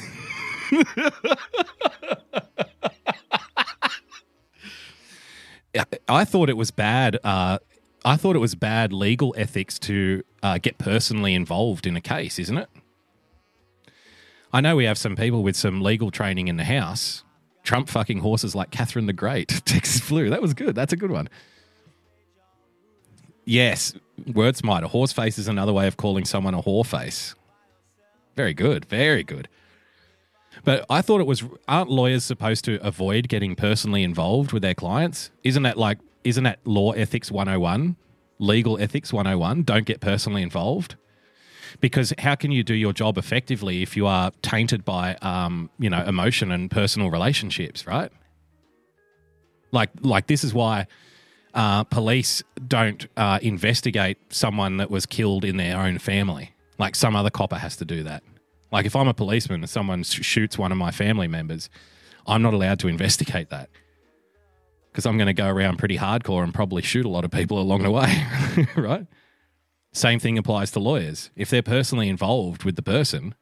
I thought it was bad. Uh, I thought it was bad legal ethics to uh, get personally involved in a case, isn't it? I know we have some people with some legal training in the house. Trump fucking horses like Catherine the Great. Texas Blue. That was good. That's a good one. Yes, wordsmite. A horseface is another way of calling someone a whoreface. Very good. Very good. But I thought it was, aren't lawyers supposed to avoid getting personally involved with their clients? Isn't that like, isn't that law ethics one oh one? Legal ethics one oh one? Don't get personally involved? because how can you do your job effectively if you are tainted by, um, you know, emotion and personal relationships, right? Like, like this is why uh, police don't uh, investigate someone that was killed in their own family. Like some other copper has to do that. Like if I'm a policeman and someone sh- shoots one of my family members, I'm not allowed to investigate that because I'm going to go around pretty hardcore and probably shoot a lot of people along the way, right? Same thing applies to lawyers. If they're personally involved with the person,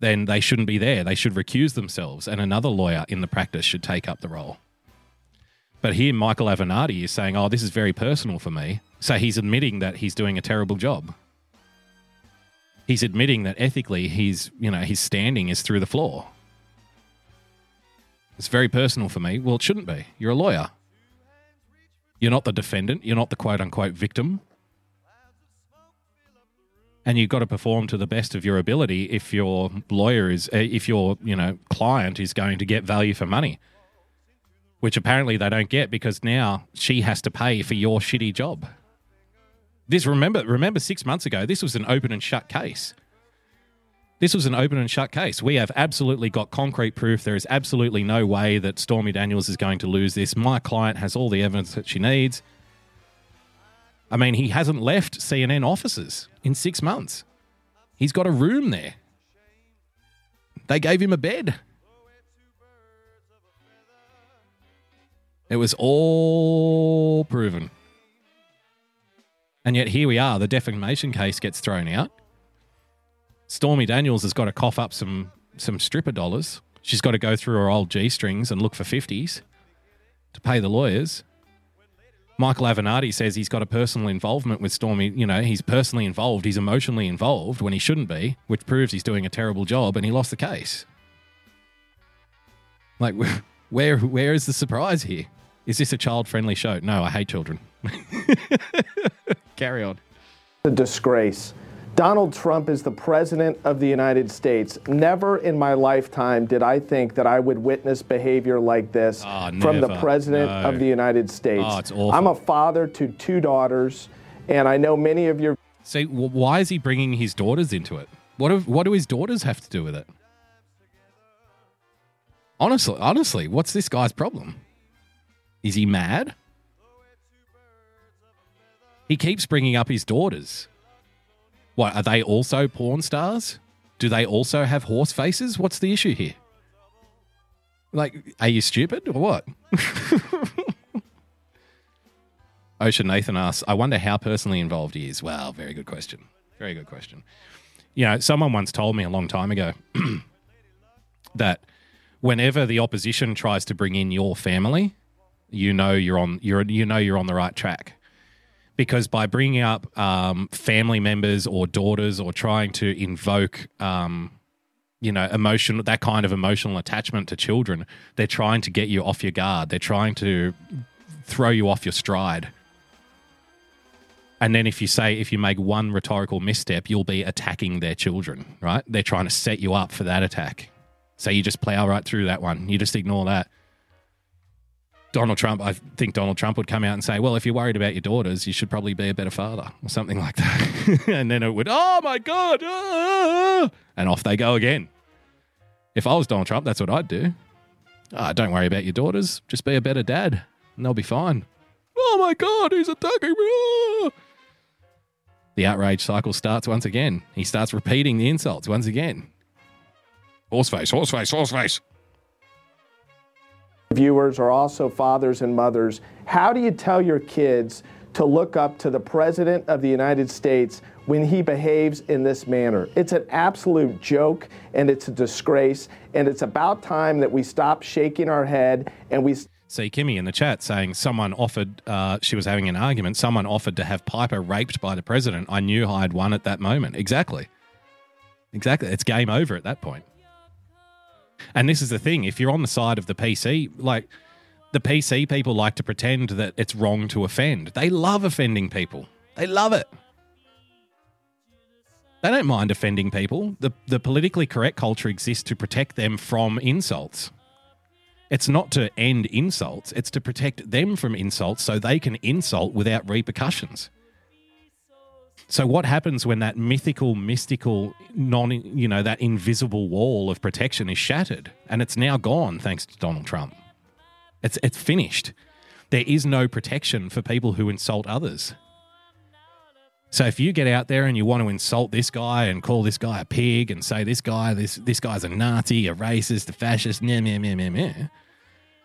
then they shouldn't be there. They should recuse themselves and another lawyer in the practice should take up the role. But here Michael Avenatti is saying, oh, this is very personal for me. So he's admitting that he's doing a terrible job. He's admitting that ethically he's, you know, his standing is through the floor. It's very personal for me. Well, it shouldn't be. You're a lawyer. You're not the defendant. You're not the quote-unquote victim. And you've got to perform to the best of your ability if your lawyer is, if your, you know, client is going to get value for money, which apparently they don't get because now she has to pay for your shitty job. This remember, remember six months ago, this was an open and shut case. This was an open and shut case. We have absolutely got concrete proof. There is absolutely no way that Stormy Daniels is going to lose this. My client has all the evidence that she needs. I mean, he hasn't left C N N offices in six months. He's got a room there. They gave him a bed. It was all proven. And yet here we are. The defamation case gets thrown out. Stormy Daniels has got to cough up some some stripper dollars. She's got to go through her old G-strings and look for fifties to pay the lawyers. Michael Avenatti says he's got a personal involvement with Stormy. You know, he's personally involved. He's emotionally involved when he shouldn't be, which proves he's doing a terrible job and he lost the case. Like, where where is the surprise here? Is this a child-friendly show? No, I hate children. Carry on. The disgrace. Donald Trump is the president of the United States. Never in my lifetime did I think that I would witness behavior like this oh, from never. the president no. of the United States. Oh, it's awful. I'm a father to two daughters, and I know many of your... So why is he bringing his daughters into it? What do, what do his daughters have to do with it? Honestly, honestly, what's this guy's problem? Is he mad? He keeps bringing up his daughters. What, are they also porn stars? Do they also have horse faces? What's the issue here? Like, are you stupid or what? Ocean Nathan asks, I wonder how personally involved he is. Wow, very good question. Very good question. You know, someone once told me a long time ago that whenever the opposition tries to bring in your family, you know you're on you're you know you're on the right track. Because by bringing up um, family members or daughters or trying to invoke, um, you know, emotion, that kind of emotional attachment to children, they're trying to get you off your guard. They're trying to throw you off your stride. And then if you say, if you make one rhetorical misstep, you'll be attacking their children, right? They're trying to set you up for that attack. So you just plow right through that one. You just ignore that. Donald Trump, I think Donald Trump would come out and say, well, if you're worried about your daughters, you should probably be a better father or something like that. And then it would, oh, my God. Ah! And off they go again. If I was Donald Trump, that's what I'd do. Oh, don't worry about your daughters. Just be a better dad and they'll be fine. Oh, my God, he's attacking me. Ah! The outrage cycle starts once again. He starts repeating the insults once again. Horseface, horseface, horseface. Viewers are also fathers and mothers. How do you tell your kids to look up to the President of the United States when he behaves in this manner? It's an absolute joke, and it's a disgrace, and it's about time that we stop shaking our head and we... See Kimmy in the chat saying someone offered, uh, she was having an argument, someone offered to have Piper raped by the President. I knew I'd won at that moment. Exactly. Exactly. It's game over at that point. And this is the thing, if you're on the side of the P C, like the P C people like to pretend that it's wrong to offend. They love offending people. They love it. They don't mind offending people. The the politically correct culture exists to protect them from insults. It's not to end insults. It's to protect them from insults so they can insult without repercussions. So what happens when that mythical, mystical, non, you know, that invisible wall of protection is shattered, and it's now gone thanks to Donald Trump? It's it's finished. There is no protection for people who insult others. So if you get out there and you want to insult this guy and call this guy a pig and say this guy, this this guy's a Nazi, a racist, a fascist, meh, meh, meh, meh, meh,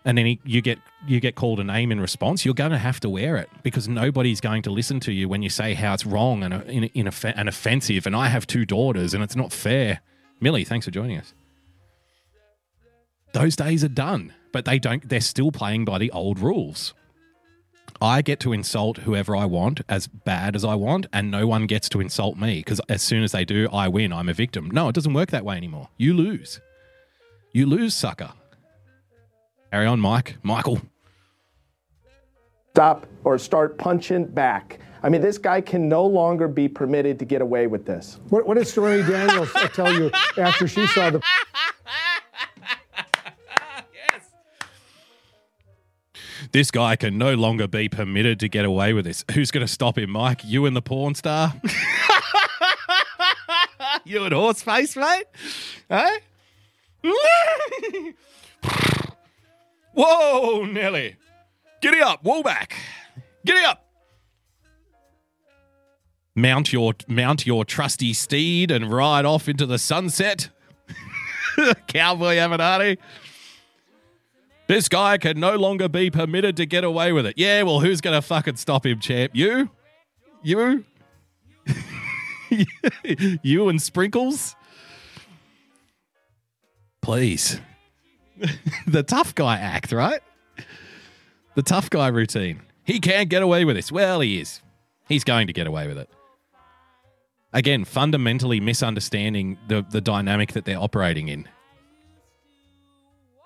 and then he, you get you get called a name in response, you're going to have to wear it, because nobody's going to listen to you when you say how it's wrong and in, in, in, and offensive, and I have two daughters and it's not fair. Millie, thanks for joining us. Those days are done, but they don't. They're still playing by the old rules. I get to insult whoever I want, as bad as I want, and no one gets to insult me, because as soon as they do, I win. I'm a victim. No, it doesn't work that way anymore. You lose. You lose, sucker. Carry on, Mike. Michael. Stop or start punching back. I mean, this guy can no longer be permitted to get away with this. What, what did Stormy Daniels tell you after she saw the... This guy can no longer be permitted to get away with this. Who's going to stop him, Mike? You and the porn star? You and Horseface, mate? Hey? Whoa, Nelly. Giddy up. Wall back. Giddy up. Mount your, mount your trusty steed and ride off into the sunset. Cowboy Avenatti. This guy can no longer be permitted to get away with it. Yeah, well, who's going to fucking stop him, champ? You? You? You and Sprinkles? Please. The tough guy act, right? The tough guy routine. He can't get away with this. Well, he is. He's going to get away with it. Again, fundamentally misunderstanding the, the dynamic that they're operating in.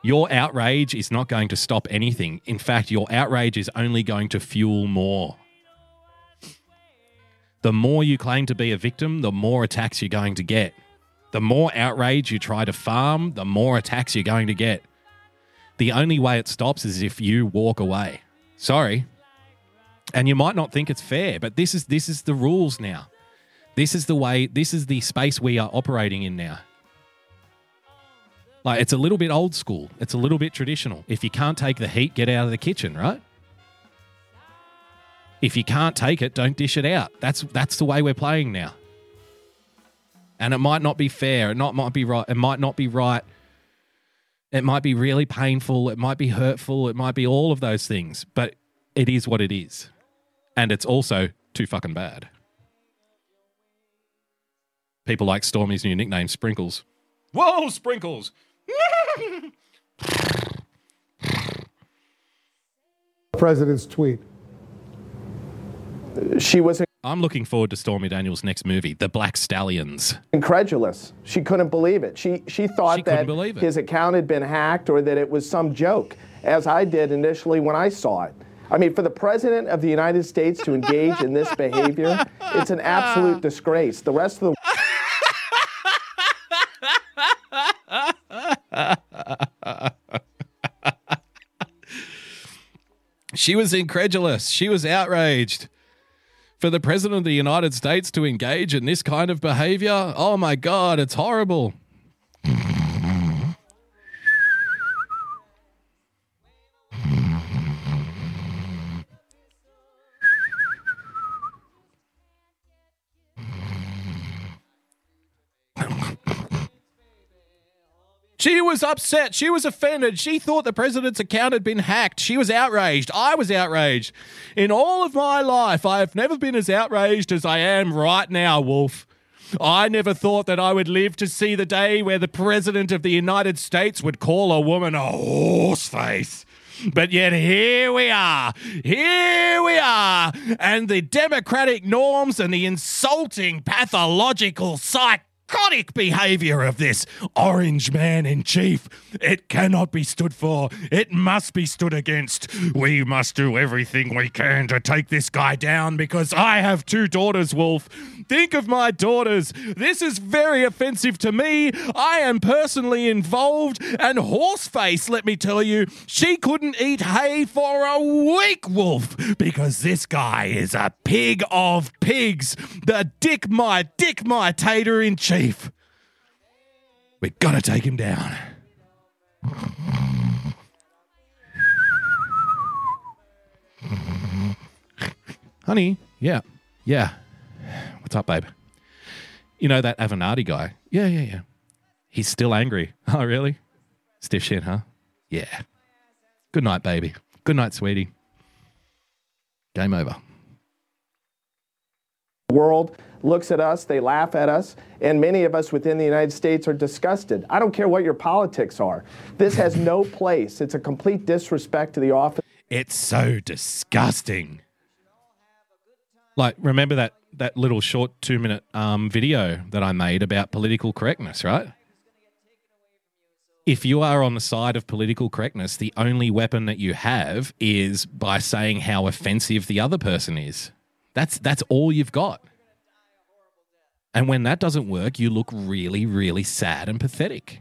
Your outrage is not going to stop anything. In fact, your outrage is only going to fuel more. The more you claim to be a victim, the more attacks you're going to get. The more outrage you try to farm, the more attacks you're going to get. The only way it stops is if you walk away. Sorry. And you might not think it's fair, but this is this is the rules now. This is the way, this is the space we are operating in now. Like, it's a little bit old school. It's a little bit traditional. If you can't take the heat, get out of the kitchen, right? If you can't take it, don't dish it out. That's that's the way we're playing now. And it might not be fair. It not might be right. It might not be right. It might be really painful. It might be hurtful. It might be all of those things. But it is what it is. And it's also too fucking bad. People like Stormy's new nickname, Sprinkles. Whoa, Sprinkles! President's tweet. She was. I'm looking forward to Stormy Daniels' next movie, The Black Stallions. Incredulous. She couldn't believe it. She she thought she that his account had been hacked or that it was some joke, as I did initially when I saw it. I mean, for the President of the United States to engage in this behavior, it's an absolute disgrace. The rest of the She was incredulous. She was outraged. For the President of the United States to engage in this kind of behavior? Oh my God, it's horrible. She was upset. She was offended. She thought the president's account had been hacked. She was outraged. I was outraged. In all of my life, I have never been as outraged as I am right now, Wolf. I never thought that I would live to see the day where the President of the United States would call a woman a horse face. But yet here we are, here we are, and the democratic norms and the insulting, pathological psych. Psychotic behavior of this orange man in chief It cannot be stood for. It must be stood against. We must do everything we can to take this guy down because I have two daughters, Wolf. Think of my daughters. This is very offensive to me. I am personally involved. And Horseface, let me tell you, she couldn't eat hay for a week, Wolf, because this guy is a pig of pigs. The dick my, dick my tater in chief. We've got to take him down. Honey, yeah, yeah. What's up, babe? You know that Avenatti guy? Yeah, yeah, yeah. He's still angry. Oh, really? Stiff shit, huh? Yeah. Good night, baby. Good night, sweetie. Game over. World looks at us, they laugh at us, and many of us within the United States are disgusted. I don't care what your politics are. This has no place. It's a complete disrespect to the office. It's so disgusting. Like, remember that, that little short two-minute um, video that I made about political correctness, right? If you are on the side of political correctness, the only weapon that you have is by saying how offensive the other person is. That's that's all you've got. And when that doesn't work, you look really, really sad and pathetic.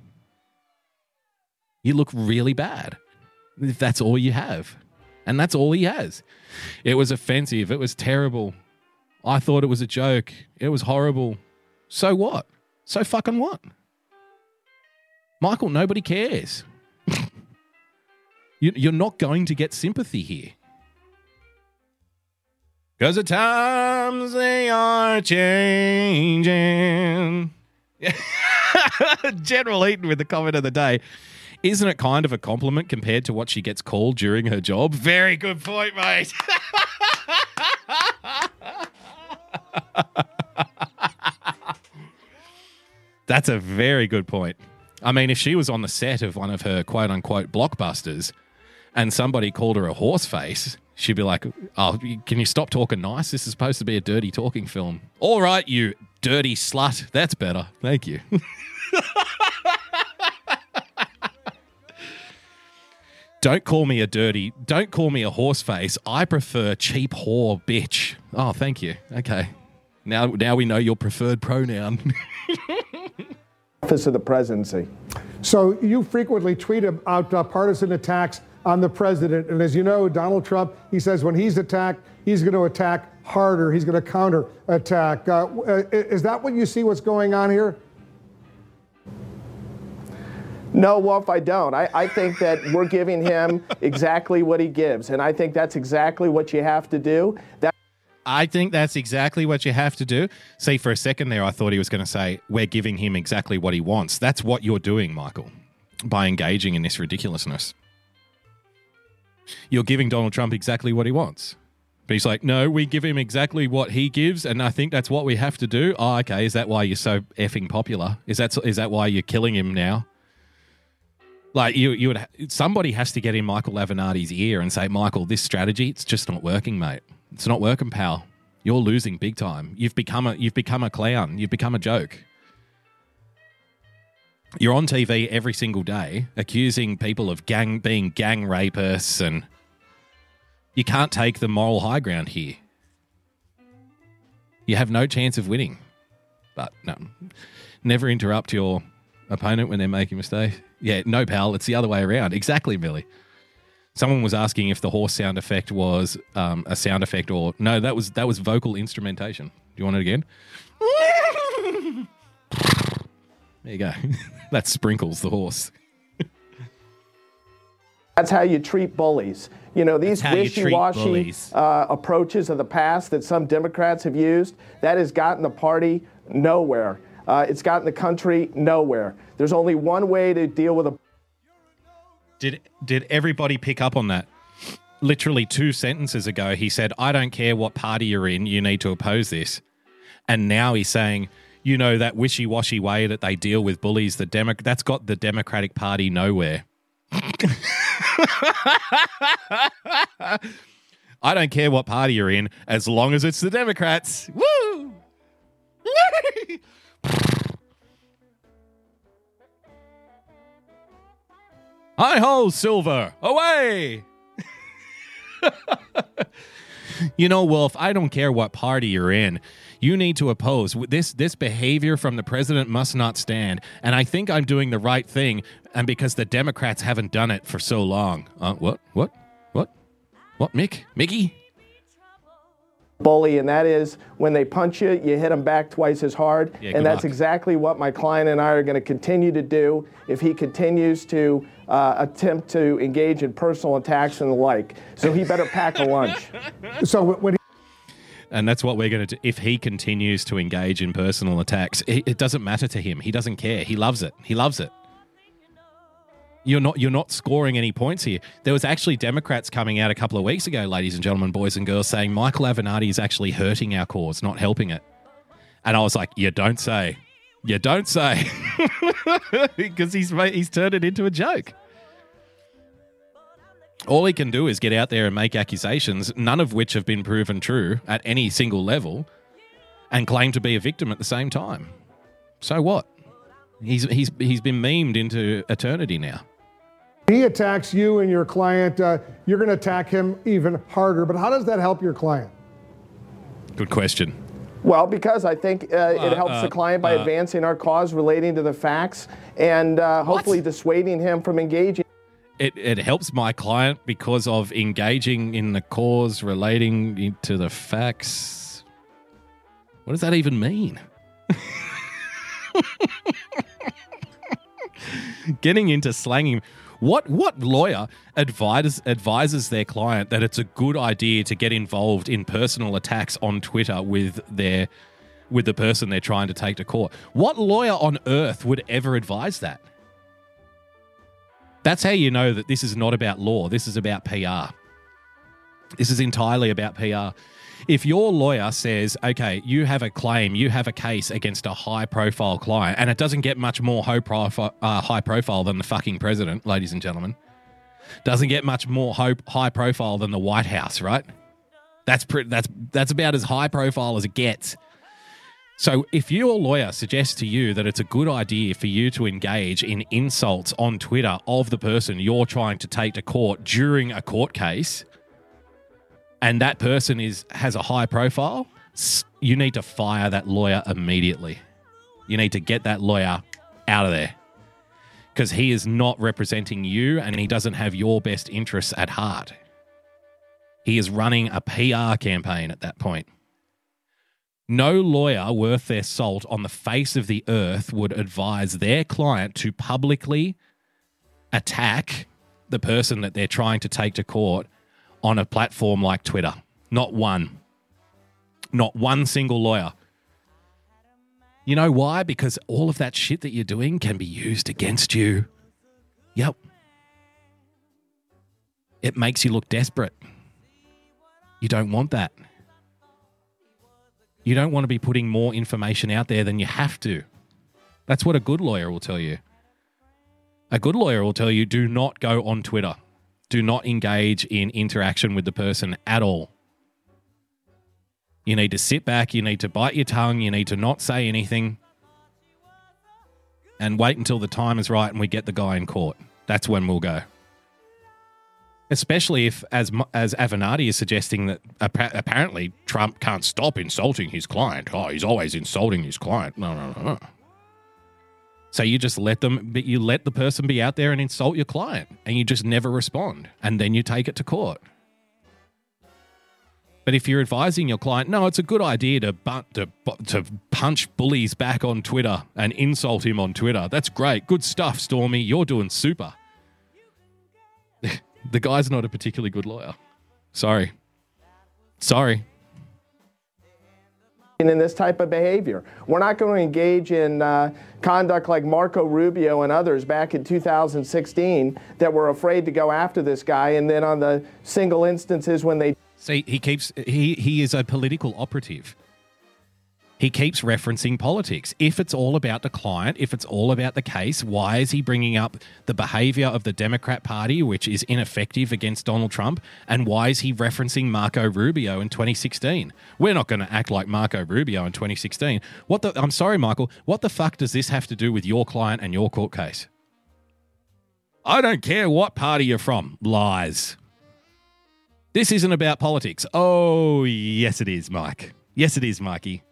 You look really bad. If that's all you have. And that's all he has. It was offensive. It was terrible. I thought it was a joke. It was horrible. So what? So fucking what? Michael, nobody cares. You're not going to get sympathy here. Because the times, they are changing. General Eaton with the comment of the day. Isn't it kind of a compliment compared to what she gets called during her job? Very good point, mate. That's a very good point. I mean, if she was on the set of one of her quote-unquote blockbusters and somebody called her a horse face... She'd be like, oh, can you stop talking nice? This is supposed to be a dirty talking film. All right, you dirty slut. That's better. Thank you. Don't call me a dirty, don't call me a horse face. I prefer cheap whore bitch. Oh, thank you. Okay. Now, now we know your preferred pronoun. Office of the presidency. So you frequently tweet out uh, partisan attacks on the president. And as you know, Donald Trump, he says when he's attacked, he's going to attack harder. He's going to counter attack. Uh, is that what you see what's going on here? No, Wolf, I don't. I, I think that we're giving him exactly what he gives. And I think that's exactly what you have to do. That- I think that's exactly what you have to do. See, for a second there, I thought he was going to say, we're giving him exactly what he wants. That's what you're doing, Michael, by engaging in this ridiculousness. You're giving Donald Trump exactly what he wants. But he's like, no, we give him exactly what he gives, and I think that's what we have to do. Oh, okay, is that why you're so effing popular? Is that is that why you're killing him now? Like, you, you would, somebody has to get in Michael Avenatti's ear and say, Michael, this strategy, it's just not working, mate. It's not working, pal. You're losing big time. You've become a, you've become a clown. You've become a joke. You're on T V every single day accusing people of gang being gang rapists, and you can't take the moral high ground here. You have no chance of winning. But no, never interrupt your opponent when they're making mistakes. Yeah, no, pal, it's the other way around. Exactly, Millie. Someone was asking if the horse sound effect was um, a sound effect or... No, that was that was vocal instrumentation. Do you want it again? There you go. That sprinkles the horse. That's how you treat bullies. You know, these wishy-washy uh, approaches of the past that some Democrats have used, that has gotten the party nowhere. Uh, it's gotten the country nowhere. There's only one way to deal with a... Did, did everybody pick up on that? Literally two sentences ago, he said, I don't care what party you're in, you need to oppose this. And now he's saying... You know, that wishy-washy way that they deal with bullies, the Demo- that's got the Democratic Party nowhere. I don't care what party you're in, as long as it's the Democrats. Woo! Hi-ho, Silver! Away! You know, Wolf, I don't care what party you're in. You need to oppose. This this behavior from the president must not stand. And I think I'm doing the right thing, and because the Democrats haven't done it for so long. Uh, what? What? What? What, Mick? Mickey? Bully, and that is when they punch you, you hit them back twice as hard. Yeah, and that's luck. Exactly what my client and I are going to continue to do if he continues to uh, attempt to engage in personal attacks and the like. So he better pack a lunch. So when he- And that's what we're going to do. If he continues to engage in personal attacks, it, it doesn't matter to him. He doesn't care. He loves it. He loves it. You're not you're not scoring any points here. There was actually Democrats coming out a couple of weeks ago, ladies and gentlemen, boys and girls, saying Michael Avenatti is actually hurting our cause, not helping it. And I was like, you don't say. You don't say. Because he's, he's turned it into a joke. All he can do is get out there and make accusations, none of which have been proven true at any single level, and claim to be a victim at the same time. So what? He's he's he's been memed into eternity now. He attacks you and your client. Uh, you're going to attack him even harder. But how does that help your client? Good question. Well, because I think uh, uh, it helps uh, the client by uh, advancing our cause, relating to the facts, and uh, hopefully what? dissuading him from engaging. It it helps my client because of engaging in the cause, relating to the facts. What does that even mean? Getting into slanging. What what lawyer advises advises their client that it's a good idea to get involved in personal attacks on Twitter with their with the person they're trying to take to court? What lawyer on earth would ever advise that? That's how you know that this is not about law. This is about P R. This is entirely about P R. If your lawyer says, okay, you have a claim, you have a case against a high-profile client, and it doesn't get much more high-profile uh, high profile than the fucking president, ladies and gentlemen, doesn't get much more ho- high-profile than the White House, right? That's pre- that's that's about as high-profile as it gets. So if your lawyer suggests to you that it's a good idea for you to engage in insults on Twitter of the person you're trying to take to court during a court case, and that person is has a high profile, you need to fire that lawyer immediately. You need to get that lawyer out of there because he is not representing you and he doesn't have your best interests at heart. He is running a P R campaign at that point. No lawyer worth their salt on the face of the earth would advise their client to publicly attack the person that they're trying to take to court on a platform like Twitter. Not one. Not one single lawyer. You know why? Because all of that shit that you're doing can be used against you. Yep. It makes you look desperate. You don't want that. You don't want to be putting more information out there than you have to. That's what a good lawyer will tell you. A good lawyer will tell you, do not go on Twitter. Do not engage in interaction with the person at all. You need to sit back. You need to bite your tongue. You need to not say anything. And wait until the time is right and we get the guy in court. That's when we'll go. Especially if, as as Avenatti is suggesting, that ap- apparently Trump can't stop insulting his client. Oh, he's always insulting his client. No, no, no, no. So you just let them, but you let the person be out there and insult your client, and you just never respond, and then you take it to court. But if you're advising your client, no, it's a good idea to to to punch bullies back on Twitter and insult him on Twitter. That's great, good stuff, Stormy. You're doing super. The guy's not a particularly good lawyer. Sorry, sorry. In this type of behavior. We're not going to engage in uh, conduct like Marco Rubio and others back in two thousand sixteen that were afraid to go after this guy, and then on the single instances when they... See, he keeps... He, he is a political operative. He keeps referencing politics. If it's all about the client, if it's all about the case, why is he bringing up the behavior of the Democrat Party, which is ineffective against Donald Trump, and why is he referencing Marco Rubio in twenty sixteen? We're not going to act like Marco Rubio in twenty sixteen. What the? I'm sorry, Michael. What the fuck does this have to do with your client and your court case? I don't care what party you're from. Lies. This isn't about politics. Oh, yes it is, Mike. Yes it is, Mikey.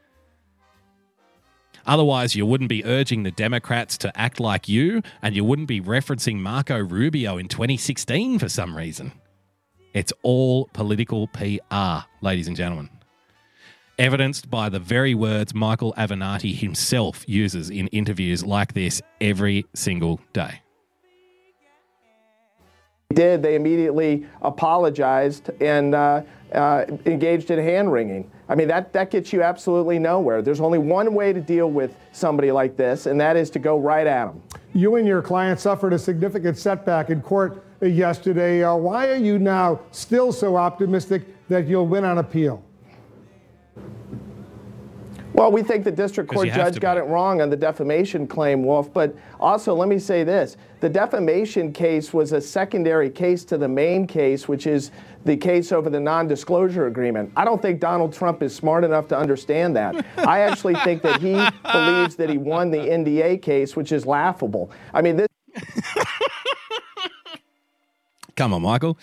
Otherwise, you wouldn't be urging the Democrats to act like you, and you wouldn't be referencing Marco Rubio in twenty sixteen for some reason. It's all political P R, ladies and gentlemen. Evidenced by the very words Michael Avenatti himself uses in interviews like this every single day. Did they immediately apologized and uh, uh, engaged in hand wringing? I mean, that, that gets you absolutely nowhere. There's only one way to deal with somebody like this, and that is to go right at them. You and your client suffered a significant setback in court yesterday. Uh, why are you now still so optimistic that you'll win on appeal? Well, we think the district court judge got it wrong on the defamation claim, Wolf. But also, let me say this. The defamation case was a secondary case to the main case, which is the case over the non-disclosure agreement. I don't think Donald Trump is smart enough to understand that. I actually think that he believes that he won the N D A case, which is laughable. I mean, this... Come on, Michael.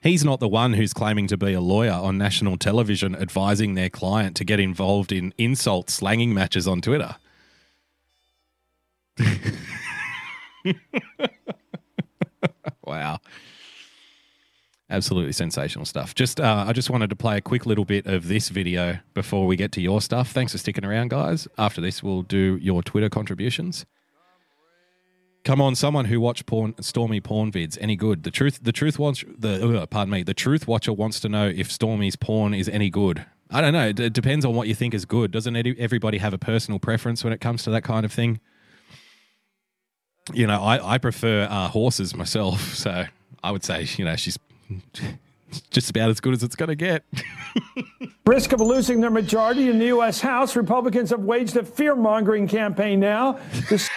He's not the one who's claiming to be a lawyer on national television advising their client to get involved in insult slanging matches on Twitter. Wow. Absolutely sensational stuff. Just, uh, I just wanted to play a quick little bit of this video before we get to your stuff. Thanks for sticking around, guys. After this, we'll do your Twitter contributions. Come on, someone who watched porn, Stormy porn vids any good? The truth, the truth wants the. Uh, pardon me, the truth watcher wants to know if Stormy's porn is any good. I don't know. It depends on what you think is good. Doesn't everybody have a personal preference when it comes to that kind of thing? You know, I I prefer uh, horses myself, so I would say you know she's just about as good as it's going to get. Risk of losing their majority in the U S House, Republicans have waged a fear-mongering campaign now. This-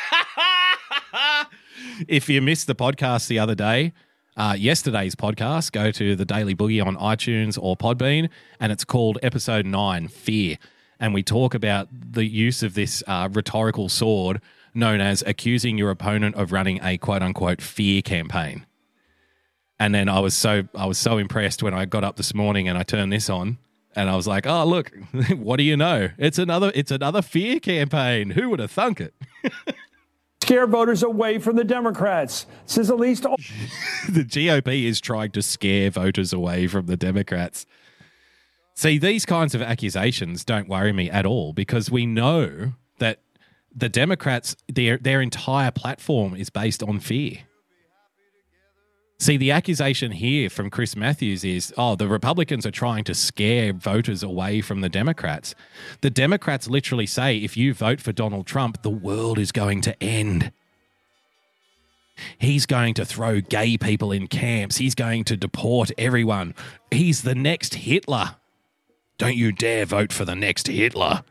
If you missed the podcast the other day, uh, yesterday's podcast, go to the Daily Boogie on iTunes or Podbean, and it's called Episode nine, Fear. And we talk about the use of this uh, rhetorical sword known as accusing your opponent of running a quote-unquote fear campaign. And then I was so I was so impressed when I got up this morning and I turned this on, and I was like, oh, look, what do you know? It's another it's another fear campaign. Who would have thunk it? Scare voters away from the Democrats. Says at least all- the G O P is trying to scare voters away from the Democrats. See, these kinds of accusations don't worry me at all because we know that the Democrats, their their entire platform is based on fear. See, the accusation here from Chris Matthews is, oh, the Republicans are trying to scare voters away from the Democrats. The Democrats literally say, if you vote for Donald Trump, the world is going to end. He's going to throw gay people in camps. He's going to deport everyone. He's the next Hitler. Don't you dare vote for the next Hitler.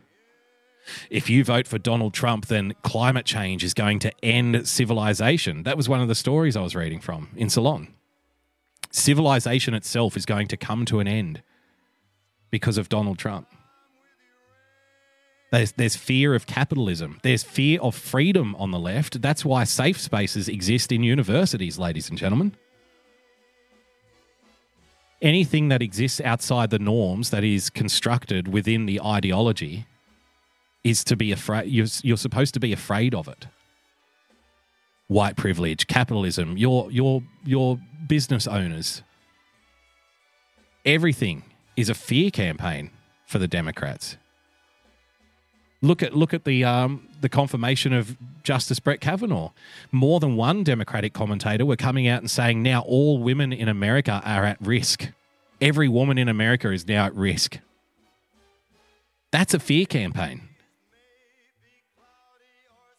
If you vote for Donald Trump, then climate change is going to end civilization. That was one of the stories I was reading from in Salon. Civilization itself is going to come to an end because of Donald Trump. There's, there's fear of capitalism. There's fear of freedom on the left. That's why safe spaces exist in universities, ladies and gentlemen. Anything that exists outside the norms that is constructed within the ideology is to be afraid, you're, you're supposed to be afraid of it. White privilege, capitalism, your your your business owners. Everything is a fear campaign for the Democrats. Look at look at the um, the confirmation of Justice Brett Kavanaugh. More than one Democratic commentator were coming out and saying now all women in America are at risk. Every woman in America is now at risk. That's a fear campaign.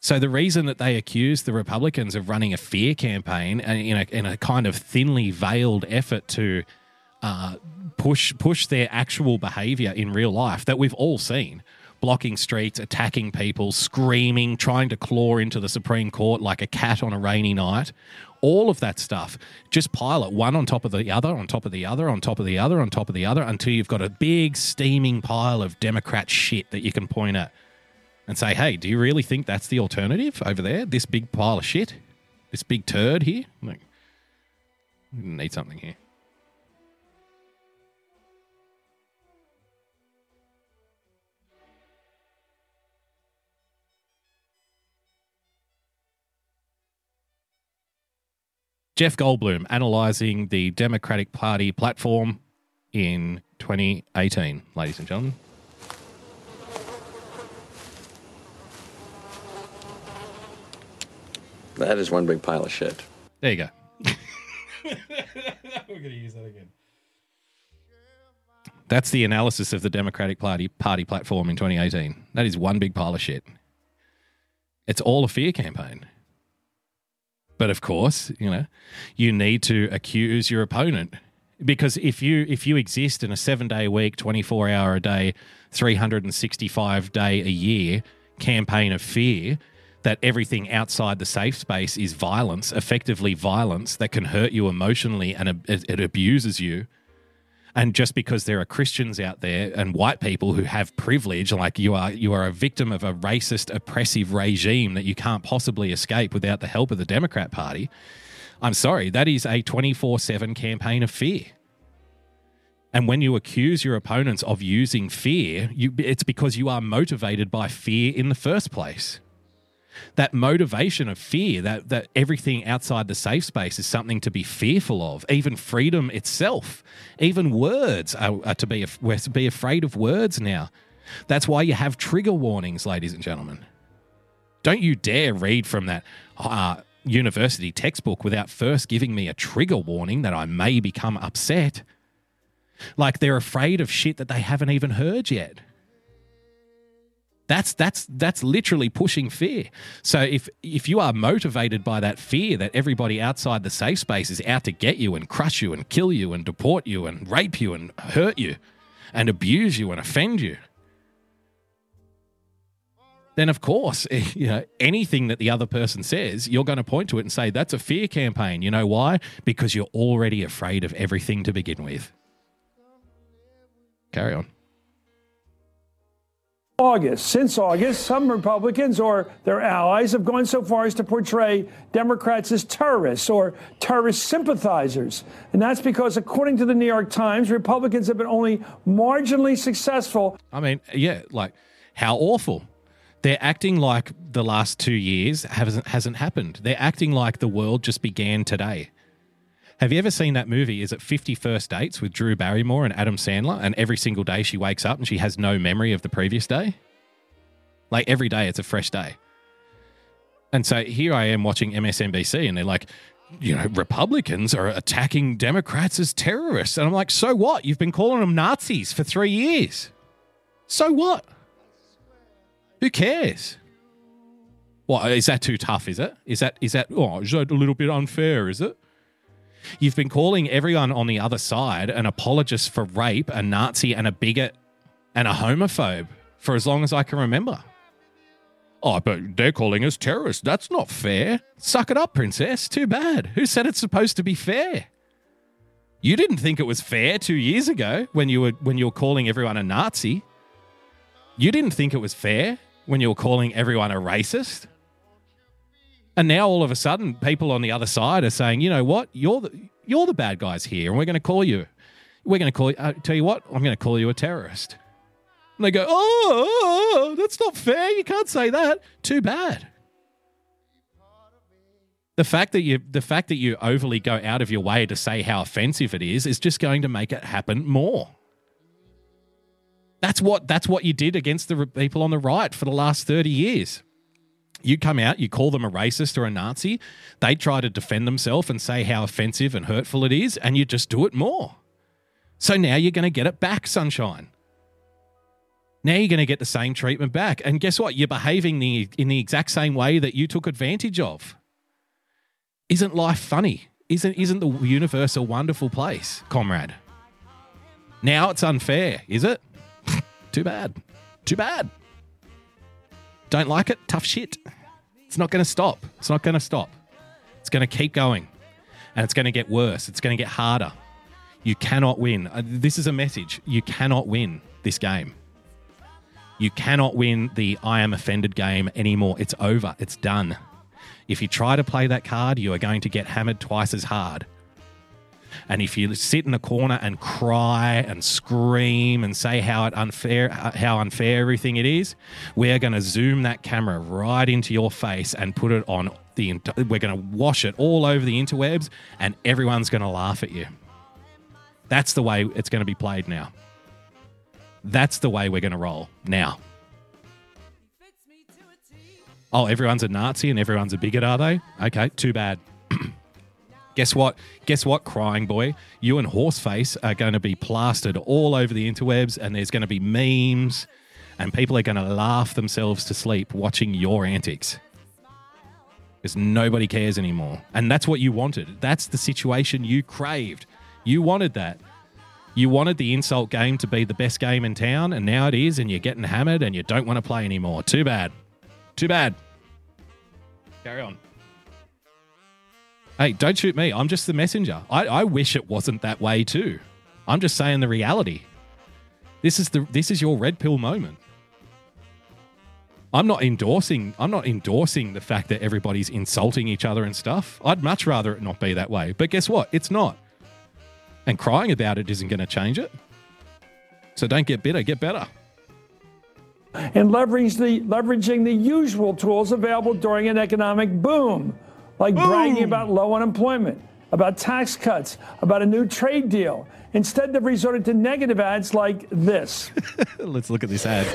So the reason that they accuse the Republicans of running a fear campaign in a, in a kind of thinly veiled effort to uh, push push their actual behaviour in real life that we've all seen, blocking streets, attacking people, screaming, trying to claw into the Supreme Court like a cat on a rainy night, all of that stuff, just pile it one on top of the other, on top of the other, on top of the other, on top of the other, until you've got a big steaming pile of Democrat shit that you can point at. And say, hey, do you really think that's the alternative over there, this big pile of shit? this big turd here? I'm like, we need something here. Jeff Goldblum analysing the Democratic Party platform in twenty eighteen, ladies and gentlemen. That is one big pile of shit. There you go. We're going to use that again. That's the analysis of the Democratic Party party platform in twenty eighteen. That is one big pile of shit. It's all a fear campaign. But of course, you know, you need to accuse your opponent, because if you if you exist in a seven-day week, twenty-four hour a day, three hundred sixty-five day a year campaign of fear that everything outside the safe space is violence, effectively violence that can hurt you emotionally and it abuses you. And just because there are Christians out there and white people who have privilege, like you are, you are a victim of a racist, oppressive regime that you can't possibly escape without the help of the Democrat Party. I'm sorry, that is a twenty-four seven campaign of fear. And when you accuse your opponents of using fear, you, it's because you are motivated by fear in the first place. That motivation of fear, that, that everything outside the safe space is something to be fearful of. Even freedom itself, even words are, are to be we're to be afraid of words now. That's why you have trigger warnings, ladies and gentlemen. Don't you dare read from that uh, university textbook without first giving me a trigger warning that I may become upset. Like they're afraid of shit that they haven't even heard yet. That's that's that's literally pushing fear. So if if you are motivated by that fear that everybody outside the safe space is out to get you and crush you and kill you and deport you and rape you and hurt you and abuse you and offend you, then of course, you know, anything that the other person says, you're going to point to it and say, that's a fear campaign. You know why? Because you're already afraid of everything to begin with. Carry on. August. Since August, some Republicans or their allies have gone so far as to portray Democrats as terrorists or terrorist sympathizers. And that's because, according to the New York Times, Republicans have been only marginally successful. I mean, yeah, like, how awful. They're acting like the last two years hasn't, hasn't happened. They're acting like the world just began today. Have you ever seen that movie? Is it fifty First Dates with Drew Barrymore and Adam Sandler? And every single day she wakes up and she has no memory of the previous day. Like every day it's a fresh day. And so here I am watching M S N B C and they're like, you know, Republicans are attacking Democrats as terrorists. And I'm like, so what? You've been calling them Nazis for three years. So what? Who cares? What, is that too tough, is it? Is that, is that, oh, is that a little bit unfair, is it? You've been calling everyone on the other side an apologist for rape, a Nazi and a bigot and a homophobe for as long as I can remember. Oh, but they're calling us terrorists. That's not fair. Suck it up, princess. Too bad. Who said it's supposed to be fair? You didn't think it was fair two years ago when you were when you were calling everyone a Nazi. You didn't think it was fair when you were calling everyone a racist. And now all of a sudden, people on the other side are saying, you know what, you're the, you're the bad guys here, and we're going to call you. We're going to call you. I tell you what, I'm going to call you a terrorist. And they go, oh, that's not fair. You can't say that. Too bad. The fact that you, the fact that you overly go out of your way to say how offensive it is is just going to make it happen more. That's what that's what you did against the people on the right for the last thirty years. You come out, you call them a racist or a Nazi, they try to defend themselves and say how offensive and hurtful it is, and you just do it more. So now you're going to get it back, sunshine. Now you're going to get the same treatment back. And guess what? You're behaving the, in the exact same way that you took advantage of. Isn't life funny? Isn't, isn't the universe a wonderful place, comrade? Now it's unfair, is it? Too bad. Too bad. Don't like it? Tough shit. It's not going to stop. It's not going to stop. It's going to keep going. And it's going to get worse. It's going to get harder. You cannot win. This is a message. You cannot win this game. You cannot win the I am offended game anymore. It's over. It's done. If you try to play that card, you are going to get hammered twice as hard. And if you sit in a corner and cry and scream and say how it unfair, how unfair everything it is, we're going to zoom that camera right into your face and put it on the. We're going to wash it all over the interwebs, and everyone's going to laugh at you. That's the way it's going to be played now. That's the way we're going to roll now. Oh, everyone's a Nazi and everyone's a bigot, are they? Okay, too bad. Guess what? Guess what, crying boy? You and Horseface are going to be plastered all over the interwebs, and there's going to be memes, and people are going to laugh themselves to sleep watching your antics. Because nobody cares anymore. And that's what you wanted. That's the situation you craved. You wanted that. You wanted the insult game to be the best game in town, and now it is, and you're getting hammered, and you don't want to play anymore. Too bad. Too bad. Carry on. Hey, don't shoot me. I'm just the messenger. I, I wish it wasn't that way too. I'm just saying the reality. This is the this is your red pill moment. I'm not endorsing I'm not endorsing the fact that everybody's insulting each other and stuff. I'd much rather it not be that way. But guess what? It's not. And crying about it isn't going to change it. So don't get bitter, get better. And leverage the leveraging the usual tools available during an economic boom. Like Boom. bragging about low unemployment, about tax cuts, about a new trade deal. Instead, they've resorted to negative ads like this. Let's look at this ad.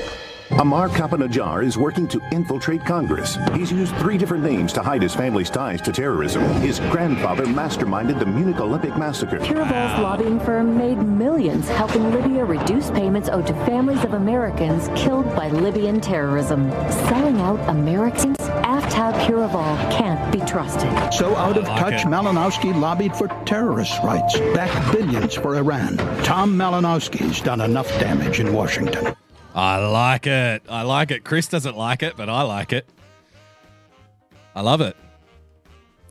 Amar Kapanayar is working to infiltrate Congress. He's used three different names to hide his family's ties to terrorism. His grandfather masterminded the Munich Olympic massacre. Piravol's wow. lobbying firm made millions helping Libya reduce payments owed to families of Americans killed by Libyan terrorism. Selling out Americans? Aft how Piraval can't be trusted. So out of touch, Malinowski lobbied for terrorist rights, backed billions for Iran. Tom Malinowski's done enough damage in Washington. I like it. I like it. Chris doesn't like it, but I like it. I love it.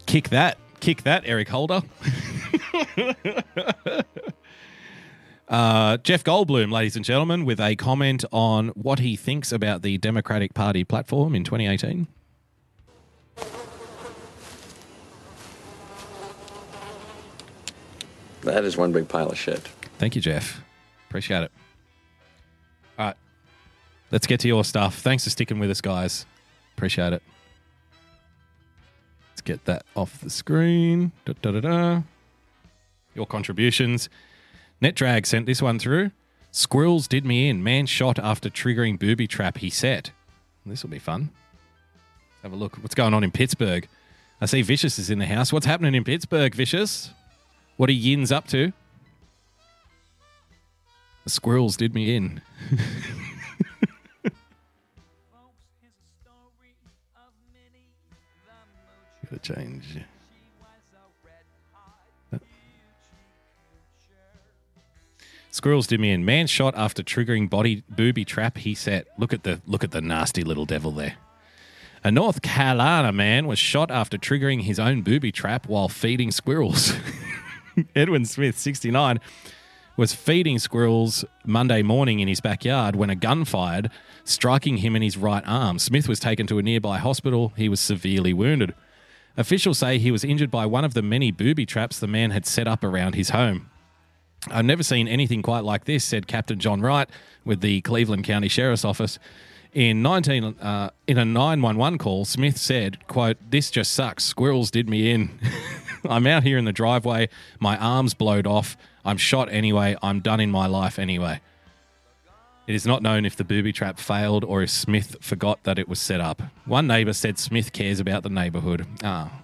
Kick that. Kick that, Eric Holder. uh, Jeff Goldblum, ladies and gentlemen, with a comment on what he thinks about the Democratic Party platform in twenty eighteen. That is one big pile of shit. Thank you, Jeff. Appreciate it. All right. Let's get to your stuff. Thanks for sticking with us, guys. Appreciate it. Let's get that off the screen. Da, da, da, da. Your contributions. NetDrag sent this one through. Squirrels did me in. Man shot after triggering booby trap, he said. This will be fun. Let's have a look. What's going on in Pittsburgh? I see Vicious is in the house. What's happening in Pittsburgh, Vicious? What are Yins up to? The squirrels did me in. Gotta change. Oh. Squirrels did me in. Man shot after triggering body booby trap. He set. Look at the look at the nasty little devil there. A North Carolina man was shot after triggering his own booby trap while feeding squirrels. Edwin Smith, sixty-nine, was feeding squirrels Monday morning in his backyard when a gun fired, striking him in his right arm. Smith was taken to a nearby hospital. He was severely wounded. Officials say he was injured by one of the many booby traps the man had set up around his home. I've never seen anything quite like this, said Captain John Wright with the Cleveland County Sheriff's Office. In nineteen, uh, in a nine one one call, Smith said, quote, "This just sucks. Squirrels did me in. I'm out here in the driveway. My arm's blowed off. I'm shot anyway. I'm done in my life anyway." It is not known if the booby trap failed or if Smith forgot that it was set up. One neighbour said Smith cares about the neighbourhood. Ah.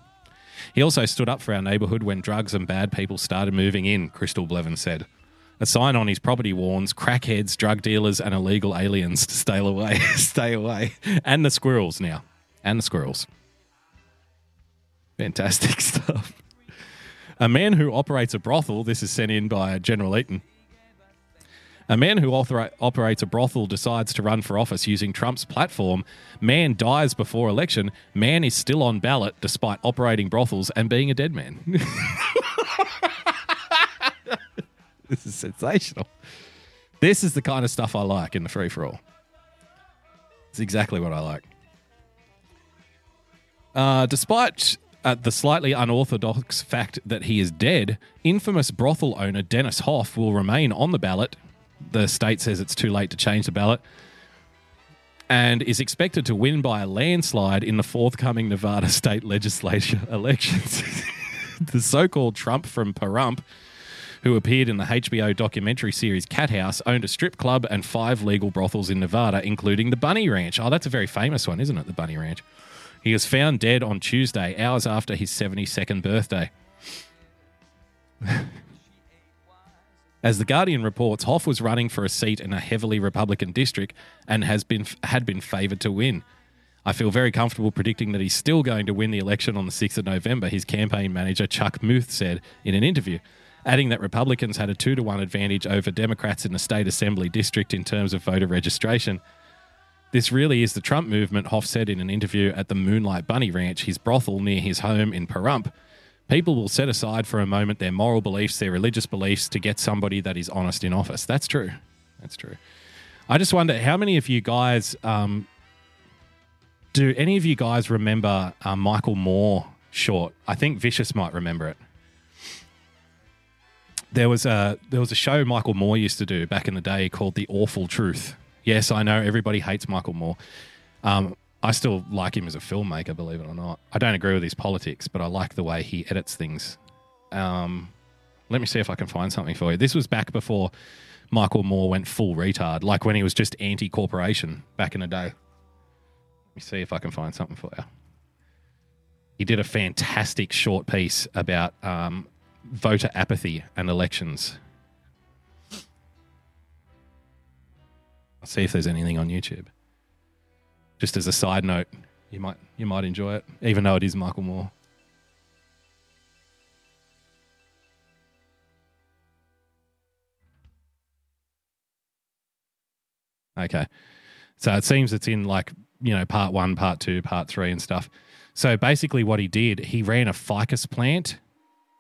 He also stood up for our neighbourhood when drugs and bad people started moving in, Crystal Blevins said. A sign on his property warns crackheads, drug dealers and illegal aliens to stay away. Stay away. And the squirrels now. And the squirrels. Fantastic stuff. A man who operates a brothel, this is sent in by General Eaton. A man who author- operates a brothel decides to run for office using Trump's platform. Man dies before election. Man is still on ballot despite operating brothels and being a dead man. This is sensational. This is the kind of stuff I like in the free-for-all. It's exactly what I like. Uh, despite uh, the slightly unorthodox fact that he is dead, infamous brothel owner Dennis Hoff will remain on the ballot. The state says it's too late to change the ballot. And is expected to win by a landslide in the forthcoming Nevada state legislature elections. The so-called Trump from Pahrump, who appeared in the H B O documentary series Cat House, owned a strip club and five legal brothels in Nevada, including the Bunny Ranch. Oh, that's a very famous one, isn't it, the Bunny Ranch? He was found dead on Tuesday, hours after his seventy-second birthday. As The Guardian reports, Hoff was running for a seat in a heavily Republican district and has been had been favoured to win. I feel very comfortable predicting that he's still going to win the election on the sixth of November, his campaign manager Chuck Muth said in an interview, adding that Republicans had a two to one advantage over Democrats in the state assembly district in terms of voter registration. This really is the Trump movement, Hoff said in an interview at the Moonlight Bunny Ranch, his brothel near his home in Pahrump. People will set aside for a moment their moral beliefs, their religious beliefs, to get somebody that is honest in office. That's true. That's true. I just wonder how many of you guys, um, do any of you guys remember uh, Michael Moore short? I think Vicious might remember it. There was a there was a show Michael Moore used to do back in the day called The Awful Truth. Yes, I know everybody hates Michael Moore. Um, I still like him as a filmmaker, believe it or not. I don't agree with his politics, but I like the way he edits things. Um, let me see if I can find something for you. This was back before Michael Moore went full retard, like when he was just anti-corporation back in the day. Let me see if I can find something for you. He did a fantastic short piece about um, voter apathy and elections. I'll see if there's anything on YouTube. Just as a side note, you might you might enjoy it, even though it is Michael Moore. Okay. So it seems it's in like, you know, part one, part two, part three and stuff. So basically what he did, he ran a ficus plant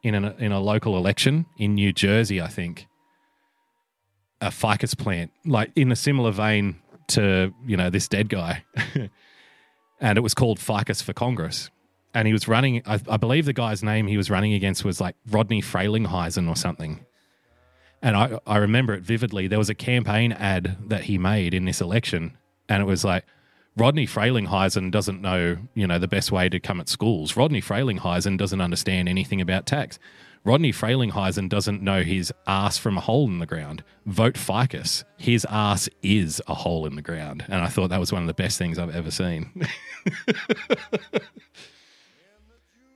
in, an, in a local election in New Jersey, I think. A ficus plant, like in a similar vein to, you know, this dead guy. And it was called Ficus for Congress. And he was running, I, I believe the guy's name he was running against was like Rodney Frelinghuysen or something. And I, I remember it vividly. There was a campaign ad that he made in this election. And it was like, Rodney Frelinghuysen doesn't know, you know, the best way to come at schools. Rodney Frelinghuysen doesn't understand anything about tax. Rodney Frelinghuysen doesn't know his ass from a hole in the ground. Vote Ficus. His ass is a hole in the ground. And I thought that was one of the best things I've ever seen.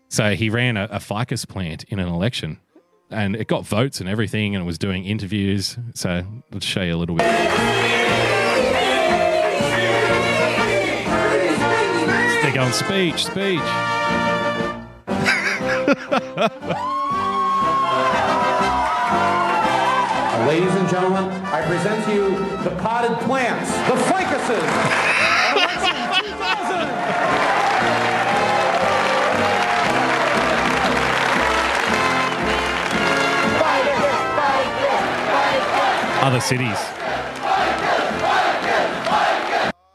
So he ran a, a ficus plant in an election. And it got votes and everything, and it was doing interviews. So let's show you a little bit. They're going, speech, speech. Ladies and gentlemen, I present to you the potted plants, the ficuses. Other cities.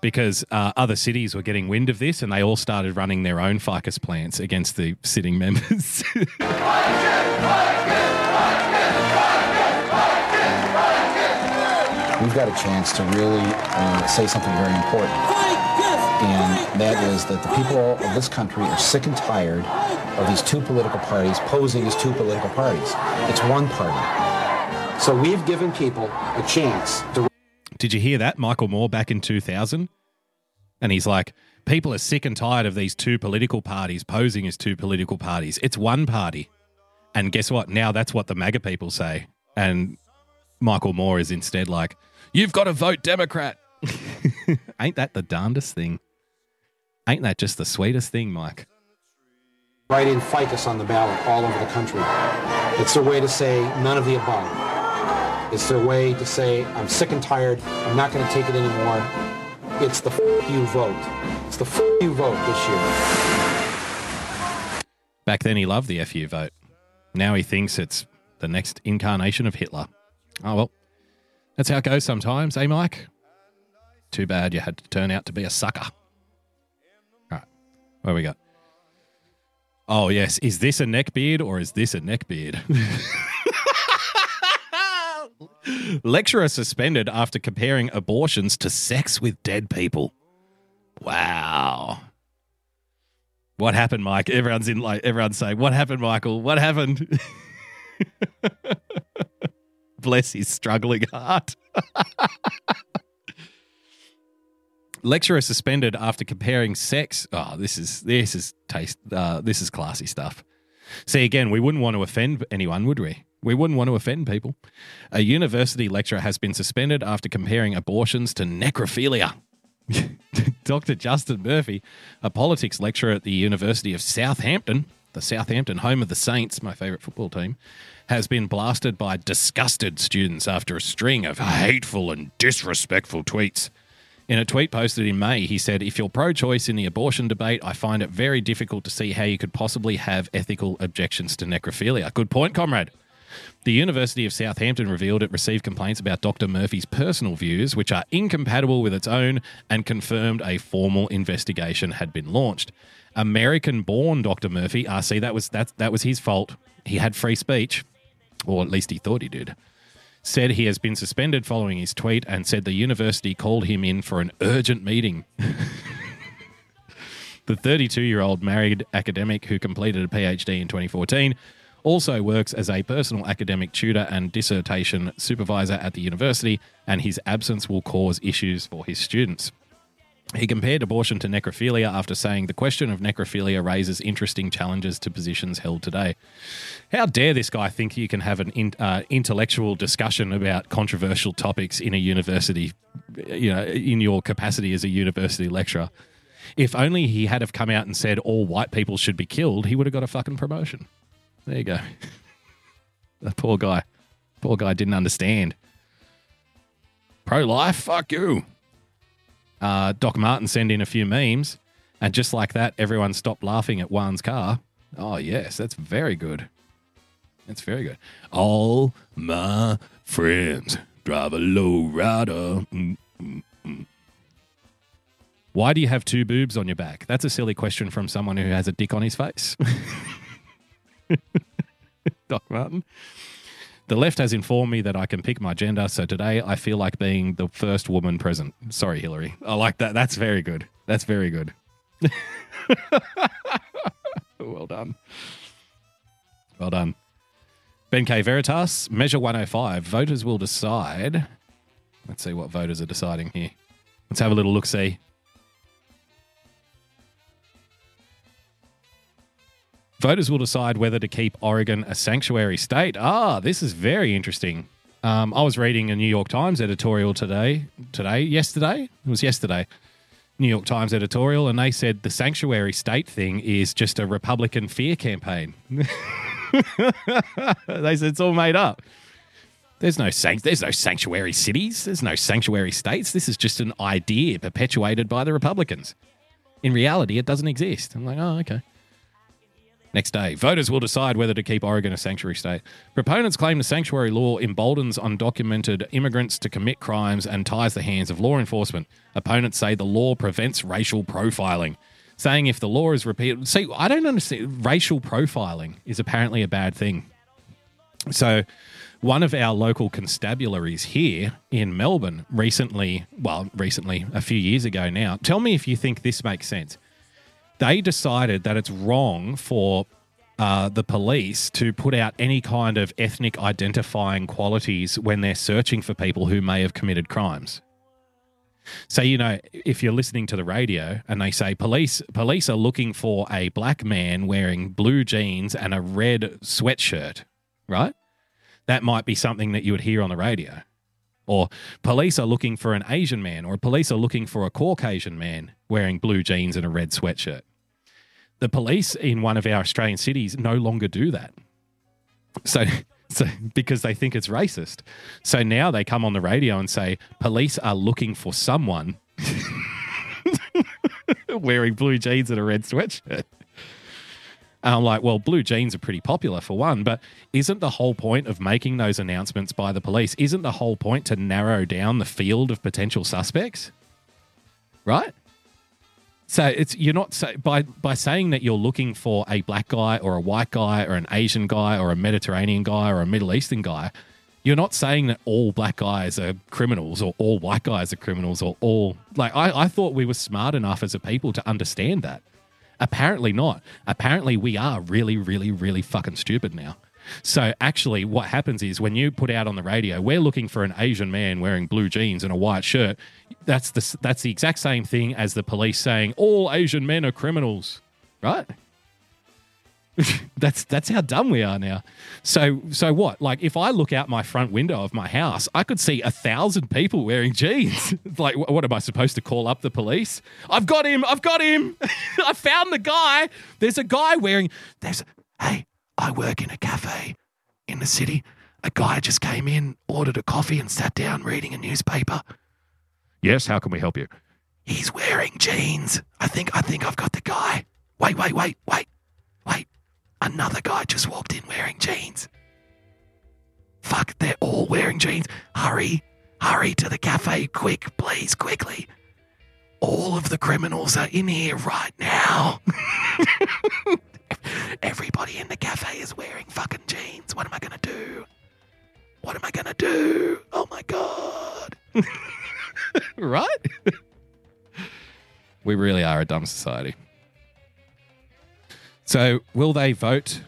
Because uh, other cities were getting wind of this and they all started running their own ficus plants against the sitting members. Ficus, ficus, ficus, ficus, ficus. We've got a chance to really uh, say something very important. Ficus, and that is that the people of this country are sick and tired of these two political parties posing as two political parties. It's one party. So we've given people a chance to... Did you hear that? Michael Moore back in two thousand. And he's like, people are sick and tired of these two political parties posing as two political parties. It's one party. And guess what? Now that's what the MAGA people say. And Michael Moore is instead like, you've got to vote Democrat. Ain't that the darndest thing? Ain't that just the sweetest thing, Mike? Right in ficus on the ballot all over the country. It's a way to say none of the above. It's their way to say, I'm sick and tired. I'm not going to take it anymore. It's the f*** you vote. It's the f*** you vote this year. Back then he loved the F U vote. Now he thinks it's the next incarnation of Hitler. Oh, well, that's how it goes sometimes, eh, Mike? Too bad you had to turn out to be a sucker. All right, what have we got? Oh, yes. Is this a neck beard or is this a neck beard? Lecturer suspended after comparing abortions to sex with dead people. Wow. What happened, Mike? Everyone's in like everyone's saying, what happened, Michael? What happened? Bless his struggling heart. Lecturer suspended after comparing sex. Oh, this is this is taste. Uh, this is classy stuff. See, again, we wouldn't want to offend anyone, would we? We wouldn't want to offend people. A university lecturer has been suspended after comparing abortions to necrophilia. Doctor Justin Murphy, a politics lecturer at the University of Southampton, the Southampton home of the Saints, my favourite football team, has been blasted by disgusted students after a string of hateful and disrespectful tweets. In a tweet posted in May, he said, "If you're pro-choice in the abortion debate, I find it very difficult to see how you could possibly have ethical objections to necrophilia." Good point, comrade. The University of Southampton revealed it received complaints about Doctor Murphy's personal views, which are incompatible with its own, and confirmed a formal investigation had been launched. American-born Doctor Murphy, ah, see, that was that, that was his fault. He had free speech, or at least he thought he did, said he has been suspended following his tweet and said the university called him in for an urgent meeting. The thirty-two-year-old married academic who completed a P H D in twenty fourteen also works as a personal academic tutor and dissertation supervisor at the university, and his absence will cause issues for his students. He compared abortion to necrophilia after saying the question of necrophilia raises interesting challenges to positions held today. How dare this guy think you can have an in, uh, intellectual discussion about controversial topics in a university, you know, in your capacity as a university lecturer. If only he had have come out and said all white people should be killed, he would have got a fucking promotion. There you go. The poor guy. Poor guy didn't understand. Pro-life, fuck you. Uh, Doc Martin sent in a few memes, and just like that, everyone stopped laughing at Juan's car. Oh, yes, that's very good. That's very good. All my friends drive a low rider. Mm, mm, mm. Why do you have two boobs on your back? That's a silly question from someone who has a dick on his face. Doc Martin. The left has informed me that I can pick my gender, so today I feel like being the first woman present. Sorry, Hillary. I like that. That's very good. That's very good. Well done. Well done. Ben K. Veritas, Measure one oh five. Voters will decide. Let's see what voters are deciding here. Let's have a little look-see. Voters will decide whether to keep Oregon a sanctuary state. Ah, this is very interesting. Um, I was reading a New York Times editorial today, today, yesterday. It was yesterday. New York Times editorial, and they said the sanctuary state thing is just a Republican fear campaign. They said it's all made up. There's no sanct- There's no sanctuary cities. There's no sanctuary states. This is just an idea perpetuated by the Republicans. In reality, it doesn't exist. I'm like, oh, okay. Next day, voters will decide whether to keep Oregon a sanctuary state. Proponents claim the sanctuary law emboldens undocumented immigrants to commit crimes and ties the hands of law enforcement. Opponents say the law prevents racial profiling, saying if the law is repeated... See, I don't understand. Racial profiling is apparently a bad thing. So one of our local constabularies here in Melbourne recently, well, recently, a few years ago now, tell me if you think this makes sense. They decided that it's wrong for uh, the police to put out any kind of ethnic identifying qualities when they're searching for people who may have committed crimes. So, you know, if you're listening to the radio and they say police police are looking for a black man wearing blue jeans and a red sweatshirt, right? That might be something that you would hear on the radio. Or police are looking for an Asian man, or police are looking for a Caucasian man wearing blue jeans and a red sweatshirt. The police in one of our Australian cities no longer do that. So, so because they think it's racist. So now they come on the radio and say, police are looking for someone wearing blue jeans and a red sweatshirt. And I'm like, well, blue jeans are pretty popular for one, but isn't the whole point of making those announcements by the police, isn't the whole point to narrow down the field of potential suspects? Right? So it's you're not so, by by saying that you're looking for a black guy or a white guy or an Asian guy or a Mediterranean guy or a Middle Eastern guy, you're not saying that all black guys are criminals or all white guys are criminals or all like I, I thought we were smart enough as a people to understand that. Apparently not. Apparently we are really, really, really fucking stupid now. So actually what happens is when you put out on the radio, we're looking for an Asian man wearing blue jeans and a white shirt. That's the, that's the exact same thing as the police saying all Asian men are criminals, right? that's that's how dumb we are now. So so what? Like if I look out my front window of my house, I could see a thousand people wearing jeans. Like wh- what am I supposed to call up the police? I've got him. I've got him. I found the guy. There's a guy wearing there's hey, I work in a cafe in the city. A guy just came in, ordered a coffee and sat down reading a newspaper. Yes, how can we help you? He's wearing jeans. I think I think I've got the guy. Wait, wait, wait, wait. Wait. Another guy just walked in wearing jeans. Fuck, they're all wearing jeans. Hurry, hurry to the cafe, quick, please, quickly. All of the criminals are in here right now. Everybody in the cafe is wearing fucking jeans. What am I going to do? What am I going to do? Oh, my God. Right? We really are a dumb society. So will they vote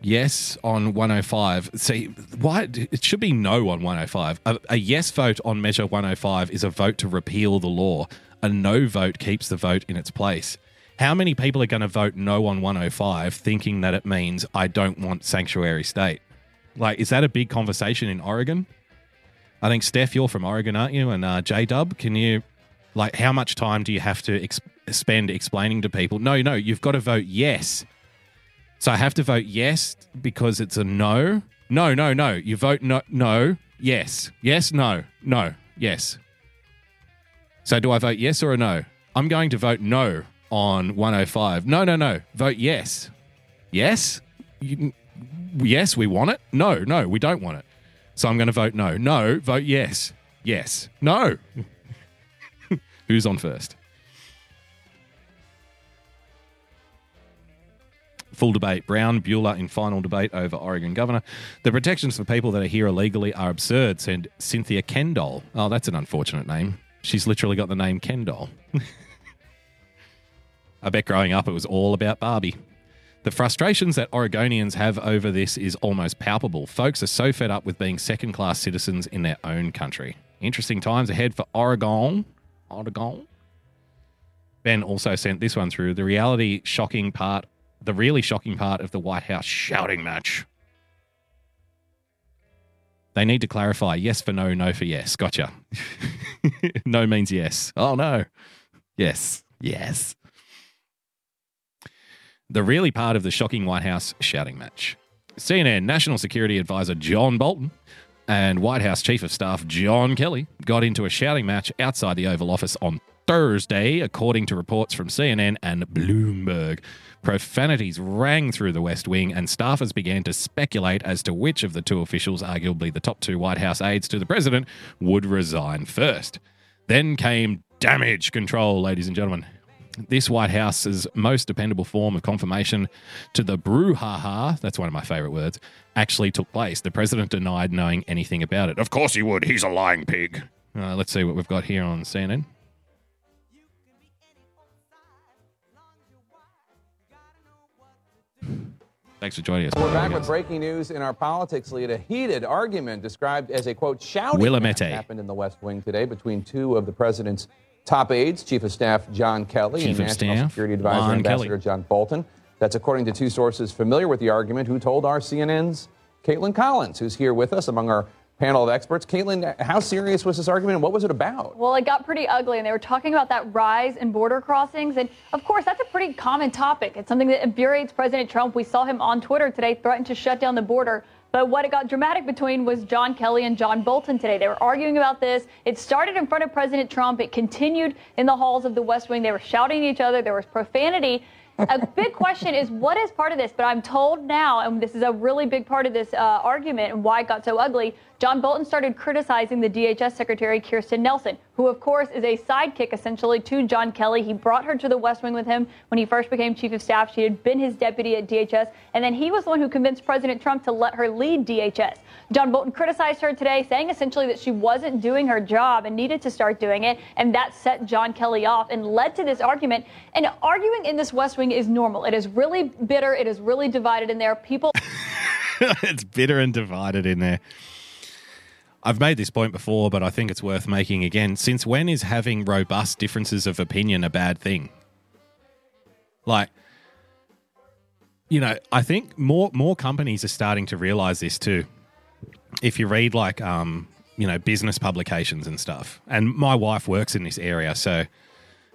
yes on one oh five? See, why it should be no on one oh five. A, a yes vote on Measure one oh five is a vote to repeal the law. A no vote keeps the vote in its place. How many people are going to vote no on one oh five thinking that it means I don't want sanctuary state? Like, is that a big conversation in Oregon? I think, Steph, you're from Oregon, aren't you? And uh, J-Dub, can you... Like, how much time do you have to ex- spend explaining to people? No, no, you've got to vote yes. So I have to vote yes because it's a no. No, no, no. You vote no, no, yes. Yes, no, no, yes. So do I vote yes or a no? I'm going to vote no on one oh five. No, no, no. Vote yes. Yes? You, yes, we want it. No, no, we don't want it. So I'm going to vote no. No, vote yes. Yes. No. Who's on first? Full debate. Brown, Bueller in final debate over Oregon governor. The protections for people that are here illegally are absurd, said Cynthia Kendall. Oh, that's an unfortunate name. She's literally got the name Kendall. I bet growing up it was all about Barbie. The frustrations that Oregonians have over this is almost palpable. Folks are so fed up with being second-class citizens in their own country. Interesting times ahead for Oregon. Oregon. Ben also sent this one through. The reality shocking part, the really shocking part of the White House shouting match. They need to clarify yes for no, no for yes. Gotcha. No means yes. Oh, no. Yes. Yes. The really part of the shocking White House shouting match. C N N National Security Advisor John Bolton and White House Chief of Staff John Kelly got into a shouting match outside the Oval Office on Thursday, according to reports from C N N and Bloomberg. Profanities rang through the West Wing, and staffers began to speculate as to which of the two officials, arguably the top two White House aides to the president, would resign first. Then came damage control, ladies and gentlemen. This White House's most dependable form of confirmation to the brouhaha, that's one of my favourite words, actually took place. The president denied knowing anything about it. Of course he would. He's a lying pig. Uh, let's see what we've got here on C N N. Thanks for joining us. We're back with breaking news in our politics lead. A heated argument described as a, quote, shouting match happened in the West Wing today between two of the president's top aides, Chief of Staff John Kelly Chief and National Staff, Security Advisor Juan Ambassador Kelly. John Bolton. That's according to two sources familiar with the argument who told our C N N's Caitlin Collins, who's here with us among our panel of experts. Caitlin, how serious was this argument and what was it about? Well, it got pretty ugly, and they were talking about that rise in border crossings. And, of course, that's a pretty common topic. It's something that infuriates President Trump. We saw him on Twitter today threaten to shut down the border. But what it got dramatic between was John Kelly and John Bolton today. They were arguing about this. It started in front of President Trump. It continued in the halls of the West Wing. They were shouting at each other. There was profanity. A big question is, what is part of this? But I'm told now, and this is a really big part of this uh, argument and why it got so ugly, John Bolton started criticizing the D H S Secretary Kirstjen Nielsen, who, of course, is a sidekick, essentially, to John Kelly. He brought her to the West Wing with him when he first became chief of staff. She had been his deputy at D H S, and then he was the one who convinced President Trump to let her lead D H S. John Bolton criticized her today, saying essentially that she wasn't doing her job and needed to start doing it, and that set John Kelly off and led to this argument. And arguing in this West Wing is normal. It is really bitter. It is really divided in there. People... It's bitter and divided in there. I've made this point before, but I think it's worth making again. Since when is having robust differences of opinion a bad thing? Like, you know, I think more more companies are starting to realize this too. If you read like, um, you know, business publications and stuff, and my wife works in this area, so,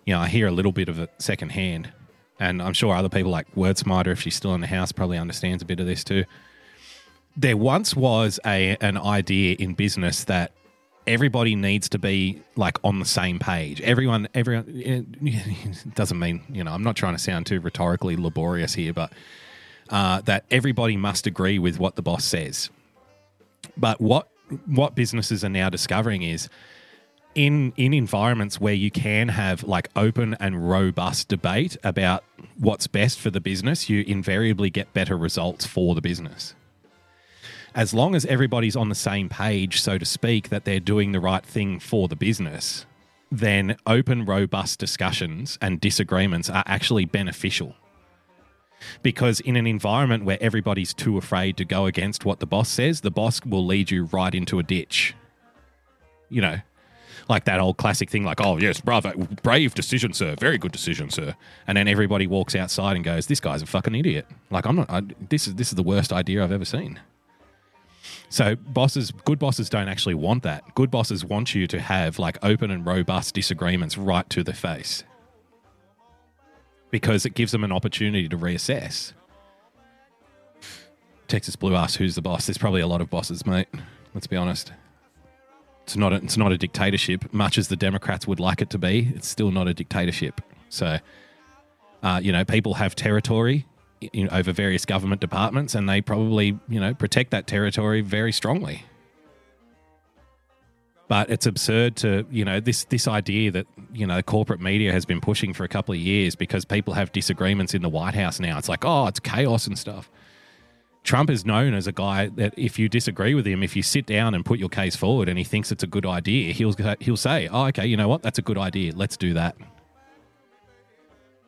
you know, I hear a little bit of it secondhand, and I'm sure other people like WordSmarter, if she's still in the house, probably understands a bit of this too. There once was a an idea in business that everybody needs to be like on the same page. Everyone, everyone it doesn't mean, you know, I'm not trying to sound too rhetorically laborious here, but uh, that everybody must agree with what the boss says. But what what businesses are now discovering is in in environments where you can have like open and robust debate about what's best for the business, you invariably get better results for the business. As long as everybody's on the same page, so to speak, that they're doing the right thing for the business, then open, robust discussions and disagreements are actually beneficial. Because in an environment where everybody's too afraid to go against what the boss says, the boss will lead you right into a ditch. You know, like that old classic thing like, oh, yes, bravo, brave decision, sir. Very good decision, sir. And then everybody walks outside and goes, this guy's a fucking idiot. Like, I'm not, I, this is, this is the worst idea I've ever seen. So bosses, good bosses don't actually want that. Good bosses want you to have like open and robust disagreements right to the face because it gives them an opportunity to reassess. Texas Blue asks, who's the boss? There's probably a lot of bosses, mate. Let's be honest. It's not a, it's not a dictatorship. Much as the Democrats would like it to be, it's still not a dictatorship. So, uh, you know, people have territory You know, over various government departments, and they probably, you know, protect that territory very strongly. But it's absurd to, you know, this this idea that, you know, corporate media has been pushing for a couple of years because people have disagreements in the White House now. It's like, oh, it's chaos and stuff. Trump is known as a guy that if you disagree with him, if you sit down and put your case forward and he thinks it's a good idea, he'll he'll say, oh, okay, you know what? That's a good idea. Let's do that.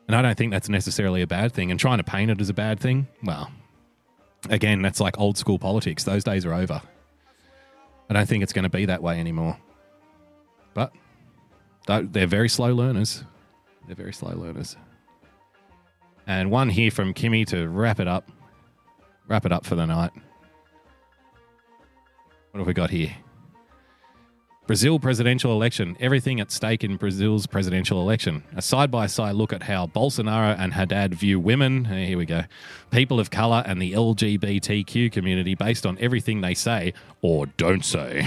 And I don't think that's necessarily a bad thing. And trying to paint it as a bad thing, well, again, that's like old school politics. Those days are over. I don't think it's going to be that way anymore. But they're very slow learners. They're very slow learners. And one here from Kimmy to wrap it up. Wrap it up for the night. What have we got here? Brazil presidential election. Everything at stake in Brazil's presidential election. A side-by-side look at how Bolsonaro and Haddad view women, here we go, people of colour and the L G B T Q community based on everything they say or don't say.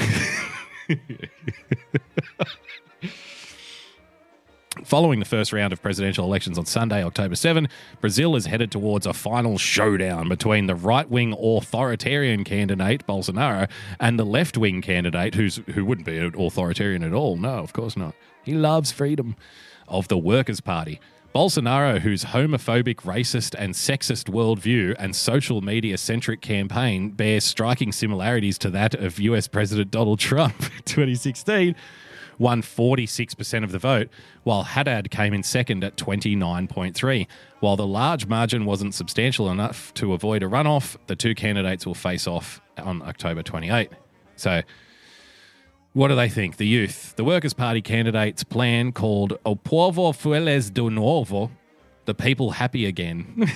Following the first round of presidential elections on Sunday, October seventh, Brazil is headed towards a final showdown between the right-wing authoritarian candidate, Bolsonaro, and the left-wing candidate, who's who wouldn't be an authoritarian at all. No, of course not. He loves freedom of the Workers' Party. Bolsonaro, whose homophobic, racist and sexist worldview and social media-centric campaign bears striking similarities to that of U S President Donald Trump in twenty sixteen, won forty-six percent of the vote, while Haddad came in second at twenty-nine point three. While the large margin wasn't substantial enough to avoid a runoff, the two candidates will face off on October twenty-eighth. So what do they think? The youth. The Workers' Party candidate's plan called O Povo Feliz de Novo, the people happy again.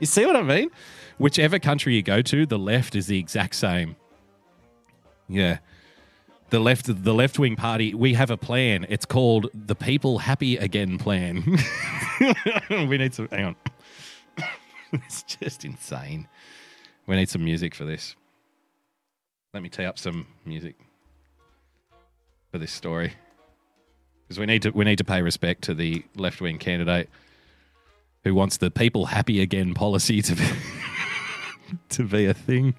You see what I mean? Whichever country you go to, the left is the exact same. Yeah. The left, the left-wing party, we have a plan. It's called the People Happy Again plan. We need some... Hang on. It's just insane. We need some music for this. Let me tee up some music for this story. Because we need to, we need to pay respect to the left-wing candidate who wants the People Happy Again policy to be... to be a thing.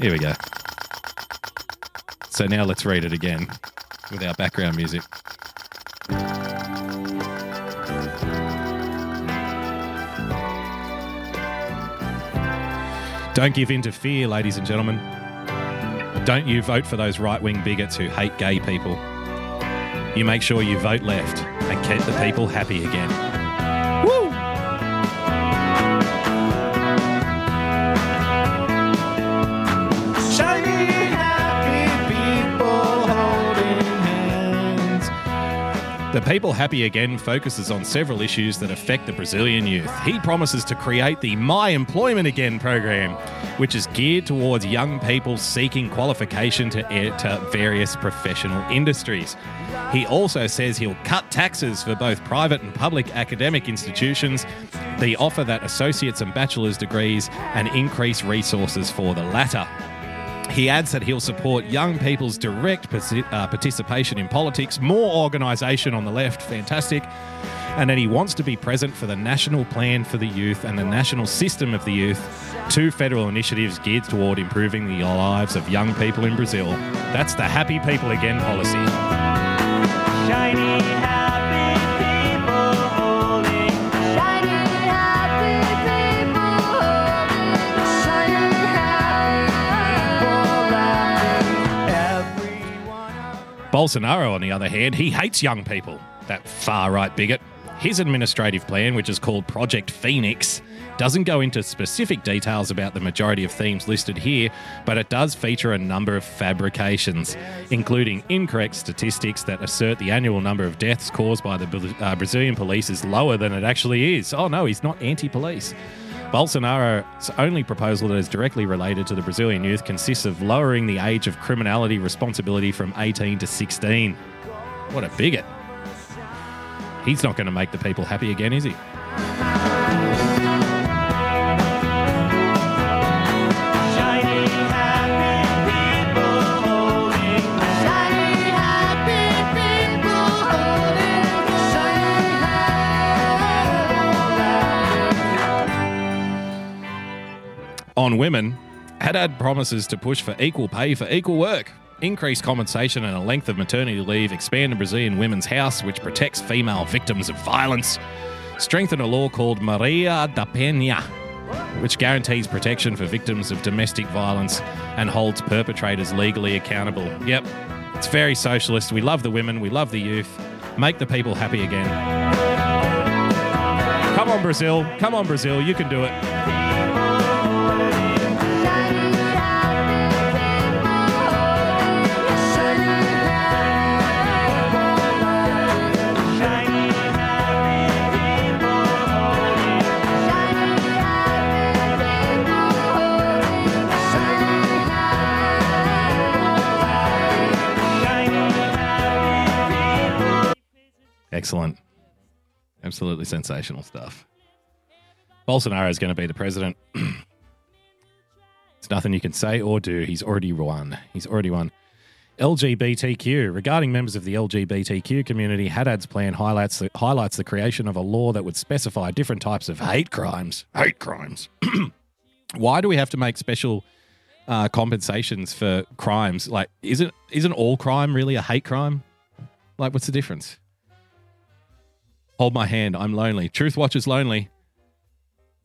Here we go. So now let's read it again without background music. Don't give in to fear, ladies and gentlemen. Don't you vote for those right-wing bigots who hate gay people. You make sure you vote left and keep the people happy again. Woo! Shiny, happy people holding hands. The People Happy Again focuses on several issues that affect the Brazilian youth. He promises to create the My Employment Again program, which is geared towards young people seeking qualification to enter various professional industries. He also says he'll cut taxes for both private and public academic institutions, the offer that associates and bachelor's degrees, and increase resources for the latter. He adds that he'll support young people's direct participation in politics, more organisation on the left, fantastic, and that he wants to be present for the national plan for the youth and the national system of the youth, two federal initiatives geared toward improving the lives of young people in Brazil. That's the Happy People Again policy. Shiny, happy people holding hands. Shiny, happy people holding hands. Shiny, happy people laughing. Bolsonaro, on the other hand, he hates young people, that far-right bigot. His administrative plan, which is called Project Phoenix, doesn't go into specific details about the majority of themes listed here, but it does feature a number of fabrications, including incorrect statistics that assert the annual number of deaths caused by the uh, Brazilian police is lower than it actually is. Oh no, he's not anti-police. Bolsonaro's only proposal that is directly related to the Brazilian youth consists of lowering the age of criminality responsibility from eighteen to sixteen. What a bigot. He's not going to make the people happy again, is he? On women, Haddad promises to push for equal pay for equal work, increase compensation and a length of maternity leave, expand the Brazilian Women's House, which protects female victims of violence, strengthen a law called Maria da Penha, which guarantees protection for victims of domestic violence and holds perpetrators legally accountable. Yep, it's very socialist. We love the women, we love the youth. Make the people happy again. Come on, Brazil. Come on, Brazil. You can do it. Excellent. Absolutely sensational stuff. Bolsonaro is going to be the president. There's nothing you can say or do. He's already won. He's already won. L G B T Q. Regarding members of the L G B T Q community, Haddad's plan highlights the, highlights the creation of a law that would specify different types of hate crimes. Hate crimes. Why do we have to make special uh, compensations for crimes? Like, isn't isn't all crime really a hate crime? Like, what's the difference? Hold my hand, I'm lonely. Truth Watch is lonely.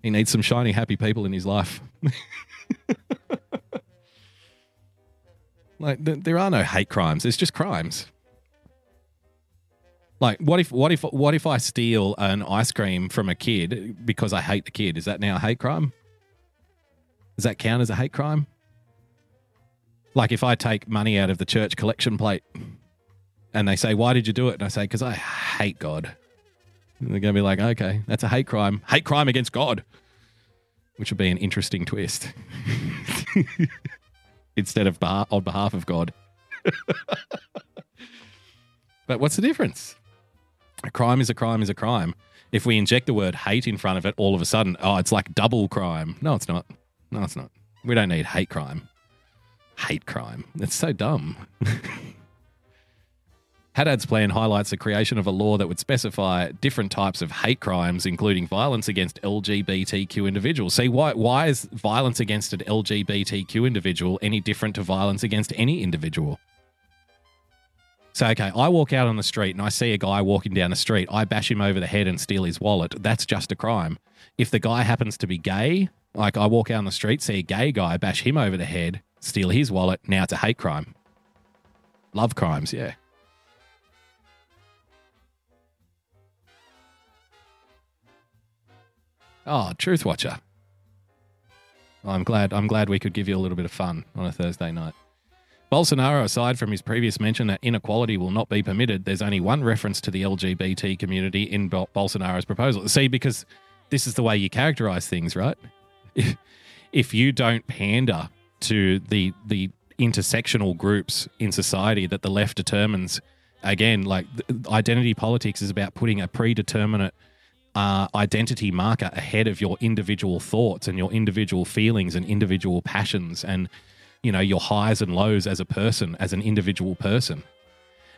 He needs some shiny, happy people in his life. Like, th- there are no hate crimes. It's just crimes. Like, what if, what if, what if I steal an ice cream from a kid because I hate the kid? Is that now a hate crime? Does that count as a hate crime? Like, if I take money out of the church collection plate and they say, "Why did you do it?" And I say, "Because I hate God." And they're going to be like, okay, that's a hate crime. Hate crime against God, which would be an interesting twist. Instead of bar- on behalf of God. But what's the difference? A crime is a crime is a crime. If we inject the word hate in front of it, all of a sudden, oh, it's like double crime. No, it's not. No, it's not. We don't need hate crime. Hate crime. It's so dumb. Haddad's plan highlights the creation of a law that would specify different types of hate crimes, including violence against L G B T Q individuals. See, why why is violence against an L G B T Q individual any different to violence against any individual? So, okay, I walk out on the street and I see a guy walking down the street. I bash him over the head and steal his wallet. That's just a crime. If the guy happens to be gay, like I walk out on the street, see a gay guy, bash him over the head, steal his wallet, now it's a hate crime. Love crimes, yeah. Oh, Truth Watcher. I'm glad I'm glad we could give you a little bit of fun on a Thursday night. Bolsonaro, aside from his previous mention that inequality will not be permitted, there's only one reference to the L G B T community in Bol- Bolsonaro's proposal. See, because this is the way you characterize things, right? If, if you don't pander to the the intersectional groups in society that the left determines, again, like identity politics is about putting a predeterminate Uh, identity marker ahead of your individual thoughts and your individual feelings and individual passions and, you know, your highs and lows as a person, as an individual person.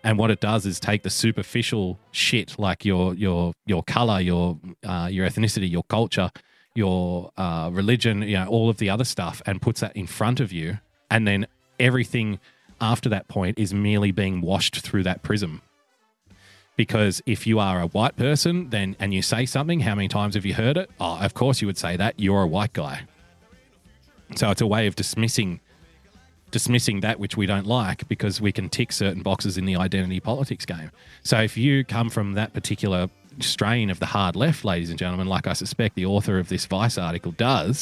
And what it does is take the superficial shit like your your your color, your uh, your ethnicity, your culture, your uh, religion, you know, all of the other stuff, and puts that in front of you. And then everything after that point is merely being washed through that prism. Because if you are a white person then and you say something, how many times have you heard it? Oh, of course you would say that. You're a white guy. So it's a way of dismissing dismissing that which we don't like because we can tick certain boxes in the identity politics game. So if you come from that particular strain of the hard left, ladies and gentlemen, like I suspect the author of this Vice article does,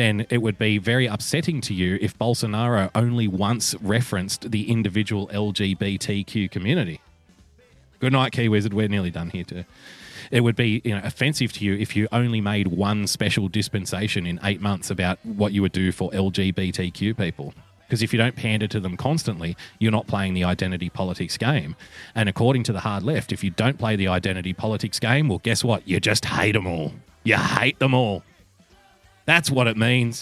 then it would be very upsetting to you if Bolsonaro only once referenced the individual L G B T Q community. Good night, Key Wizard. We're nearly done here too. It would be, you know, offensive to you if you only made one special dispensation in eight months about what you would do for L G B T Q people. Because if you don't pander to them constantly, you're not playing the identity politics game. And according to the hard left, if you don't play the identity politics game, well, guess what? You just hate them all. You hate them all. That's what it means.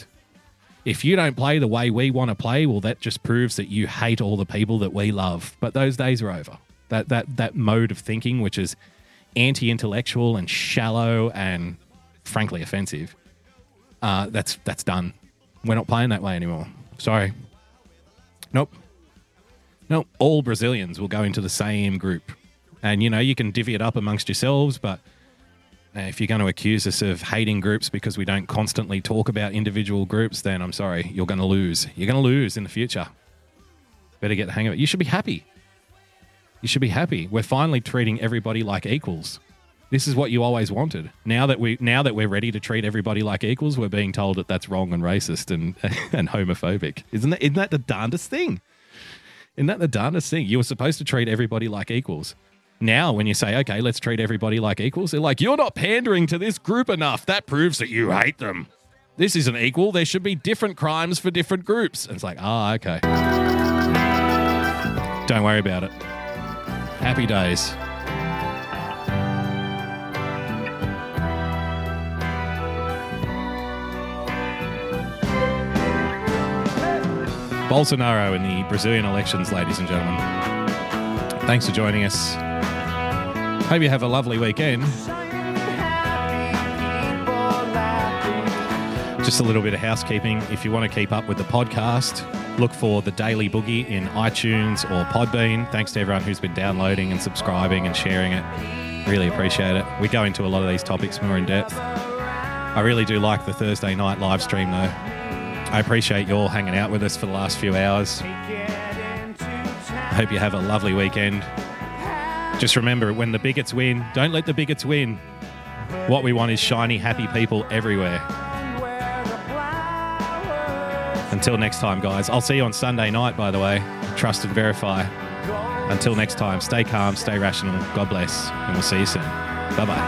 If you don't play the way we want to play, well, that just proves that you hate all the people that we love. But those days are over. That that that mode of thinking, which is anti-intellectual and shallow and frankly offensive, uh, that's that's done. We're not playing that way anymore. Sorry. Nope. Nope. All Brazilians will go into the same group. And, you know, you can divvy it up amongst yourselves, but if you're going to accuse us of hating groups because we don't constantly talk about individual groups, then I'm sorry, you're going to lose. You're going to lose in the future. Better get the hang of it. You should be happy. You should be happy. We're finally treating everybody like equals. This is what you always wanted. Now that we now that we're ready to treat everybody like equals, we're being told that that's wrong and racist and and homophobic. Isn't that isn't that the darndest thing? Isn't that the darndest thing? You were supposed to treat everybody like equals. Now, when you say, okay, let's treat everybody like equals, they're like, you're not pandering to this group enough. That proves that you hate them. This isn't equal. There should be different crimes for different groups. And it's like, ah, oh, okay. Don't worry about it. Happy days. Bolsonaro in the Brazilian elections, ladies and gentlemen. Thanks for joining us. Hope you have a lovely weekend. Just a little bit of housekeeping. If you want to keep up with the podcast, look for The Daily Boogie in iTunes or Podbean. Thanks to everyone who's been downloading and subscribing and sharing it. Really appreciate it. We go into a lot of these topics more in depth. I really do like the Thursday night live stream, though. I appreciate you all hanging out with us for the last few hours. I hope you have a lovely weekend. Just remember, when the bigots win, don't let the bigots win. What we want is shiny, happy people everywhere. Until next time, guys. I'll see you on Sunday night, by the way. Trust and verify. Until next time, stay calm, stay rational. God bless, and we'll see you soon. Bye-bye.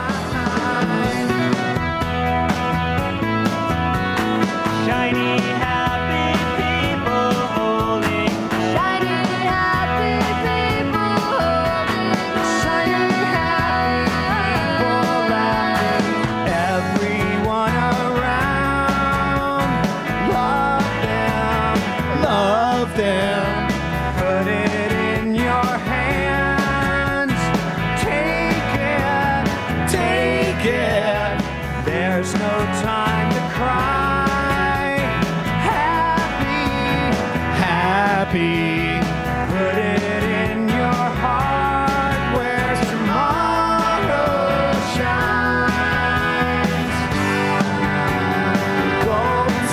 Put it in your hand. There's no time to cry. Happy, happy. Put it in your heart where tomorrow shines. Gold and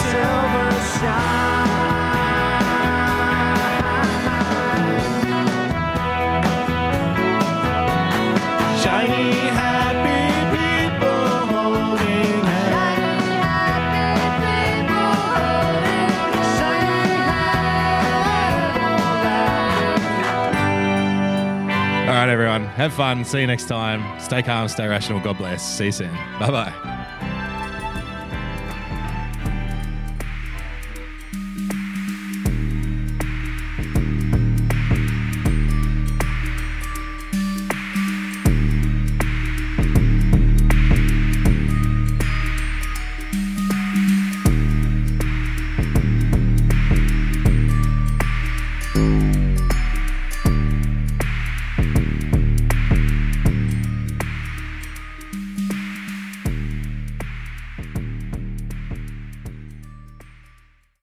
silver shine. Shiny, happy. All right, everyone. Have fun. See you next time. Stay calm. Stay rational. God bless. See you soon. Bye-bye.